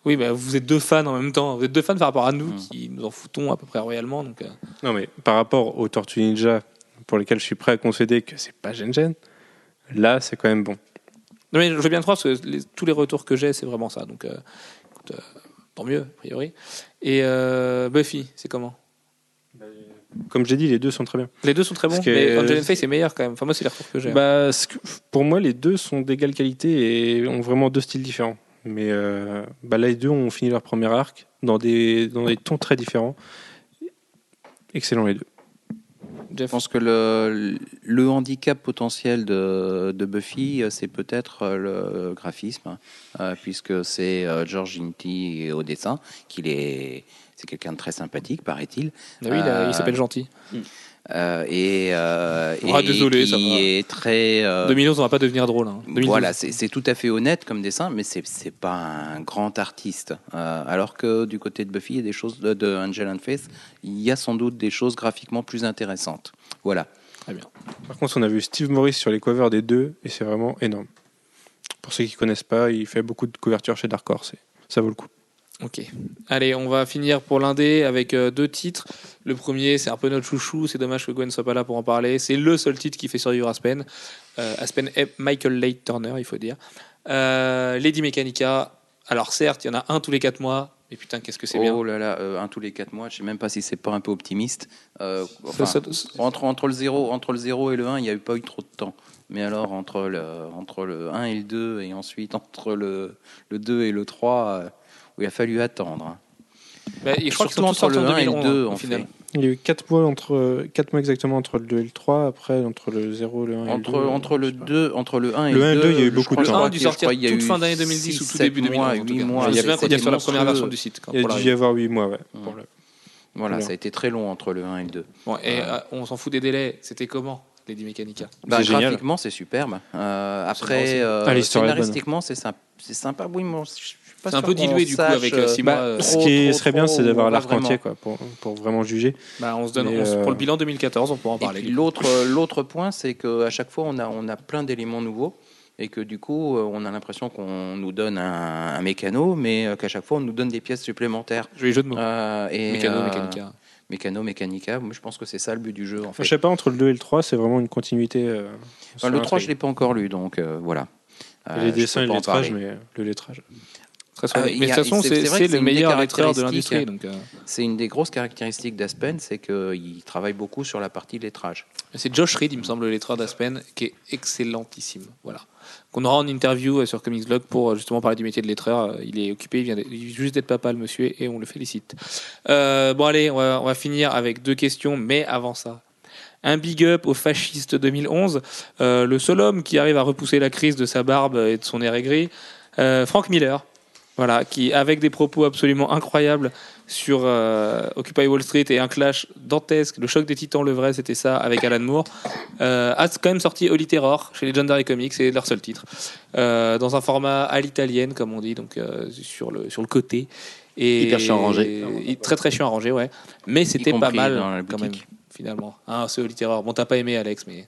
Oui, bah, vous êtes deux fans en même temps. Vous êtes deux fans par rapport à nous, mmh. qui nous en foutons à peu près royalement. Donc, euh... Non, mais par rapport aux Tortues Ninja, pour lesquelles je suis prêt à concéder que c'est pas Gen-Gen, là, c'est quand même bon. Non, mais je veux bien le croire, parce que les, tous les retours que j'ai, c'est vraiment ça. Donc, euh, écoute, euh, tant mieux, a priori. Et euh, Buffy, c'est comment ? Comme je l'ai dit, les deux sont très bien. Les deux sont très bons, mais Angel and Faith est meilleur quand même. Enfin, moi, c'est les retours que j'ai. Bah, que, pour moi, les deux sont d'égale qualité et ont vraiment deux styles différents. Mais euh, bah, là, les deux ont fini leur premier arc dans des, dans des tons très différents. Excellent, les deux. Je pense que le, le handicap potentiel de, de Buffy, c'est peut-être le graphisme, hein, puisque c'est George Hinti au dessin qui les... C'est quelqu'un de très sympathique, paraît-il. Ah oui, il, a, euh, il s'appelle Gentil. Euh, et euh, ah, et désolé, ça va. Est très. Euh, deux mille onze, on va pas devenir drôle. Hein. Voilà, c'est, c'est tout à fait honnête comme dessin, mais c'est c'est pas un grand artiste. Euh, alors que du côté de Buffy, il y a des choses de, de Angel and Faith, il y a sans doute des choses graphiquement plus intéressantes. Voilà. Très bien. Par contre, on a vu Steve Morris sur les covers des deux, et c'est vraiment énorme. Pour ceux qui connaissent pas, il fait beaucoup de couvertures chez Dark Horse, et ça vaut le coup. Ok. Allez, on va finir pour l'indé avec euh, deux titres. Le premier, c'est un peu notre chouchou. C'est dommage que Gwen soit pas là pour en parler. C'est le seul titre qui fait survivre Aspen. Euh, Aspen et Michael Leigh Turner, il faut dire. Euh, Lady Mechanica. Alors certes, il y en a un tous les quatre mois. Mais putain, qu'est-ce que c'est oh bien. Oh là là, euh, un tous les quatre mois. Je sais même pas si c'est pas un peu optimiste. Euh, enfin, ça, ça, entre entre le zéro, entre le zéro et le un, il y a eu pas eu trop de temps. Mais alors entre le entre le un et le deux, et ensuite entre le le deux et le trois. Euh, Il a fallu attendre. Bah, je crois qu'ils sont tous sortis en deux mille onze, au final. Il y a eu quatre mois, entre, quatre mois exactement entre le deux et le trois, après entre le zéro, le un et entre, le deux. Entre le, deux, entre le un et le, le, le deux, il y a eu beaucoup de temps. Le un a dû sortir toute fin d'année deux mille dix six, ou tout début mois, deux mille onze. Mois, je me souviens qu'on était sur la première version du site. Quand il y a dû y avoir huit mois, ouais. Hum. Pour le... Voilà, bien. Ça a été très long entre le un et le deux. Bon, et euh, on s'en fout des délais, c'était comment Lady Mechanica? Bah, graphiquement, c'est superbe. Euh, après, euh, scénaristiquement, c'est sympa. C'est sympa, oui, mais... C'est un peu dilué du coup avec six mois. Bah, euh, ce qui trop, serait trop, bien, c'est d'avoir l'arc entier quoi, pour, pour vraiment juger. Bah, on se donne, on, euh... Pour le bilan deux mille quatorze, on pourra en parler. Et puis, l'autre, l'autre point, c'est qu'à chaque fois, on a, on a plein d'éléments nouveaux et que du coup, on a l'impression qu'on nous donne un, un mécano, mais qu'à chaque fois, on nous donne des pièces supplémentaires. Joli jeu de mots. Euh, et, mécano, euh, mécanica. Mécano, mécanica. Moi, je pense que c'est ça le but du jeu. En fait. Je ne sais pas, entre le deux et le trois, c'est vraiment une continuité. Euh, enfin, le trois, je ne l'ai pas encore lu, donc euh, voilà. Euh, les dessins et le lettrage, mais le lettrage. Euh, mais de toute façon, c'est, c'est, c'est, c'est le meilleur lettreur de l'industrie. Donc, euh... C'est une des grosses caractéristiques d'Aspen, c'est qu'il travaille beaucoup sur la partie lettrage. C'est Josh Reed, il me semble, le lettreur d'Aspen, qui est excellentissime. Voilà. Qu'on aura en interview sur Comicslog pour justement parler du métier de lettreur. Il est occupé, il vient, il vient juste d'être papa, le monsieur, et on le félicite. Euh, bon, allez, on va, on va finir avec deux questions, mais avant ça. Un big up aux fascistes deux mille onze, euh, le seul homme qui arrive à repousser la crise de sa barbe et de son air aigri, euh, Frank Miller. Voilà, qui, avec des propos absolument incroyables sur euh, Occupy Wall Street et un clash dantesque, le choc des titans, le vrai, c'était ça, avec Alan Moore, euh, a quand même sorti Holy Terror chez Legendary Comics, c'est leur seul titre, euh, dans un format à l'italienne, comme on dit, donc euh, sur, le, sur le côté. Et, hyper chiant à ranger. Et, très très chiant à ranger, ouais. Mais c'était pas mal, quand même, finalement. Hein, ce Holy Terror. Bon, t'as pas aimé, Alex, mais...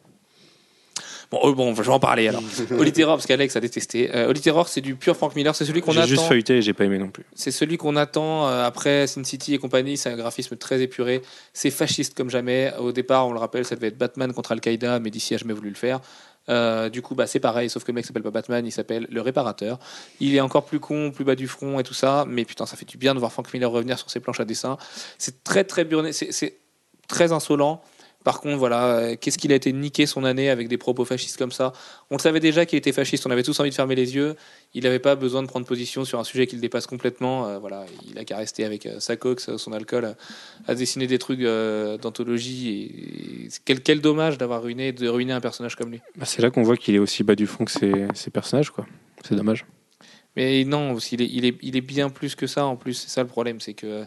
Bon, oh bon, je vais en parler alors. Holy Terror, parce qu'Alex a détesté. Euh, Holy Terror, c'est du pur Frank Miller. C'est celui qu'on j'ai attend. J'ai juste feuilleté et j'ai pas aimé non plus. C'est celui qu'on attend euh, après Sin City et compagnie. C'est un graphisme très épuré. C'est fasciste comme jamais. Au départ, on le rappelle, ça devait être Batman contre Al-Qaïda, mais D C a jamais voulu le faire. Euh, du coup, bah, c'est pareil, sauf que le mec s'appelle pas Batman, il s'appelle le réparateur. Il est encore plus con, plus bas du front et tout ça. Mais putain, ça fait du bien de voir Frank Miller revenir sur ses planches à dessin. C'est très, très burné. C'est, c'est très insolent. Par contre, voilà, qu'est-ce qu'il a été niqué son année avec des propos fascistes comme ça. On le savait déjà qu'il était fasciste, on avait tous envie de fermer les yeux. Il n'avait pas besoin de prendre position sur un sujet qu'il dépasse complètement. Euh, voilà, il a qu'à rester avec euh, sa coque, son alcool, euh, à dessiner des trucs euh, d'anthologie. Et, et quel, quel dommage d'avoir ruiné, de ruiner un personnage comme lui. Bah c'est là qu'on voit qu'il est aussi bas du front que ses, ses personnages, quoi. C'est dommage. Mais non, il est, il est, il est bien plus que ça. En plus, c'est ça le problème, c'est que.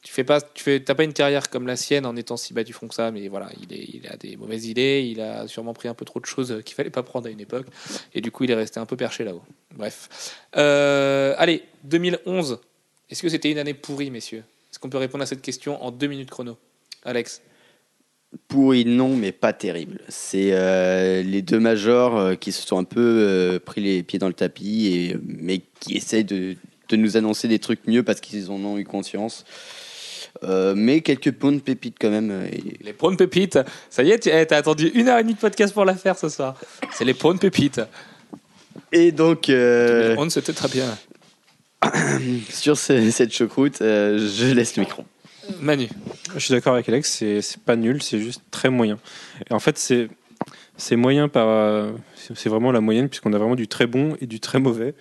Tu fais pas, tu fais, t'as pas une carrière comme la sienne en étant si bas du front que ça, mais voilà, il, est, il a des mauvaises idées, il a sûrement pris un peu trop de choses qu'il fallait pas prendre à une époque, et du coup il est resté un peu perché là-haut. Bref. Euh, allez, deux mille onze, est-ce que c'était une année pourrie, messieurs? Est-ce qu'on peut répondre à cette question en deux minutes chrono? Alex? Pourri non, mais pas terrible. C'est euh, les deux majors euh, qui se sont un peu euh, pris les pieds dans le tapis, et, mais qui essayent de, de nous annoncer des trucs mieux parce qu'ils en ont eu conscience. Euh, mais quelques points de pépites quand même. Et... Les points de pépites, ça y est, tu as attendu une heure et demie de podcast pour la faire ce soir. C'est les points de pépites. Et donc. Euh... On se très bien. Sur ce, cette choucroute, euh, je laisse le micro. Manu. Je suis d'accord avec Alex, c'est, c'est pas nul, c'est juste très moyen. Et en fait, c'est, c'est moyen par. Euh, c'est vraiment la moyenne, puisqu'on a vraiment du très bon et du très mauvais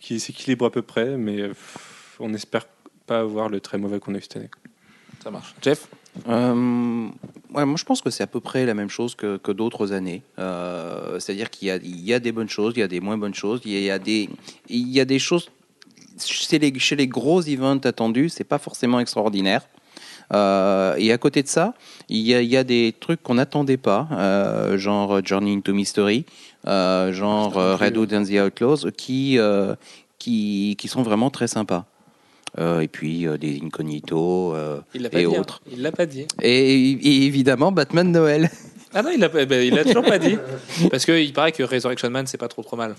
qui s'équilibre à peu près, mais pff, on espère pas avoir le très mauvais qu'on a eu cette année. Ça marche. Jeff ? euh, ouais, Moi, je pense que c'est à peu près la même chose que, que d'autres années. Euh, c'est-à-dire qu'il y a, il y a des bonnes choses, il y a des moins bonnes choses, il y a des, il y a des choses... Chez les, chez les gros events attendus, c'est pas forcément extraordinaire. Euh, et à côté de ça, il y a, il y a des trucs qu'on n'attendait pas, euh, genre Journey into Mystery, euh, genre euh, Red Hood and the Outlaws, qui, euh, qui, qui sont vraiment très sympas. Euh, et puis euh, des Incognito euh, et dit, autres. Hein. Il l'a pas dit. Et, et évidemment Batman Noël. Ah non, il l'a, ben, il l'a toujours pas dit. Parce que il paraît que Resurrection Man c'est pas trop trop mal.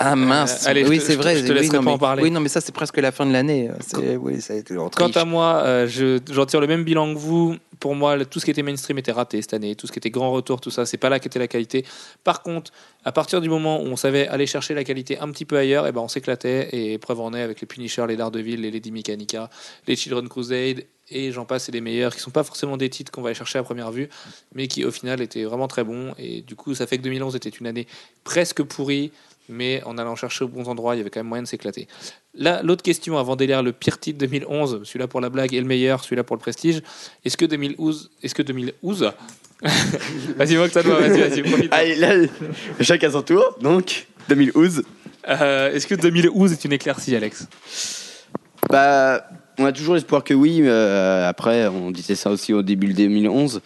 Ah mince. Euh, allez, oui, te, c'est je vrai. Je te oui, laisserai non, pas mais, en parler. Oui non mais ça c'est presque la fin de l'année. C'est, oui, ça a été quant à moi, euh, je, j'en tire le même bilan que vous. Pour moi, tout ce qui était mainstream était raté cette année. Tout ce qui était grand retour, tout ça, c'est pas là qu'était la qualité. Par contre, à partir du moment où on savait aller chercher la qualité un petit peu ailleurs, et ben on s'éclatait. Et preuve en est avec les Punisher, les Daredevil, les Lady Mechanica, les Children's Crusade, et j'en passe, c'est les meilleurs, qui sont pas forcément des titres qu'on va aller chercher à première vue, mais qui au final étaient vraiment très bons. Et du coup, ça fait que deux mille onze était une année presque pourrie, mais en allant chercher aux bons endroits, il y avait quand même moyen de s'éclater. Là, l'autre question avant d'élire le pire titre deux mille onze, celui-là pour la blague et le meilleur, celui-là pour le prestige, est-ce que deux mille douze... Est-ce que deux mille douze vas-y, moi que ça doit, vas-y, vas-y, profite. Allez, là, chacun son tour, donc, deux mille douze. Euh, est-ce que deux mille douze est une éclaircie, Alex? Bah, on a toujours l'espoir que oui, euh, après, on disait ça aussi au début de deux mille onze,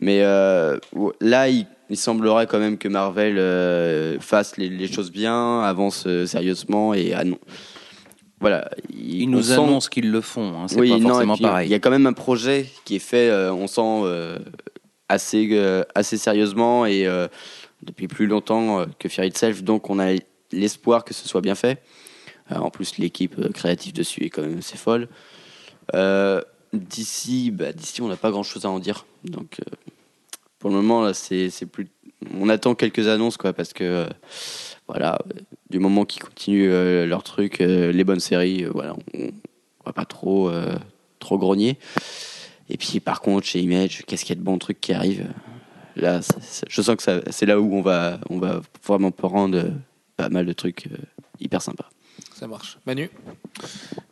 mais euh, là, il... Il semblerait quand même que Marvel euh, fasse les, les choses bien, avance euh, sérieusement et annon- voilà. Il, Ils nous sent... annoncent qu'ils le font, hein, c'est oui, pas non, forcément puis, pareil. Il y a quand même un projet qui est fait, euh, on sent euh, assez, euh, assez sérieusement et euh, depuis plus longtemps euh, que Fear Itself, donc on a l'espoir que ce soit bien fait. Euh, en plus, l'équipe euh, créative dessus est quand même assez folle. Euh, d'ici, bah, d'ici, on n'a pas grand-chose à en dire, donc. Euh, Pour le moment, là, c'est, c'est plus... on attend quelques annonces, quoi, parce que euh, voilà, du moment qu'ils continuent euh, leur truc, euh, les bonnes séries, euh, voilà, on ne va pas trop, euh, trop grogner. Et puis, par contre, chez Image, qu'est-ce qu'il y a de bons trucs qui arrivent ? Là, c'est, c'est, je sens que ça, c'est là où on va, on va vraiment prendre euh, pas mal de trucs euh, hyper sympas. Ça marche. Manu ?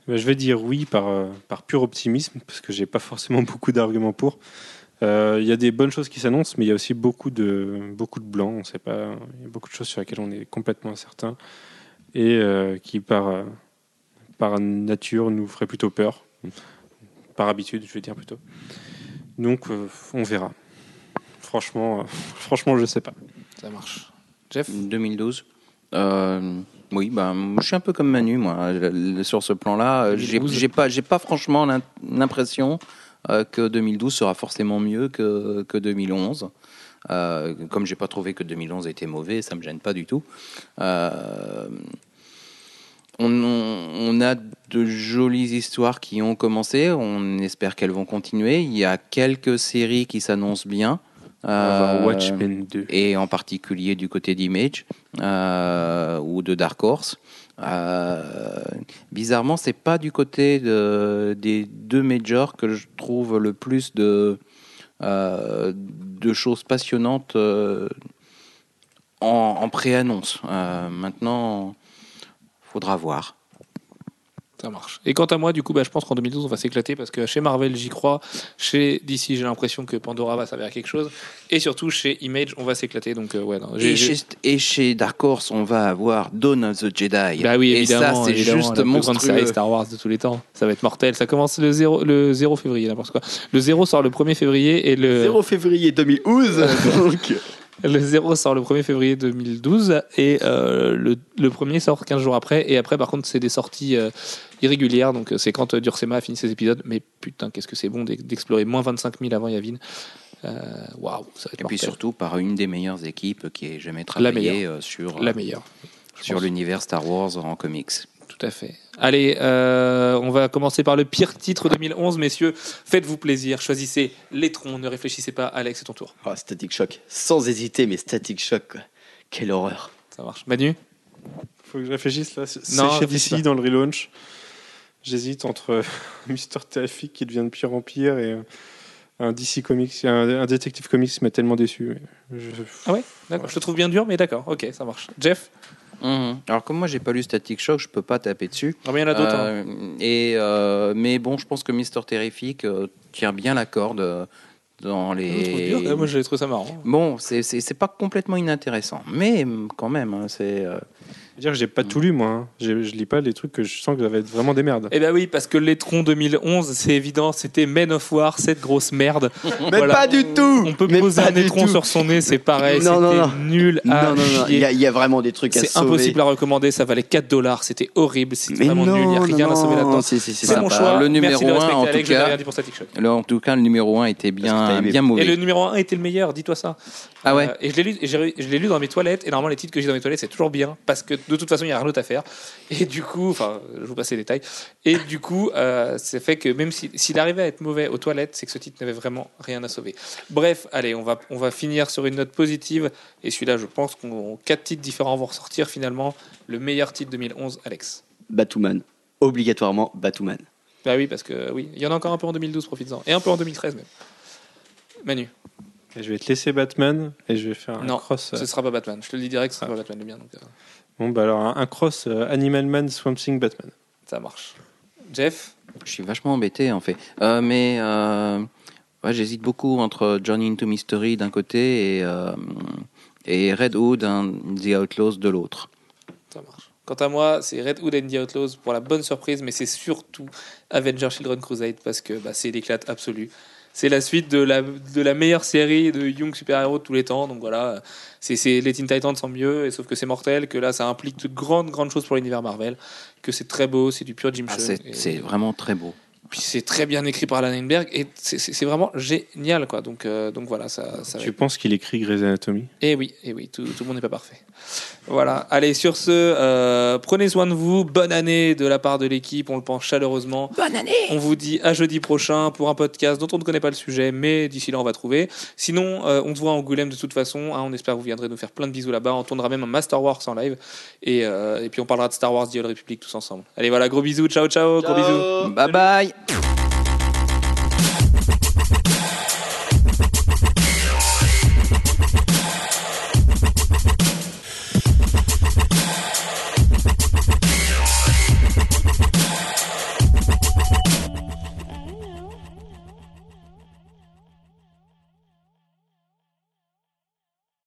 Ben, je vais dire oui par, euh, par pur optimisme, parce que je n'ai pas forcément beaucoup d'arguments pour... Il euh, y a des bonnes choses qui s'annoncent, mais il y a aussi beaucoup de, beaucoup de blancs, on sait pas, il y a beaucoup de choses sur lesquelles on est complètement incertain et euh, qui par, euh, par nature nous ferait plutôt peur, par habitude je vais dire plutôt, donc euh, on verra, franchement, euh, franchement je sais pas. Ça marche. Jeff ? deux mille douze euh... Oui, bah, je suis un peu comme Manu moi, sur ce plan-là, j'ai, j'ai, pas, j'ai pas franchement l'impression Euh, que deux mille douze sera forcément mieux que, que deux mille onze. Euh, comme je n'ai pas trouvé que deux mille onze était mauvais, ça ne me gêne pas du tout. Euh, on, on a de jolies histoires qui ont commencé, on espère qu'elles vont continuer. Il y a quelques séries qui s'annoncent bien. Euh, Watchmen deux. Et en particulier du côté d'Image euh, ou de Dark Horse. Euh, bizarrement, c'est pas du côté de, des deux majors que je trouve le plus de, euh, de choses passionnantes euh, en, en pré-annonce. Euh, maintenant, faudra voir. Ça marche. Et quant à moi, du coup, bah, je pense qu'en deux mille douze, on va s'éclater parce que chez Marvel, j'y crois. Chez D C, j'ai l'impression que Pandora va servir à quelque chose. Et surtout, chez Image, on va s'éclater. Donc, euh, ouais, non, j'ai, et, j'ai... Chez, et chez Dark Horse, on va avoir Dawn of the Jedi. Bah oui, évidemment. Et ça, c'est juste monstrueux. La plus grande série Star Wars de tous les temps. Ça va être mortel. Ça commence le zéro, le zéro février, n'importe quoi. Le zéro sort le premier février et le... zéro février deux mille douze, donc... Le zéro sort le premier février deux mille douze et euh, le, le premier sort quinze jours après. Et après, par contre, c'est des sorties euh, irrégulières. Donc, c'est quand euh, Dursema a fini ses épisodes. Mais putain, qu'est-ce que c'est bon d'explorer moins vingt-cinq mille avant Yavin. Waouh, wow, ça va être Et mortel. Puis surtout par une des meilleures équipes qui ait jamais travaillé la sur, la meilleure, sur l'univers Star Wars en comics. Tout à fait. Allez, euh, on va commencer par le pire titre deux mille onze, messieurs. Faites-vous plaisir, choisissez les troncs, ne réfléchissez pas. Alex, c'est ton tour. Oh, Static Shock, sans hésiter, mais Static Shock, quoi. Quelle horreur. Ça marche. Manu ? Faut que je réfléchisse là. C'est non, chez D C dans le relaunch. J'hésite entre Mister Terrific qui devient de pire en pire et un D C Comics, un, un Detective Comics m'a tellement déçu. Je... Ah ouais ? D'accord. Ouais. Je te trouve bien dur, mais d'accord. Ok, ça marche. Jeff ? Mmh. Alors comme moi j'ai pas lu Static Shock, je peux pas taper dessus. Ah mais il y en a d'autres. Euh, hein. Et euh, mais bon, je pense que Mister Terrific euh, tient bien la corde euh, dans les. Dur, moi j'ai trouvé ça marrant. Bon, c'est c'est c'est pas complètement inintéressant, mais quand même, hein, c'est. Euh... Dire que j'ai pas tout lu moi, hein. je, je lis pas les trucs que je sens que ça va être vraiment des merdes. Eh ben oui, parce que l'étron deux mille onze, c'est évident, c'était Men of War, cette grosse merde. Mais voilà. Pas du tout. On peut Mais poser un étron tout. Sur son nez, c'est pareil, non, c'était non, non. nul à non, non, non. Il, y a, il y a vraiment des trucs c'est à sauver. C'est impossible à recommander, ça valait quatre dollars, c'était horrible, c'était Mais vraiment non, nul, il y a rien non, à sauver là-dedans. C'est, c'est, c'est, c'est mon choix. Le numéro un en tout Alex, cas. Le, en tout cas, le numéro un était bien bien mauvais. Et le numéro un était le meilleur, dis-toi ça. Ah ouais. Et je l'ai lu je l'ai lu dans mes toilettes et normalement les titres que j'ai dans mes toilettes, c'est toujours bien parce que de toute façon, il n'y a rien d'autre à faire. Et du coup, enfin, je vous passe les détails. Et du coup, euh, ça fait que même si, s'il arrivait à être mauvais aux toilettes, c'est que ce titre n'avait vraiment rien à sauver. Bref, allez, on va, on va finir sur une note positive. Et celui-là, je pense qu'on quatre titres différents vont ressortir finalement. Le meilleur titre deux mille onze, Alex. Batwoman. Obligatoirement, Batwoman. Bah oui, parce que oui, il y en a encore un peu en deux mille douze, profites-en. Et un peu en deux mille treize même. Manu. Et je vais te laisser Batman et je vais faire un non, cross. Non, ce ne sera pas Batman. Je te le dis direct, ce ne sera ah. pas Batman le mien. Donc, euh... Bon, bah alors, un cross euh, Animal Man, Swamp Thing, Batman. Ça marche. Jeff ? Je suis vachement embêté, en fait. Euh, mais euh, ouais, j'hésite beaucoup entre Journey into Mystery d'un côté et, euh, et Red Hood and The Outlaws de l'autre. Ça marche. Quant à moi, c'est Red Hood and The Outlaws pour la bonne surprise, mais c'est surtout Avengers Children's Crusade parce que bah, c'est l'éclate absolue. C'est la suite de la, de la meilleure série de Young Super-Héros de tous les temps. Donc voilà, c'est, c'est, les Teen Titans sont mieux, et sauf que c'est mortel, que là ça implique de grandes, grandes choses pour l'univers Marvel, que c'est très beau, c'est du pur Jim ah, Chung. C'est, et... c'est vraiment très beau. Puis c'est très bien écrit par Alan Heinberg, et c'est, c'est, c'est vraiment génial, quoi. Donc, euh, donc voilà, ça, ça tu penses être... qu'il écrit Grey's Anatomy ? Eh oui, eh oui, tout, tout le monde n'est pas parfait. Voilà, allez, sur ce, euh, prenez soin de vous, bonne année de la part de l'équipe, on le pense chaleureusement. Bonne année ! On vous dit à jeudi prochain pour un podcast dont on ne connaît pas le sujet, mais d'ici là on va trouver. Sinon, euh, on se voit à Angoulême de toute façon, hein, on espère que vous viendrez nous faire plein de bisous là-bas, on tournera même un Master Wars en live, et, euh, et puis on parlera de Star Wars, The Old Republic tous ensemble. Allez, voilà, gros bisous, ciao, ciao, ciao. Gros bisous. Bye bye.